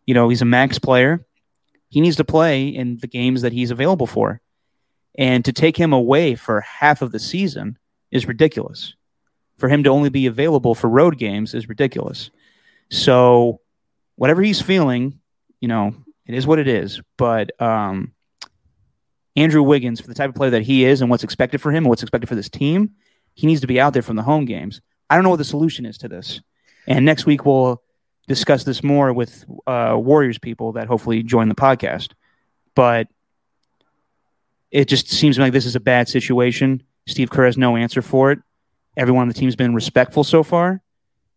he's a max player. He needs to play in the games that he's available for. And to take him away for half of the season is ridiculous. For him to only be available for road games is ridiculous. So whatever he's feeling, you know, it is what it is. But, Andrew Wiggins, for the type of player that he is and what's expected for him and what's expected for this team, he needs to be out there from the home games. I don't know what the solution is to this. And next week we'll discuss this more with Warriors people that hopefully join the podcast. But it just seems like this is a bad situation. Steve Kerr has no answer for it. Everyone on the team's been respectful so far.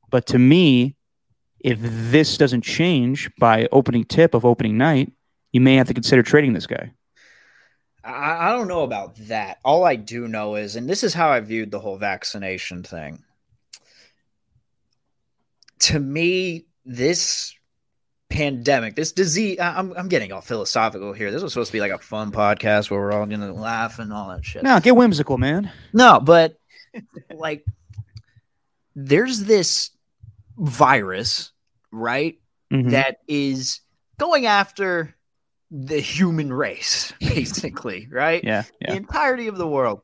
But to me, if this doesn't change by opening tip of opening night, you may have to consider trading this guy. I don't know about that. All I do know is, and this is how I viewed the whole vaccination thing. To me, this pandemic, this disease, I'm getting all philosophical here. This was supposed to be like a fun podcast where we're all going to laugh and all that shit. No, get whimsical, man. No, but like, there's this virus, right? That is going after the human race, basically, right? The entirety of the world.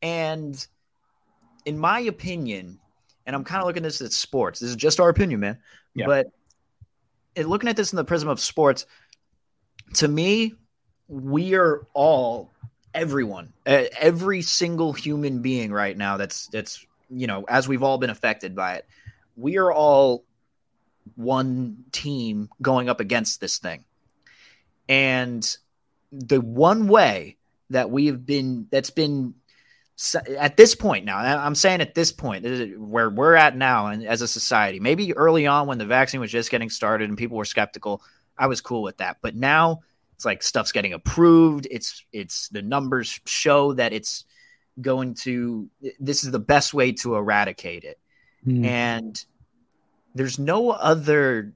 And in my opinion, and I'm kind of looking at this as sports. This is just our opinion, man. Yeah. But looking at this in the prism of sports, to me, we are all, everyone, every single human being right now that's you know, as we've all been affected by it, we are all one team going up against this thing. And the one way that we have been, that's been at this point now, I'm saying at this point, this is where we're at now and as a society, maybe early on when the vaccine was just getting started and people were skeptical, I was cool with that. But now it's like stuff's getting approved. It's the numbers show that it's going to, this is the best way to eradicate it. And there's no other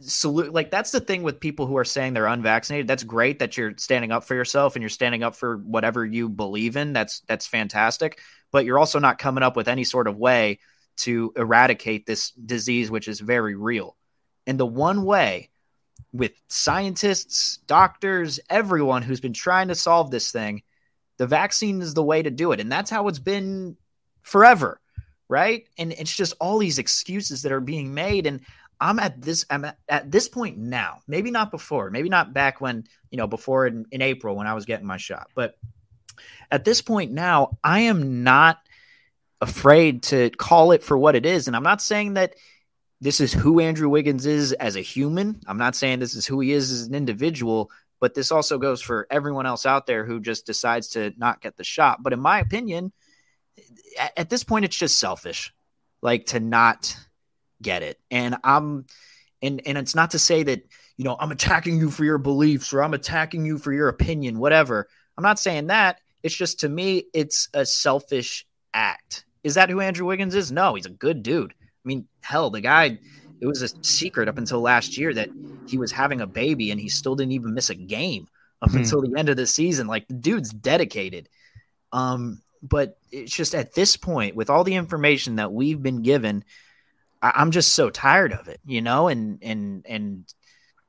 solution. Like, that's the thing with people who are saying they're unvaccinated. That's great that you're standing up for yourself and you're standing up for whatever you believe in. That's fantastic. But you're also not coming up with any sort of way to eradicate this disease, which is very real. And the one way, with scientists, doctors, everyone who's been trying to solve this thing, the vaccine is the way to do it. And that's how it's been forever. Right. And it's just all these excuses that are being made. And I'm at this point now, maybe not before, maybe not back when, you know, before in April when I was getting my shot. But at this point now, I am not afraid to call it for what it is. And I'm not saying that this is who Andrew Wiggins is as a human. I'm not saying this is who he is as an individual, but this also goes for everyone else out there who just decides to not get the shot. But in my opinion, at this point, it's just selfish, like, to not get it. And and it's not to say that, you know, I'm attacking you for your beliefs or I'm attacking you for your opinion, whatever. I'm not saying that. It's just, to me, it's a selfish act. Is that who Andrew Wiggins is? No, he's a good dude. I mean, hell, the guy, it was a secret up until last year that he was having a baby and he still didn't even miss a game up until the end of the season. Like, the dude's dedicated. But it's just at this point, with all the information that we've been given, I'm just so tired of it, you know? And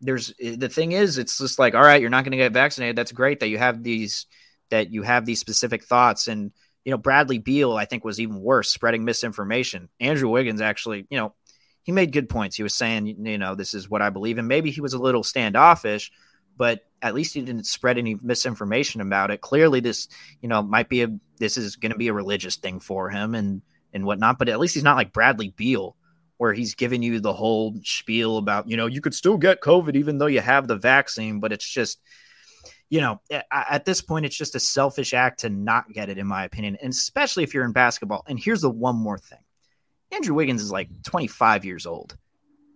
there's, the thing is, it's just like, all right, you're not going to get vaccinated. That's great that you have these specific thoughts. And, you know, Bradley Beal, I think, was even worse, spreading misinformation. Andrew Wiggins actually, you know, he made good points. He was saying, you know, this is what I believe in. Maybe he was a little standoffish, but at least he didn't spread any misinformation about it. Clearly this, you know, might be this is going to be a religious thing for him and whatnot, but at least he's not like Bradley Beal, where he's giving you the whole spiel about, you know, you could still get COVID even though you have the vaccine. But it's just, you know, at this point, it's just a selfish act to not get it, in my opinion. And especially if you're in basketball. And here's the one more thing. Andrew Wiggins is like 25 years old,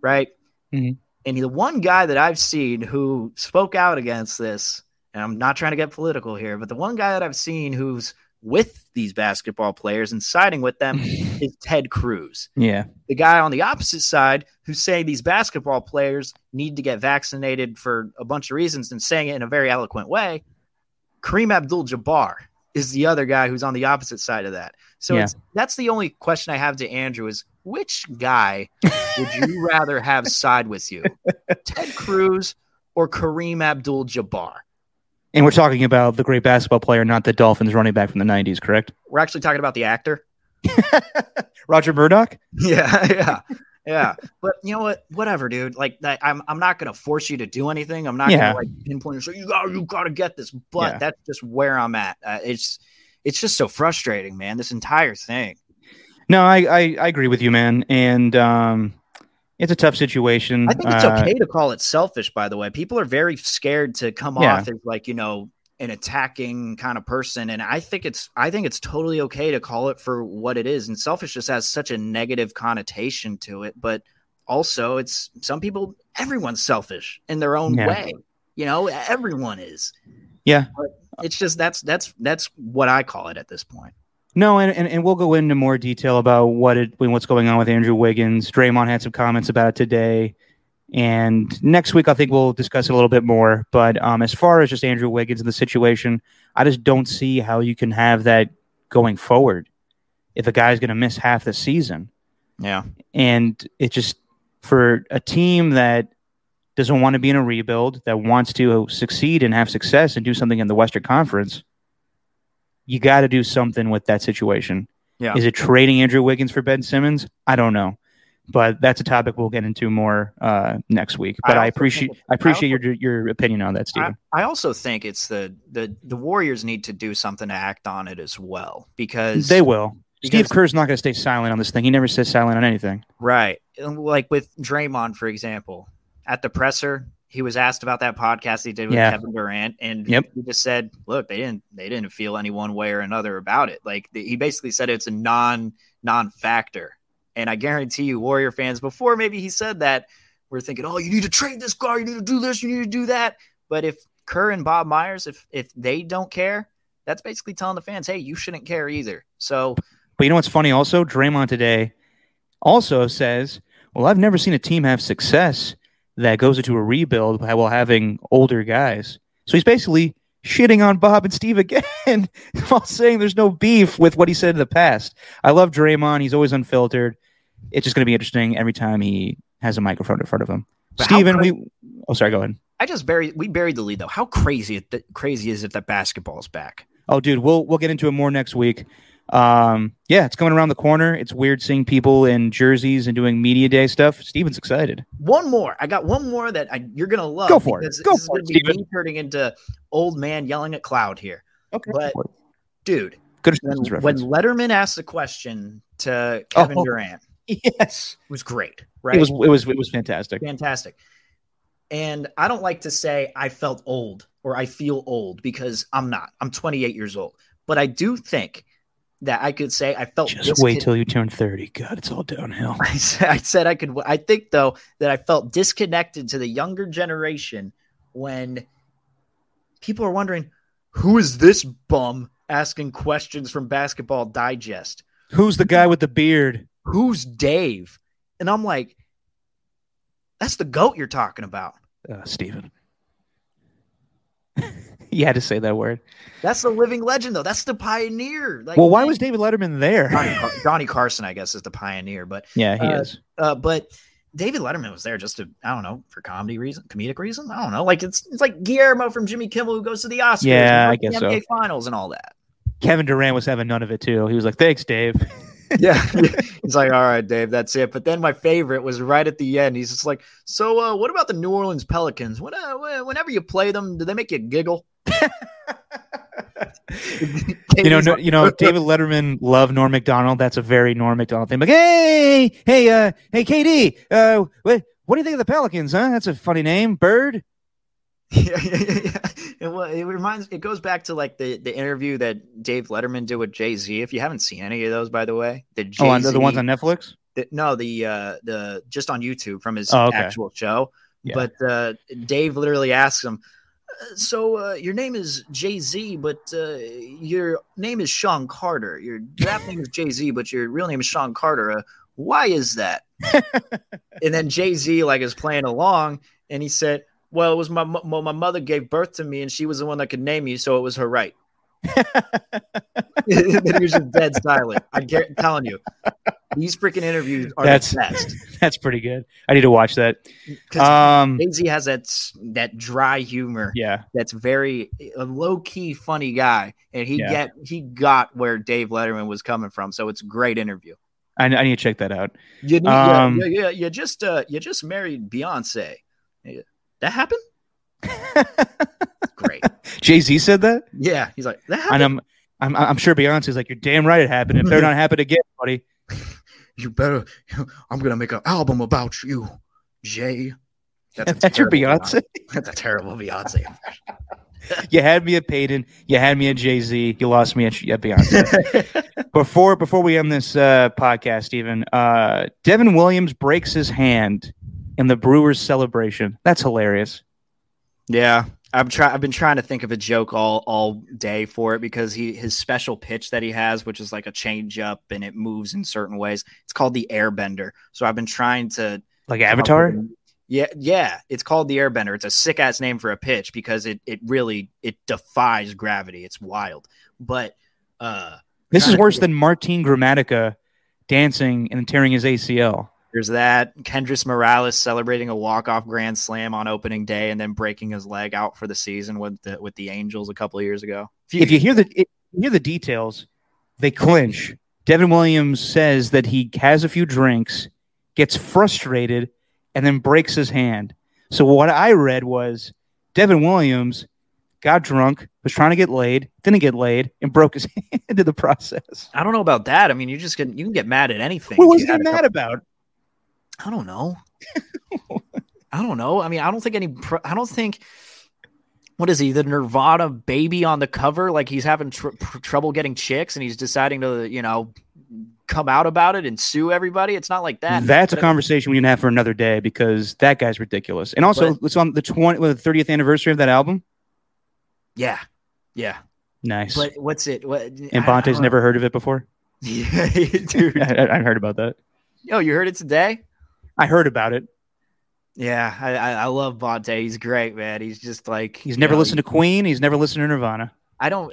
right? Mm-hmm. And the one guy that I've seen who spoke out against this, and I'm not trying to get political here, but the one guy that I've seen who's with these basketball players and siding with them is Ted Cruz. Yeah. The guy on the opposite side who say these basketball players need to get vaccinated for a bunch of reasons and saying it in a very eloquent way. Kareem Abdul-Jabbar is the other guy who's on the opposite side of that. So that's the only question I have to Andrew is, which guy would you rather have side with you, Ted Cruz or Kareem Abdul-Jabbar? And we're talking about the great basketball player, not the Dolphins running back from the 90s, correct? We're actually talking about the actor. Roger Murdoch? Yeah. But you know what? Whatever, dude. Like, I'm not going to force you to do anything. I'm not going to like pinpoint and say, you got to get this. But that's just where I'm at. It's just so frustrating, man, this entire thing. No, I agree with you, man. And it's a tough situation. I think it's okay to call it selfish, by the way. People are very scared to come off as like, you know, an attacking kind of person. And I think it's totally okay to call it for what it is. And selfish just has such a negative connotation to it. But also it's some people, everyone's selfish in their own way. You know, everyone is. Yeah. But it's just that's what I call it at this point. No, and we'll go into more detail about what's going on with Andrew Wiggins. Draymond had some comments about it today. And next week, I think we'll discuss it a little bit more. But as far as just Andrew Wiggins and the situation, I just don't see how you can have that going forward if a guy's going to miss half the season. Yeah. And it just, for a team that doesn't want to be in a rebuild, that wants to succeed and have success and do something in the Western Conference, you got to do something with that situation. Yeah. Is it trading Andrew Wiggins for Ben Simmons? I don't know. But that's a topic we'll get into more next week. But I appreciate your opinion on that, Steven. I also think it's the Warriors need to do something to act on it as well, because they will. Steve Kerr's not going to stay silent on this thing. He never stays silent on anything. Right. Like with Draymond, for example, at the presser, he was asked about that podcast he did with Kevin Durant, and he just said, "Look, they didn't feel any one way or another about it." Like he basically said it's a non-factor. And I guarantee you, Warrior fans, before maybe he said that, we're thinking, "Oh, you need to trade this guy, you need to do this, you need to do that." But if Kerr and Bob Myers, if they don't care, that's basically telling the fans, "Hey, you shouldn't care either." So, but you know what's funny? Also, Draymond today also says, "Well, I've never seen a team have success that goes into a rebuild while having older guys." So he's basically shitting on Bob and Steve again while saying there's no beef with what he said in the past. I love Draymond. He's always unfiltered. It's just going to be interesting every time he has a microphone in front of him. But Steven, sorry, go ahead. We buried the lead, though. How crazy is it that basketball is back? Oh, dude, we'll get into it more next week. It's coming around the corner. It's weird seeing people in jerseys and doing media day stuff. Steven's excited. One more. I got one more that you're going to love. Go for it. Go for it, Steven. Turning into old man yelling at cloud here. Okay. But, dude, when Letterman asked the question to Kevin Durant, yes, it was great, right? It was fantastic. Fantastic. And I don't like to say I felt old or I feel old, because I'm not. I'm 28 years old. But I do think that I could say I felt just wait till you turn 30. God, it's all downhill. I think, though, that I felt disconnected to the younger generation when people are wondering, who is this bum asking questions from Basketball Digest? Who's the guy with the beard? Who's Dave? And I'm like, that's the GOAT you're talking about. Steven. You had to say that word. That's the living legend, though. That's the pioneer. Like, well, why was David Letterman there? Johnny Carson, I guess, is the pioneer. But yeah, he is. But David Letterman was there just to, I don't know, for comedic reasons. I don't know. Like it's like Guillermo from Jimmy Kimmel who goes to the Oscars. Yeah, and I guess the NBA finals and all that. Kevin Durant was having none of it too. He was like, "Thanks, Dave." Yeah, he's like, "All right, Dave, that's it." But then my favorite was right at the end. He's just like, "So, what about the New Orleans Pelicans? Whenever you play them, do they make you giggle?" David Letterman loved Norm Macdonald. That's a very Norm Macdonald thing. Like, hey, KD, what do you think of the Pelicans? Huh? That's a funny name, Bird. Yeah. It goes back to like the interview that Dave Letterman did with Jay-Z. If you haven't seen any of those, by the way, the ones on Netflix. The just on YouTube from his actual show. Yeah. But Dave literally asks him, So your name is Jay-Z, but your name is Sean Carter. Your rap name is Jay-Z, but your real name is Sean Carter. Why is that? And then Jay-Z like is playing along, and he said, "Well, it was my mother gave birth to me, and she was the one that could name you, so it was her right." It was just dead silent. I'm telling you, these freaking interviews are the best. That's pretty good. I need to watch that. Daisy has that dry humor. Yeah, that's very a low key funny guy, and he got where Dave Letterman was coming from. So it's a great interview. I need to check that out. You just married Beyonce. Yeah. That happened? Great. Jay-Z said that? Yeah. He's like, that happened? And I'm sure Beyonce's like, "You're damn right it happened. It better not happen again, buddy." I'm going to make an album about you, Jay. That's your Beyonce? That's a terrible Beyonce. You had me at Peyton. You had me at Jay-Z. You lost me at Beyonce. Before we end this podcast, Steven, Devin Williams breaks his hand and the Brewers celebration. That's hilarious. Yeah. I've been trying to think of a joke all day for it, because his special pitch that he has, which is like a changeup and it moves in certain ways. It's called the Airbender. So I've been trying to like Avatar? Yeah, it's called the Airbender. It's a sick ass name for a pitch, because it really defies gravity. It's wild. But this is worse than Martin Gramatica dancing and tearing his ACL. There's that. Kendrys Morales celebrating a walk-off grand slam on opening day and then breaking his leg out for the season with the Angels a couple of years ago. If you hear the details, they clinch. Devin Williams says that he has a few drinks, gets frustrated, and then breaks his hand. So what I read was Devin Williams got drunk, was trying to get laid, didn't get laid, and broke his hand in the process. I don't know about that. I mean, you can get mad at anything. What was he mad about? I don't know. I mean, I don't think what is he, the Nirvana baby on the cover? Like he's having trouble getting chicks and he's deciding to, come out about it and sue everybody. It's not like that. That's a conversation we can have for another day because that guy's ridiculous. And also it's on the 30th anniversary of that album. Yeah. Yeah. Nice. But what's it? And Bonte's never heard of it before. Yeah, dude. I heard about that. Yo, you heard it today? I heard about it. Yeah, I love Bonte. He's great, man. He's just like he's never listened to Queen. He's never listened to Nirvana. I don't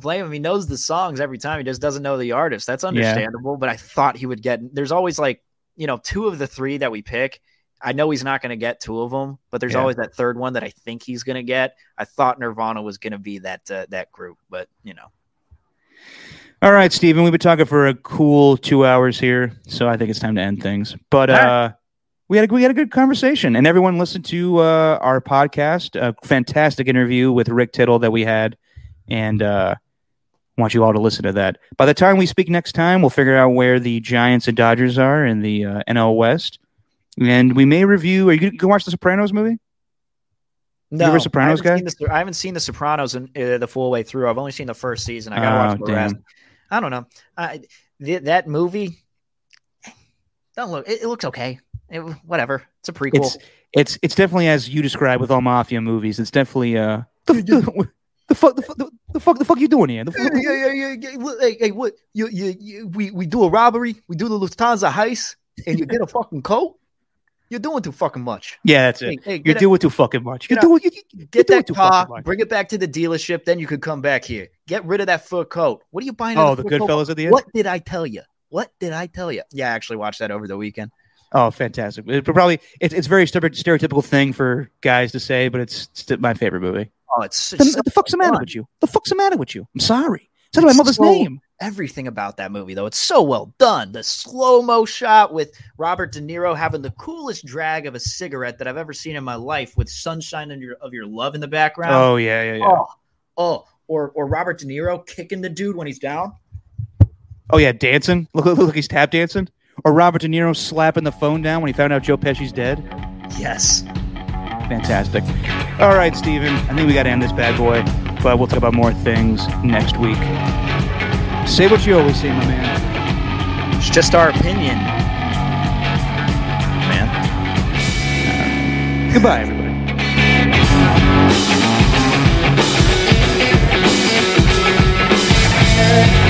blame him. He knows the songs every time. He just doesn't know the artist. That's understandable. Yeah. But I thought he would get. There's always like two of the three that we pick. I know he's not going to get two of them, but there's always that third one that I think he's going to get. I thought Nirvana was going to be that group, but . All right, Steven, we've been talking for a cool 2 hours here, so I think it's time to end things. But we had a good conversation, and everyone listened to our podcast, a fantastic interview with Rick Tittle that we had, and want you all to listen to that. By the time we speak next time, we'll figure out where the Giants and Dodgers are in the NL West, and we may review. Are you going to watch the Sopranos movie? No, you Sopranos guy? I haven't seen the Sopranos the full way through. I've only seen the first season. I got to watch the rest. I don't know. That movie don't look. It looks okay. Whatever. It's a prequel. It's definitely as you describe with all mafia movies. It's definitely the fuck you doing here? Hey, what? We do a robbery. We do the Lufthansa heist, and you get a fucking coat. You're doing too fucking much. Yeah, that's it. Hey, you're doing too fucking much. Get that car, bring it back to the dealership, then you could come back here. Get rid of that fur coat. What are you buying? Oh, the good coat? Fellas at the end? What did I tell you? Yeah, I actually watched that over the weekend. Oh, fantastic. It's very stereotypical thing for guys to say, but it's my favorite movie. Oh, it's the fuck's the matter with you? The fuck's the matter with you? I'm sorry. It's my mother's name. Everything about that movie, though, it's so well done. The slow-mo shot with Robert De Niro having the coolest drag of a cigarette that I've ever seen in my life with sunshine of your love in the background. Oh, yeah. Or Robert De Niro kicking the dude when he's down. Oh, yeah, dancing. Look, he's tap dancing. Or Robert De Niro slapping the phone down when he found out Joe Pesci's dead. Yes. Fantastic. All right, Steven, I think we got to end this bad boy, but we'll talk about more things next week. Say what you always say, my man. It's just our opinion, man. Goodbye, everybody.